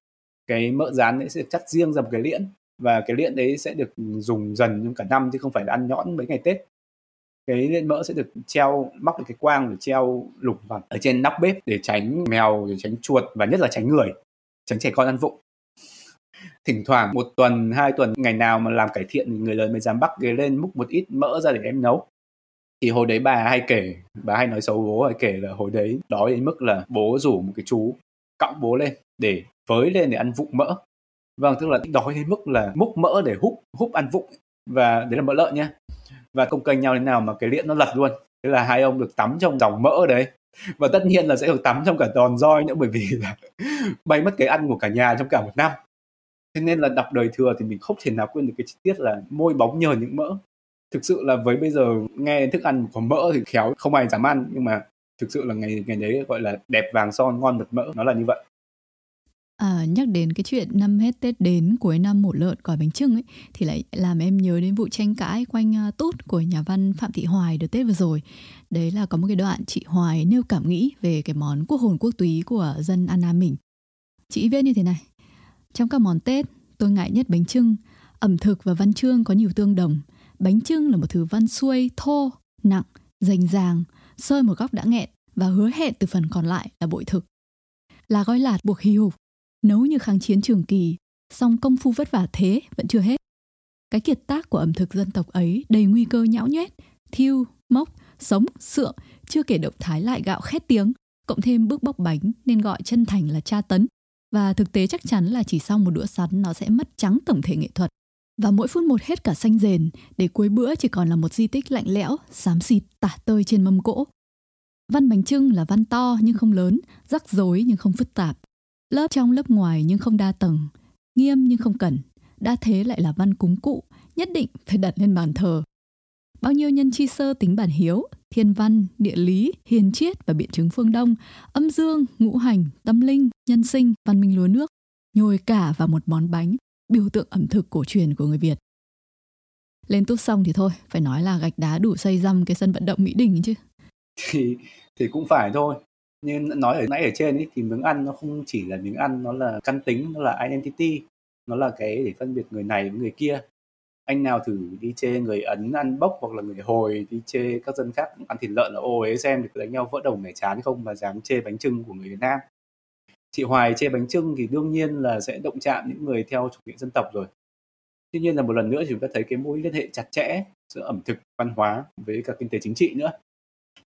Cái mỡ rán đấy sẽ được chắt riêng ra một cái liễn. Và cái liễn đấy sẽ được dùng dần trong cả năm, chứ không phải là ăn nhõn mấy ngày Tết. Cái liễn mỡ sẽ được treo, móc được cái quang rồi treo lủng vào ở trên nắp bếp để tránh mèo, để tránh chuột và nhất là tránh người, tránh trẻ con ăn vụng. Thỉnh thoảng một tuần, hai tuần, ngày nào mà làm cải thiện thì người lớn mới dám bắt ghế lên múc một ít mỡ ra để em nấu. Thì hồi đấy bà hay kể, bà hay nói xấu bố, hay kể là hồi đấy đói đến mức là bố rủ một cái chú cõng bố lên để với lên để ăn vụng mỡ. Vâng, tức là đói đến mức là múc mỡ để húp húp ăn vụng, và đấy là mỡ lợn nha. Và công kênh nhau đến nào mà cái liễn nó lật luôn. Thế là hai ông được tắm trong dòng mỡ đấy. Và tất nhiên là sẽ được tắm trong cả đòn roi nữa, bởi vì là bay mất cái ăn của cả nhà trong cả một năm. Thế nên là đọc Đời Thừa thì mình không thể nào quên được cái chi tiết là môi bóng nhờn những mỡ. Thực sự là với bây giờ nghe thức ăn có mỡ thì khéo không ai dám ăn, nhưng mà thực sự là ngày ngày đấy gọi là đẹp vàng son ngon mật mỡ, nó là như vậy. À, nhắc đến cái chuyện năm hết Tết đến, cuối năm mổ lợn gói bánh chưng ấy, thì lại làm em nhớ đến vụ tranh cãi quanh uh, tút của nhà văn Phạm Thị Hoài đợt Tết vừa rồi. Đấy là có một cái đoạn chị Hoài nêu cảm nghĩ về cái món quốc hồn quốc túy của dân An Nam mình. Chị viết như thế này: trong các món Tết, tôi ngại nhất bánh chưng. Ẩm thực và văn chương có nhiều tương đồng. Bánh chưng là một thứ văn xuôi, thô, nặng, rành ràng, sơi một góc đã nghẹn và hứa hẹn từ phần còn lại là bội thực. Là gói lạt buộc hì hục, nấu như kháng chiến trường kỳ, song công phu vất vả thế vẫn chưa hết. Cái kiệt tác của ẩm thực dân tộc ấy đầy nguy cơ nhão nhét, thiêu, mốc, sống, sượng, chưa kể động thái lại gạo khét tiếng, cộng thêm bước bóc bánh nên gọi chân thành là tra tấn. Và thực tế chắc chắn là chỉ sau một đũa sắn nó sẽ mất trắng tổng thể nghệ thuật. Và mỗi phút một hết cả xanh rền, để cuối bữa chỉ còn là một di tích lạnh lẽo, xám xịt tả tơi trên mâm cỗ. Văn bánh chưng là văn to nhưng không lớn, rắc rối nhưng không phức tạp. Lớp trong lớp ngoài nhưng không đa tầng, nghiêm nhưng không cẩn. Đã thế lại là văn cúng cụ, nhất định phải đặt lên bàn thờ. Bao nhiêu nhân chi sơ tính bản hiếu, thiên văn, địa lý, hiền triết và biện chứng phương Đông, âm dương, ngũ hành, tâm linh, nhân sinh, văn minh lúa nước, nhồi cả vào một món bánh, biểu tượng ẩm thực cổ truyền của người Việt. Lên túp xong thì thôi, phải nói là gạch đá đủ xây dăm cái sân vận động Mỹ Đình chứ. Thì, thì cũng phải thôi. Như nói ở nãy ở trên ấy, thì miếng ăn nó không chỉ là miếng ăn, nó là căn tính, nó là identity, nó là cái để phân biệt người này với người kia. Anh nào thử đi chê người Ấn ăn bốc hoặc là người Hồi đi chê các dân khác ăn thịt lợn là ô ấy, xem được đánh nhau vỡ đầu mẻ chán không mà dám chê bánh chưng của người Việt Nam. Chị Hoài chê bánh chưng thì đương nhiên là sẽ động chạm những người theo chủ nghĩa dân tộc rồi. Tuy nhiên là một lần nữa chúng ta thấy cái mối liên hệ chặt chẽ giữa ẩm thực, văn hóa với cả kinh tế chính trị nữa.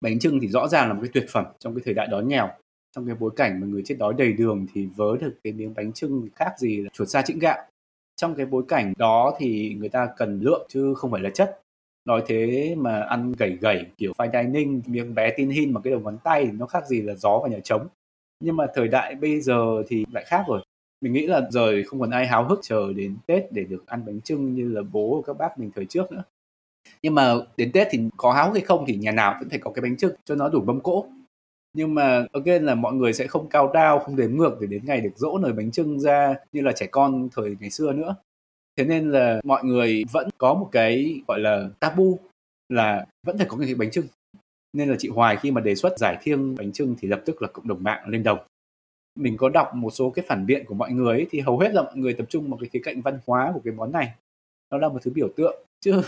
Bánh chưng thì rõ ràng là một cái tuyệt phẩm trong cái thời đại đói nghèo. Trong cái bối cảnh mà người chết đói đầy đường thì vớ được cái miếng bánh chưng khác gì là chuột xa chĩnh gạo. Trong cái bối cảnh đó thì người ta cần lượng chứ không phải là chất. Nói thế mà ăn gẩy gẩy kiểu fine dining, miếng bé tin hin bằng cái đầu ngón tay thì nó khác gì là gió và nhà trống. Nhưng mà thời đại bây giờ thì lại khác rồi. Mình nghĩ là giờ không còn ai háo hức chờ đến Tết để được ăn bánh chưng như là bố của các bác mình thời trước nữa. Nhưng mà đến Tết thì có háo hay không thì nhà nào cũng phải có cái bánh chưng cho nó đủ mâm cỗ. Nhưng mà again là mọi người sẽ không cao đao, không đếm ngược để đến ngày được dỗ nồi bánh chưng ra như là trẻ con thời ngày xưa nữa. Thế nên là mọi người vẫn có một cái gọi là tabu là vẫn phải có cái bánh chưng. Nên là chị Hoài khi mà đề xuất giải thiêng bánh chưng thì lập tức là cộng đồng mạng lên đồng. Mình có đọc một số cái phản biện của mọi người ấy, thì hầu hết là mọi người tập trung vào cái khía cạnh văn hóa của cái món này. Nó là một thứ biểu tượng chứ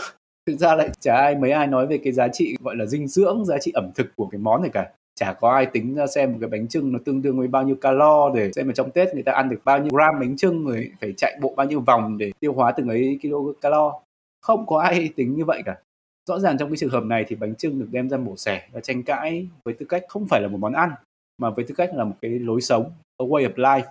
thực ra lại chả ai mấy ai nói về cái giá trị gọi là dinh dưỡng, giá trị ẩm thực của cái món này cả. Chả có ai tính ra xem một cái bánh chưng nó tương đương với bao nhiêu calo, để xem mà trong Tết người ta ăn được bao nhiêu gram bánh chưng, rồi phải chạy bộ bao nhiêu vòng để tiêu hóa từng ấy kilo calo. Không có ai tính như vậy cả. Rõ ràng trong cái trường hợp này thì bánh chưng được đem ra mổ xẻ và tranh cãi với tư cách không phải là một món ăn, mà với tư cách là một cái lối sống, a way of life.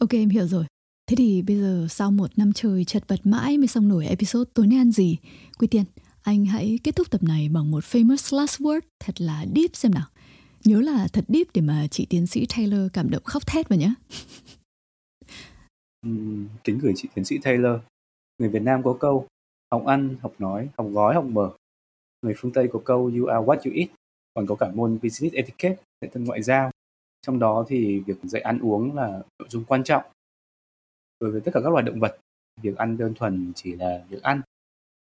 Ok, em hiểu rồi. Thế thì bây giờ sau một năm trời chật vật mãi mới xong nổi episode tối nay ăn gì, Quy Tiên, anh hãy kết thúc tập này bằng một famous last word thật là deep xem nào. Nhớ là thật deep để mà chị tiến sĩ Taylor cảm động khóc thét vào nhé. Uhm, kính gửi chị tiến sĩ Taylor. Người Việt Nam có câu học ăn, học nói, học gói, học mở. Người phương Tây có câu you are what you eat. Còn có cả môn business etiquette, lễ tân ngoại giao. Trong đó thì việc dạy ăn uống là nội dung quan trọng. Đối với tất cả các loài động vật, việc ăn đơn thuần chỉ là việc ăn.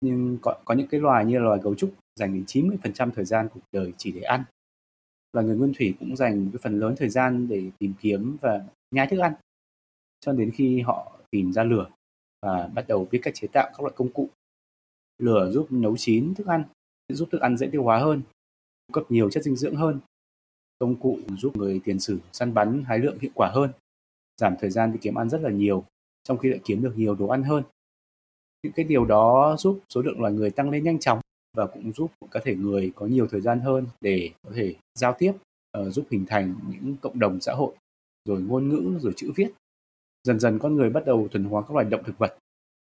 Nhưng có, có những cái loài như loài gấu trúc dành đến chín mươi phần trăm thời gian cuộc đời chỉ để ăn. Loài người nguyên thủy cũng dành một cái phần lớn thời gian để tìm kiếm và nhai thức ăn, cho đến khi họ tìm ra lửa và bắt đầu biết cách chế tạo các loại công cụ. Lửa giúp nấu chín thức ăn, giúp thức ăn dễ tiêu hóa hơn, cung cấp nhiều chất dinh dưỡng hơn. Công cụ giúp người tiền sử săn bắn hái lượm hiệu quả hơn, giảm thời gian đi kiếm ăn rất là nhiều, trong khi lại kiếm được nhiều đồ ăn hơn. Những cái điều đó giúp số lượng loài người tăng lên nhanh chóng và cũng giúp có thể người có nhiều thời gian hơn để có thể giao tiếp, uh, giúp hình thành những cộng đồng xã hội, rồi ngôn ngữ, rồi chữ viết. Dần dần con người bắt đầu thuần hóa các loài động thực vật,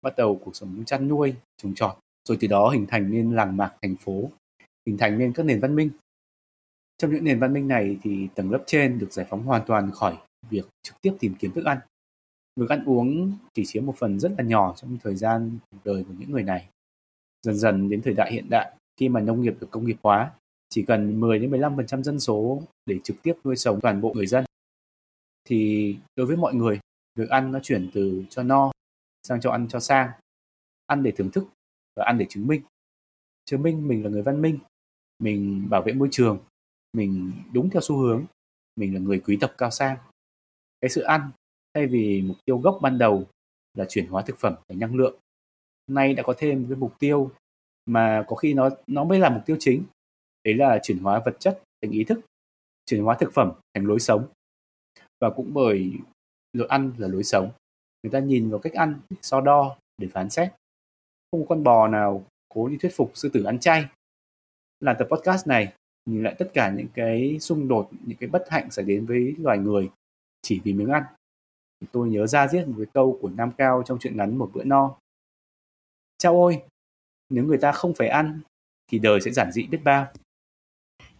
bắt đầu cuộc sống chăn nuôi, trồng trọt, rồi từ đó hình thành nên làng mạc, thành phố, hình thành nên các nền văn minh. Trong những nền văn minh này thì tầng lớp trên được giải phóng hoàn toàn khỏi việc trực tiếp tìm kiếm thức ăn. Việc ăn uống chỉ chiếm một phần rất là nhỏ trong thời gian cuộc đời của những người này. Dần dần đến thời đại hiện đại, khi mà nông nghiệp được công nghiệp hóa, chỉ cần mười đến mười lăm phần trăm dân số để trực tiếp nuôi sống toàn bộ người dân. Thì đối với mọi người, việc ăn nó chuyển từ cho no sang cho ăn cho sang. Ăn để thưởng thức và ăn để chứng minh. Chứng minh mình là người văn minh, mình bảo vệ môi trường, mình đúng theo xu hướng, mình là người quý tộc cao sang. Cái sự ăn, thay vì mục tiêu gốc ban đầu là chuyển hóa thực phẩm thành năng lượng, nay đã có thêm cái mục tiêu mà có khi nó, nó mới là mục tiêu chính. Đấy là chuyển hóa vật chất thành ý thức, chuyển hóa thực phẩm thành lối sống. Và cũng bởi lối ăn là lối sống, người ta nhìn vào cách ăn để so đo, để phán xét. Không có con bò nào cố đi thuyết phục sư tử ăn chay. Làm tập podcast này, nhìn lại tất cả những cái xung đột, những cái bất hạnh xảy đến với loài người chỉ vì miếng ăn. Tôi nhớ ra riết một cái câu của Nam Cao trong truyện ngắn Một Bữa No. Chao ôi, nếu người ta không phải ăn thì đời sẽ giản dị biết bao.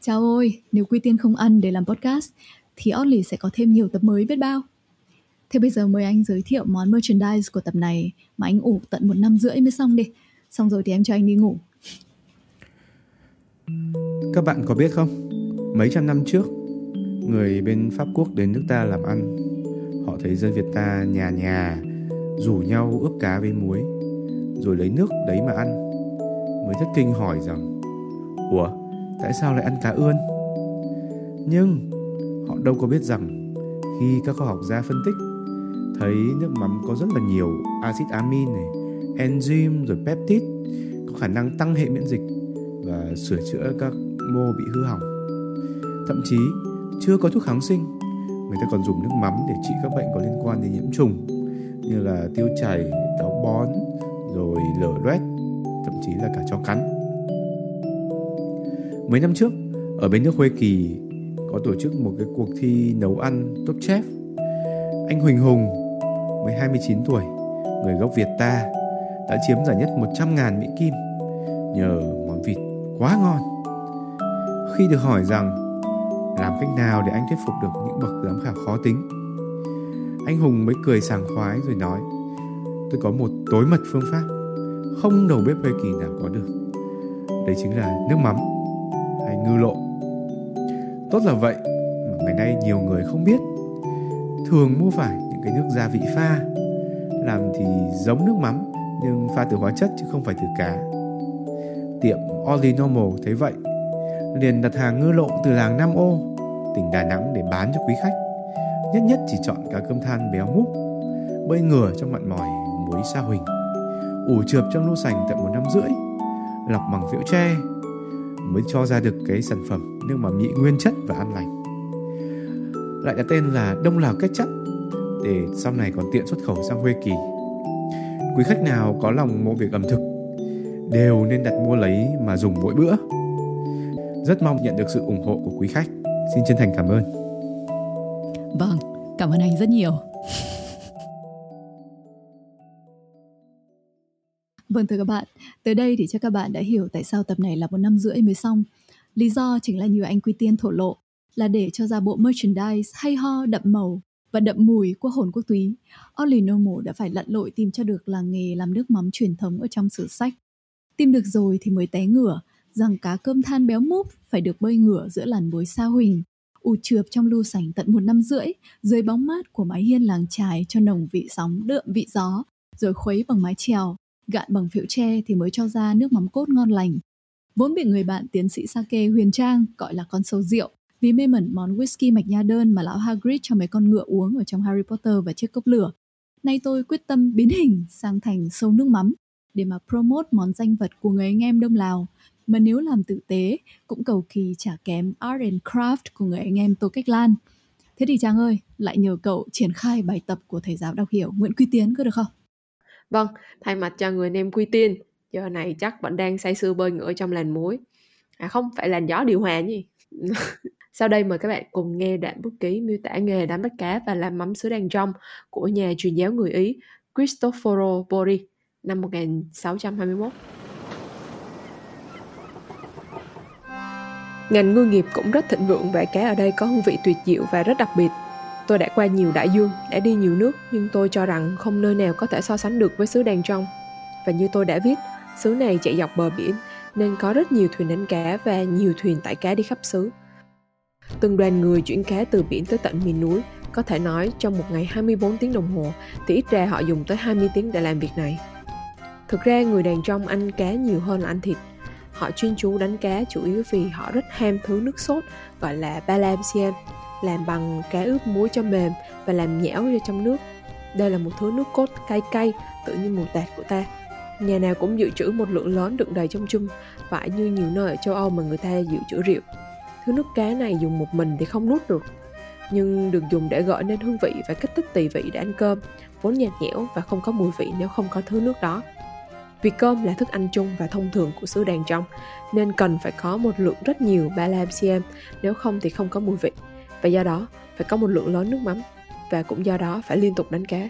Chao ôi, nếu Quy Tiên không ăn để làm podcast thì Only sẽ có thêm nhiều tập mới biết bao. Thế bây giờ mời anh giới thiệu món merchandise của tập này mà anh ủ tận một năm rưỡi mới xong đi. Xong rồi thì em cho anh đi ngủ. Các bạn có biết không, mấy trăm năm trước, người bên Pháp Quốc đến nước ta làm ăn. Họ thấy dân Việt ta nhà nhà rủ nhau ướp cá với muối, rồi lấy nước đấy mà ăn. Mới thất kinh hỏi rằng, ủa, tại sao lại ăn cá ươn? Nhưng họ đâu có biết rằng, khi các khoa học gia phân tích, thấy nước mắm có rất là nhiều acid amin này, enzyme rồi peptide, có khả năng tăng hệ miễn dịch và sửa chữa các mô bị hư hỏng. Thậm chí chưa có thuốc kháng sinh, người ta còn dùng nước mắm để trị các bệnh có liên quan đến nhiễm trùng, như là tiêu chảy, táo bón, rồi lở loét, thậm chí là cả chó cắn. Mấy năm trước, ở bên nước Hoa Kỳ có tổ chức một cái cuộc thi nấu ăn Top Chef. Anh Huỳnh Hùng, mới hai mươi chín tuổi, người gốc Việt ta, đã chiếm giải nhất một trăm nghìn Mỹ Kim nhờ món vịt quá ngon. Khi được hỏi rằng làm cách nào để anh thuyết phục được những bậc giám khảo khó tính, anh Hùng mới cười sảng khoái rồi nói: tôi có một tối mật phương pháp không đầu bếp Hoa Kỳ nào có được. Đấy chính là nước mắm hay ngư lộ. Tốt là vậy mà ngày nay nhiều người không biết, thường mua phải những cái nước gia vị pha, làm thì giống nước mắm nhưng pha từ hóa chất chứ không phải từ cá. Tiệm Only Normal thấy vậy liền đặt hàng ngư lộ từ làng Nam Ô, tỉnh Đà Nẵng để bán cho quý khách. Nhất nhất chỉ chọn cá cơm than béo múc, bơi ngửa trong mặn mòi muối sa huỳnh, ủ chượp trong lu sành tận một năm rưỡi, lọc bằng phễu tre, mới cho ra được cái sản phẩm nước mắm nhị nguyên chất và an lành. Lại đặt tên là Đông Lào Ketchup để sau này còn tiện xuất khẩu sang Hoa Kỳ. Quý khách nào có lòng mộ việc ẩm thực đều nên đặt mua lấy mà dùng mỗi bữa. Rất mong nhận được sự ủng hộ của quý khách. Xin chân thành cảm ơn. Vâng, cảm ơn anh rất nhiều. Vâng thưa các bạn, tới đây thì chắc các bạn đã hiểu tại sao tập này là một năm rưỡi mới xong. Lý do chính là như anh Quy Tiên thổ lộ, là để cho ra bộ merchandise hay ho đậm màu và đậm mùi của hồn quốc túy. Only Normal đã phải lặn lội tìm cho được làng nghề làm nước mắm truyền thống ở trong sử sách. Tìm được rồi thì mới té ngửa rằng cá cơm than béo múp phải được bơi ngửa giữa làn muối sa huỳnh, ủ chượp trong lu sành tận một năm rưỡi dưới bóng mát của mái hiên làng chài cho nồng vị sóng đượm vị gió, rồi khuấy bằng mái chèo, gạn bằng phễu tre thì mới cho ra nước mắm cốt ngon lành. Vốn bị người bạn tiến sĩ Sake Huyền Trang gọi là con sâu rượu vì mê mẩn món whisky mạch nha đơn mà lão Hagrid cho mấy con ngựa uống ở trong Harry Potter và Chiếc Cốc Lửa. Nay tôi quyết tâm biến hình sang thành sâu nước mắm để mà promote món danh vật của người anh em Đông Lào. Mà nếu làm tử tế, cũng cầu kỳ chả kém Art and Craft của người anh em Tô Cách Lan. Thế thì Trang ơi, lại nhờ cậu triển khai bài tập của thầy giáo đọc hiểu Nguyễn Quy Tiến có được không? Vâng, thay mặt cho người anh em Quy Tiên, giờ này chắc vẫn đang say sưa bơi ngửa trong làn muối. À không, phải làn gió điều hòa nhỉ? Sau đây mời các bạn cùng nghe đoạn bút ký miêu tả nghề đánh bắt cá và làm mắm xứ Đàn Trong của nhà truyền giáo người Ý Cristoforo Borri năm một nghìn sáu trăm hai mươi mốt. Ngành ngư nghiệp cũng rất thịnh vượng và cá ở đây có hương vị tuyệt diệu và rất đặc biệt. Tôi đã qua nhiều đại dương, đã đi nhiều nước, nhưng tôi cho rằng không nơi nào có thể so sánh được với xứ Đàn Trong. Và như tôi đã viết, xứ này chạy dọc bờ biển, nên có rất nhiều thuyền đánh cá và nhiều thuyền tải cá đi khắp xứ. Từng đoàn người chuyển cá từ biển tới tận miền núi, có thể nói trong một ngày hai mươi bốn tiếng đồng hồ, thì ít ra họ dùng tới hai mươi tiếng để làm việc này. Thực ra người Đàn Trong ăn cá nhiều hơn là ăn thịt. Họ chuyên chú đánh cá chủ yếu vì họ rất ham thứ nước sốt gọi là balam siam, làm bằng cá ướp muối cho mềm và làm nhão ra trong nước. Đây là một thứ nước cốt cay cay, tự như mù tạt của ta. Nhà nào cũng dự trữ một lượng lớn đựng đầy trong chum, phải như nhiều nơi ở châu Âu mà người ta dự trữ rượu. Thứ nước cá này dùng một mình thì không nuốt được, nhưng được dùng để gợi nên hương vị và kích thích tỳ vị để ăn cơm, vốn nhạt nhẽo và không có mùi vị nếu không có thứ nước đó. Vì cơm là thức ăn chung và thông thường của xứ Đàn Trong, nên cần phải có một lượng rất nhiều balam siam, nếu không thì không có mùi vị, và do đó phải có một lượng lớn nước mắm, và cũng do đó phải liên tục đánh cá.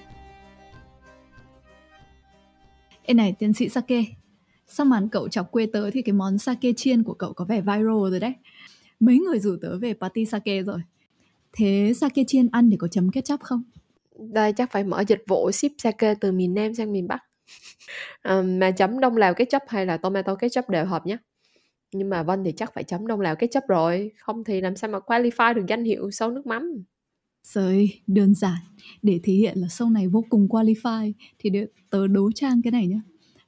Ê này tiến sĩ Sake, sau màn cậu chọc quê tớ thì cái món sake chiên của cậu có vẻ viral rồi đấy. Mấy người rủ tớ về party sake rồi. Thế sake chiên ăn thì có chấm ketchup không? Đây chắc phải mở dịch vụ ship sake từ miền Nam sang miền Bắc. Um, mà chấm Đông Lào ketchup hay là tomato ketchup đều hợp nhé. Nhưng mà Vân thì chắc phải chấm Đông Lào ketchup rồi, không thì làm sao mà qualify được danh hiệu sâu nước mắm. Rồi, đơn giản. Để thể hiện là sâu này vô cùng qualify thì để tớ đố Trang cái này nhé.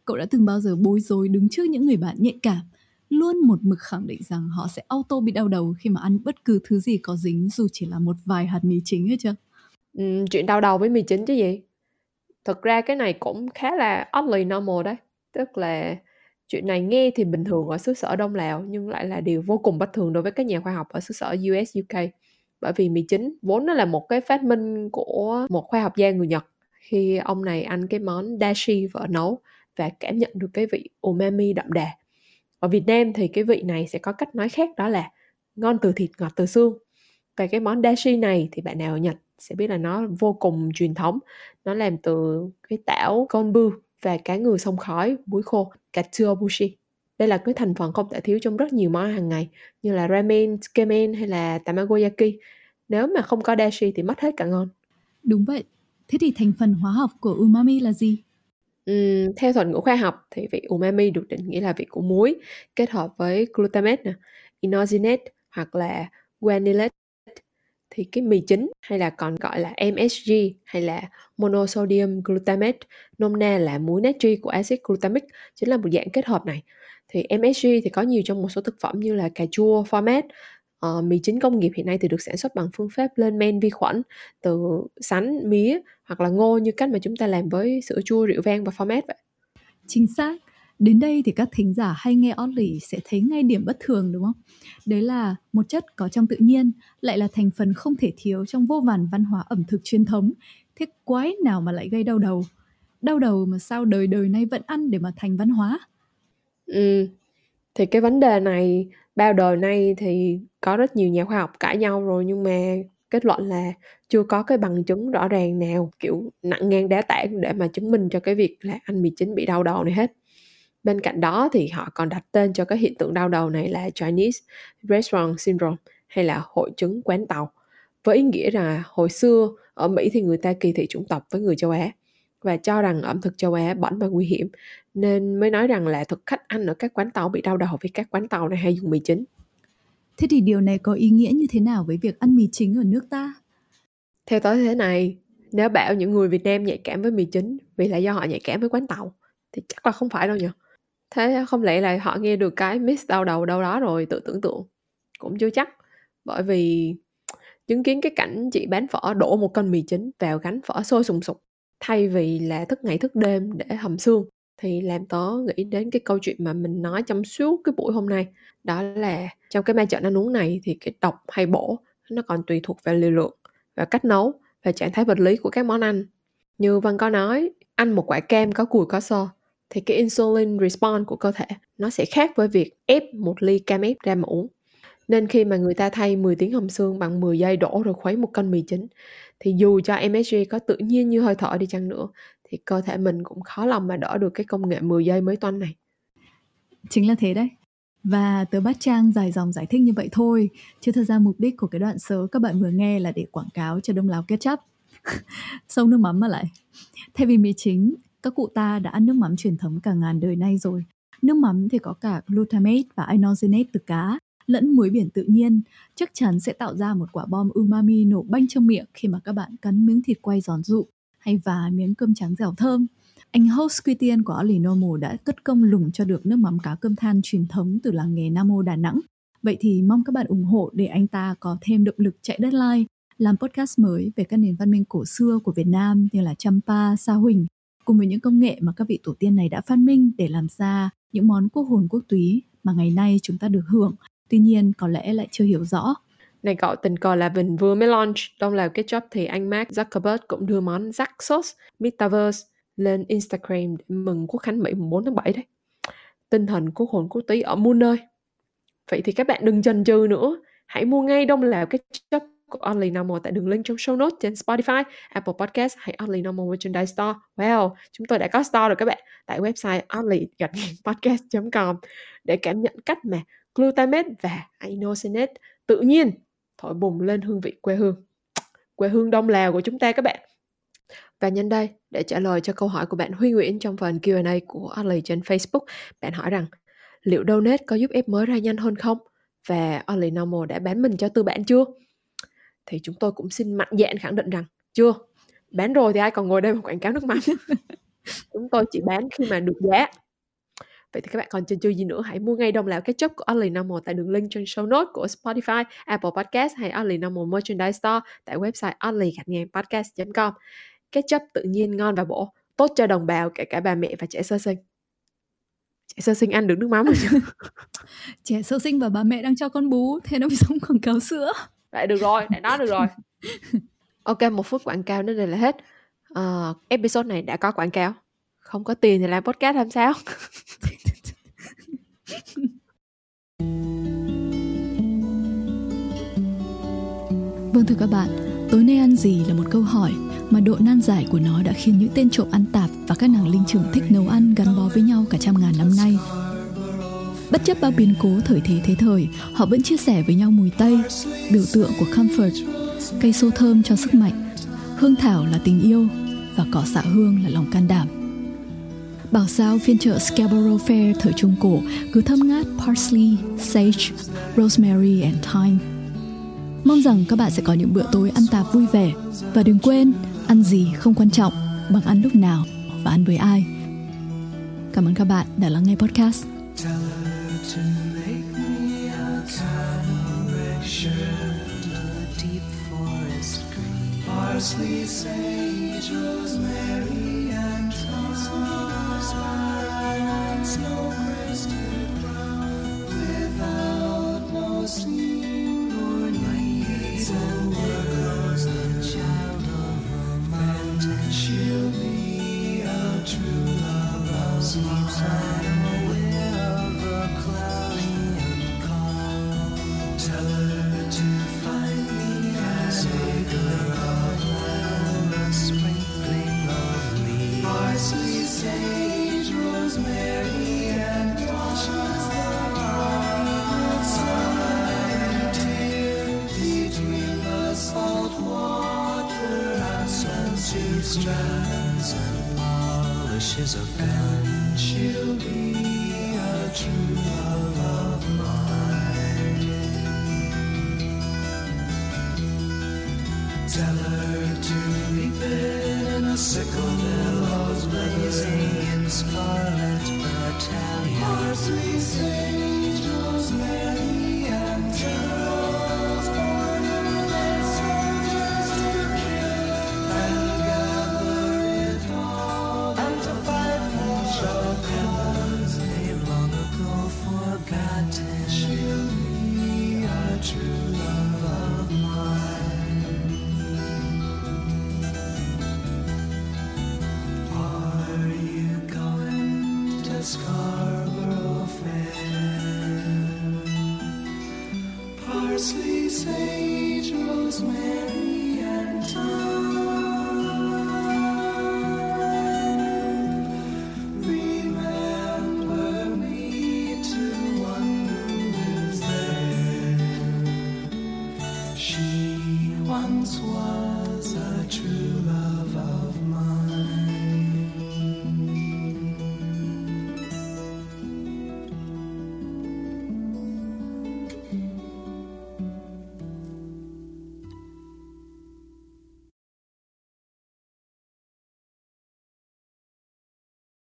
Cậu đã từng bao giờ bối rối đứng trước những người bạn nhạy cảm, luôn một mực khẳng định rằng họ sẽ auto bị đau đầu khi mà ăn bất cứ thứ gì có dính dù chỉ là một vài hạt mì chính hết chưa? Ừ, chuyện đau đầu với mì chính chứ gì. Thật ra cái này cũng khá là oddly normal đấy. Tức là chuyện này nghe thì bình thường ở xứ sở Đông Lào, nhưng lại là điều vô cùng bất thường đối với các nhà khoa học ở xứ sở u ét u ca. Bởi vì mì chính vốn nó là một cái phát minh của một khoa học gia người Nhật, khi ông này ăn cái món dashi vợ nấu và cảm nhận được cái vị umami đậm đà. Ở Việt Nam thì cái vị này sẽ có cách nói khác, đó là ngon từ thịt, ngọt từ xương. Và cái món dashi này thì bạn nào ở Nhật sẽ biết là nó vô cùng truyền thống. Nó làm từ cái tảo konbu và cá ngừ sông khói, muối khô, katsuobushi. Đây là cái thành phần không thể thiếu trong rất nhiều món hàng ngày như là ramen, tsukemen hay là tamagoyaki. Nếu mà không có dashi thì mất hết cả ngon. Đúng vậy. Thế thì thành phần hóa học của umami là gì? Uhm, theo thuật ngữ khoa học thì vị umami được định nghĩa là vị của muối kết hợp với glutamate, inosinate hoặc là guanylate. Thì cái mì chính hay là còn gọi là em ét giê hay là monosodium glutamate, nôm na là muối natri của axit glutamic, chính là một dạng kết hợp này. Thì em ét giê thì có nhiều trong một số thực phẩm như là cà chua, phô mát. Ờ, mì chính công nghiệp hiện nay thì được sản xuất bằng phương pháp lên men vi khuẩn từ sắn, mía hoặc là ngô, như cách mà chúng ta làm với sữa chua, rượu vang và phô mát vậy. Chính xác. Đến đây thì các thính giả hay nghe Only sẽ thấy ngay điểm bất thường, đúng không? Đấy là một chất có trong tự nhiên lại là thành phần không thể thiếu trong vô vàn văn hóa ẩm thực truyền thống. Thế quái nào mà lại gây đau đầu? Đau đầu mà sao đời đời nay vẫn ăn để mà thành văn hóa? Ừ, thì cái vấn đề này bao đời nay thì có rất nhiều nhà khoa học cãi nhau rồi, nhưng mà kết luận là chưa có cái bằng chứng rõ ràng nào kiểu nặng ngang đá tảng để mà chứng minh cho cái việc là ăn mì chính bị đau đầu này hết. Bên cạnh đó thì họ còn đặt tên cho cái hiện tượng đau đầu này là Chinese Restaurant Syndrome hay là hội chứng quán tàu, với ý nghĩa là hồi xưa ở Mỹ thì người ta kỳ thị chủng tộc với người châu Á và cho rằng ẩm thực châu Á bẩn và nguy hiểm, nên mới nói rằng là thực khách ăn ở các quán tàu bị đau đầu vì các quán tàu này hay dùng mì chính. Thế thì điều này có ý nghĩa như thế nào với việc ăn mì chính ở nước ta? Theo tôi thế này, nếu bảo những người Việt Nam nhạy cảm với mì chính vì là do họ nhạy cảm với quán tàu thì chắc là không phải đâu nhỉ? Thế không lẽ là họ nghe được cái miss đau đầu đâu đó rồi tự tưởng tượng? Cũng chưa chắc, bởi vì chứng kiến cái cảnh chị bán phở đổ một cân mì chính vào gánh phở sôi sùng sục thay vì là thức ngày thức đêm để hầm xương thì làm tớ nghĩ đến cái câu chuyện mà mình nói trong suốt cái buổi hôm nay. Đó là trong cái ma trận ăn uống này thì cái độc hay bổ nó còn tùy thuộc vào liều lượng và cách nấu và trạng thái vật lý của các món ăn. Như Văn có nói, ăn một quả cam có cùi có xơ thì cái insulin response của cơ thể nó sẽ khác với việc ép một ly cam ép ra mà uống. Nên khi mà người ta thay mười tiếng hầm xương bằng mười giây đổ rồi khuấy một cân mì chính thì dù cho em ét giê có tự nhiên như hơi thở đi chăng nữa thì cơ thể mình cũng khó lòng mà đỡ được cái công nghệ mười giây mới toanh này. Chính là thế đấy. Và tớ bắt Trang dài dòng giải thích như vậy thôi, chứ thật ra mục đích của cái đoạn sớ các bạn vừa nghe là để quảng cáo cho đông lào ketchup. Sông nước mắm mà lại. Thay vì mì chính, các cụ ta đã ăn nước mắm truyền thống cả ngàn đời nay rồi. Nước mắm thì có cả glutamate và inosinate từ cá lẫn muối biển tự nhiên, chắc chắn sẽ tạo ra một quả bom umami nổ banh trong miệng khi mà các bạn cắn miếng thịt quay giòn dụ hay và miếng cơm trắng dẻo thơm. Anh host Quy Tiên của Only Normal đã cất công lùng cho được nước mắm cá cơm than truyền thống từ làng nghề Nam Ô Đà Nẵng. Vậy thì mong các bạn ủng hộ để anh ta có thêm động lực chạy deadline, làm podcast mới về các nền văn minh cổ xưa của Việt Nam như là Champa, Sa Huỳnh, cùng với những công nghệ mà các vị tổ tiên này đã phát minh để làm ra những món quốc hồn quốc túy mà ngày nay chúng ta được hưởng. Tuy nhiên có lẽ lại chưa hiểu rõ. Này cậu, tình cờ là mình vừa mới launch Đông Lào Ketchup thì anh Mark Zuckerberg cũng đưa món Zack Sauce Metaverse lên Instagram để mừng Quốc khánh Mỹ mùng bốn tháng bảy đấy. Tinh thần quốc hồn quốc túy ở muôn nơi. Vậy thì các bạn đừng chần chừ nữa, hãy mua ngay Đông Lào Ketchup của Only Normal tại đường link trong show notes trên Spotify, Apple Podcast hay Only Normal Merchandise Store. Wow, chúng tôi đã có store rồi các bạn, tại website only podcast chấm com để cảm nhận cách mà glutamate và inosinate tự nhiên thổi bùng lên hương vị quê hương. Quê hương Đông Lào của chúng ta các bạn. Và nhân đây, để trả lời cho câu hỏi của bạn Huy Nguyễn trong phần Q and A của Only trên Facebook, bạn hỏi rằng liệu donate có giúp ép mới ra nhanh hơn không? Và Only Normal đã bán mình cho tư bản chưa? Thì chúng tôi cũng xin mạnh dạn khẳng định rằng chưa. Bán rồi thì ai còn ngồi đây mà quảng cáo nước mắm. Chúng tôi chỉ bán khi mà được giá. Vậy thì các bạn còn chần chừ gì nữa, hãy mua ngay Đông Lào Ketchup của Only Normal tại đường link trên show notes của Spotify, Apple Podcast hay Only Normal Merchandise Store tại website only podcast chấm com. Ketchup tự nhiên ngon và bổ, tốt cho đồng bào, kể cả bà mẹ và trẻ sơ sinh. Trẻ sơ sinh ăn được nước mắm rồi chứ? Trẻ sơ sinh và bà mẹ đang cho con bú, thế nó mới sống quảng cáo sữa. Vậy được rồi, đã nói được rồi. Ok, một phút quảng cáo đến đây là hết. Uh, episode này đã có quảng cáo. Không có tiền thì làm podcast làm sao? Vâng thưa các bạn, tối nay ăn gì là một câu hỏi mà độ nan giải của nó đã khiến những tên trộm ăn tạp và các nàng linh trưởng thích nấu ăn gắn bó với nhau cả trăm ngàn năm nay. Bất chấp bao biến cố thời thế thế thời, họ vẫn chia sẻ với nhau mùi tây, biểu tượng của comfort, cây xô thơm cho sức mạnh, hương thảo là tình yêu và cỏ xạ hương là lòng can đảm. Bảo sao phiên chợ Scarborough Fair thời Trung Cổ cứ thơm ngát parsley, sage, rosemary and thyme. Mong rằng các bạn sẽ có những bữa tối ăn tạp vui vẻ. Và đừng quên, ăn gì không quan trọng bằng ăn lúc nào và ăn với ai. Cảm ơn các bạn đã lắng nghe podcast. Strands and polishes of them, she'll be a true love of mine. Tell her to leap it in a sickle billows blazing in scarlet battalion. Parsley, sage, rosemary.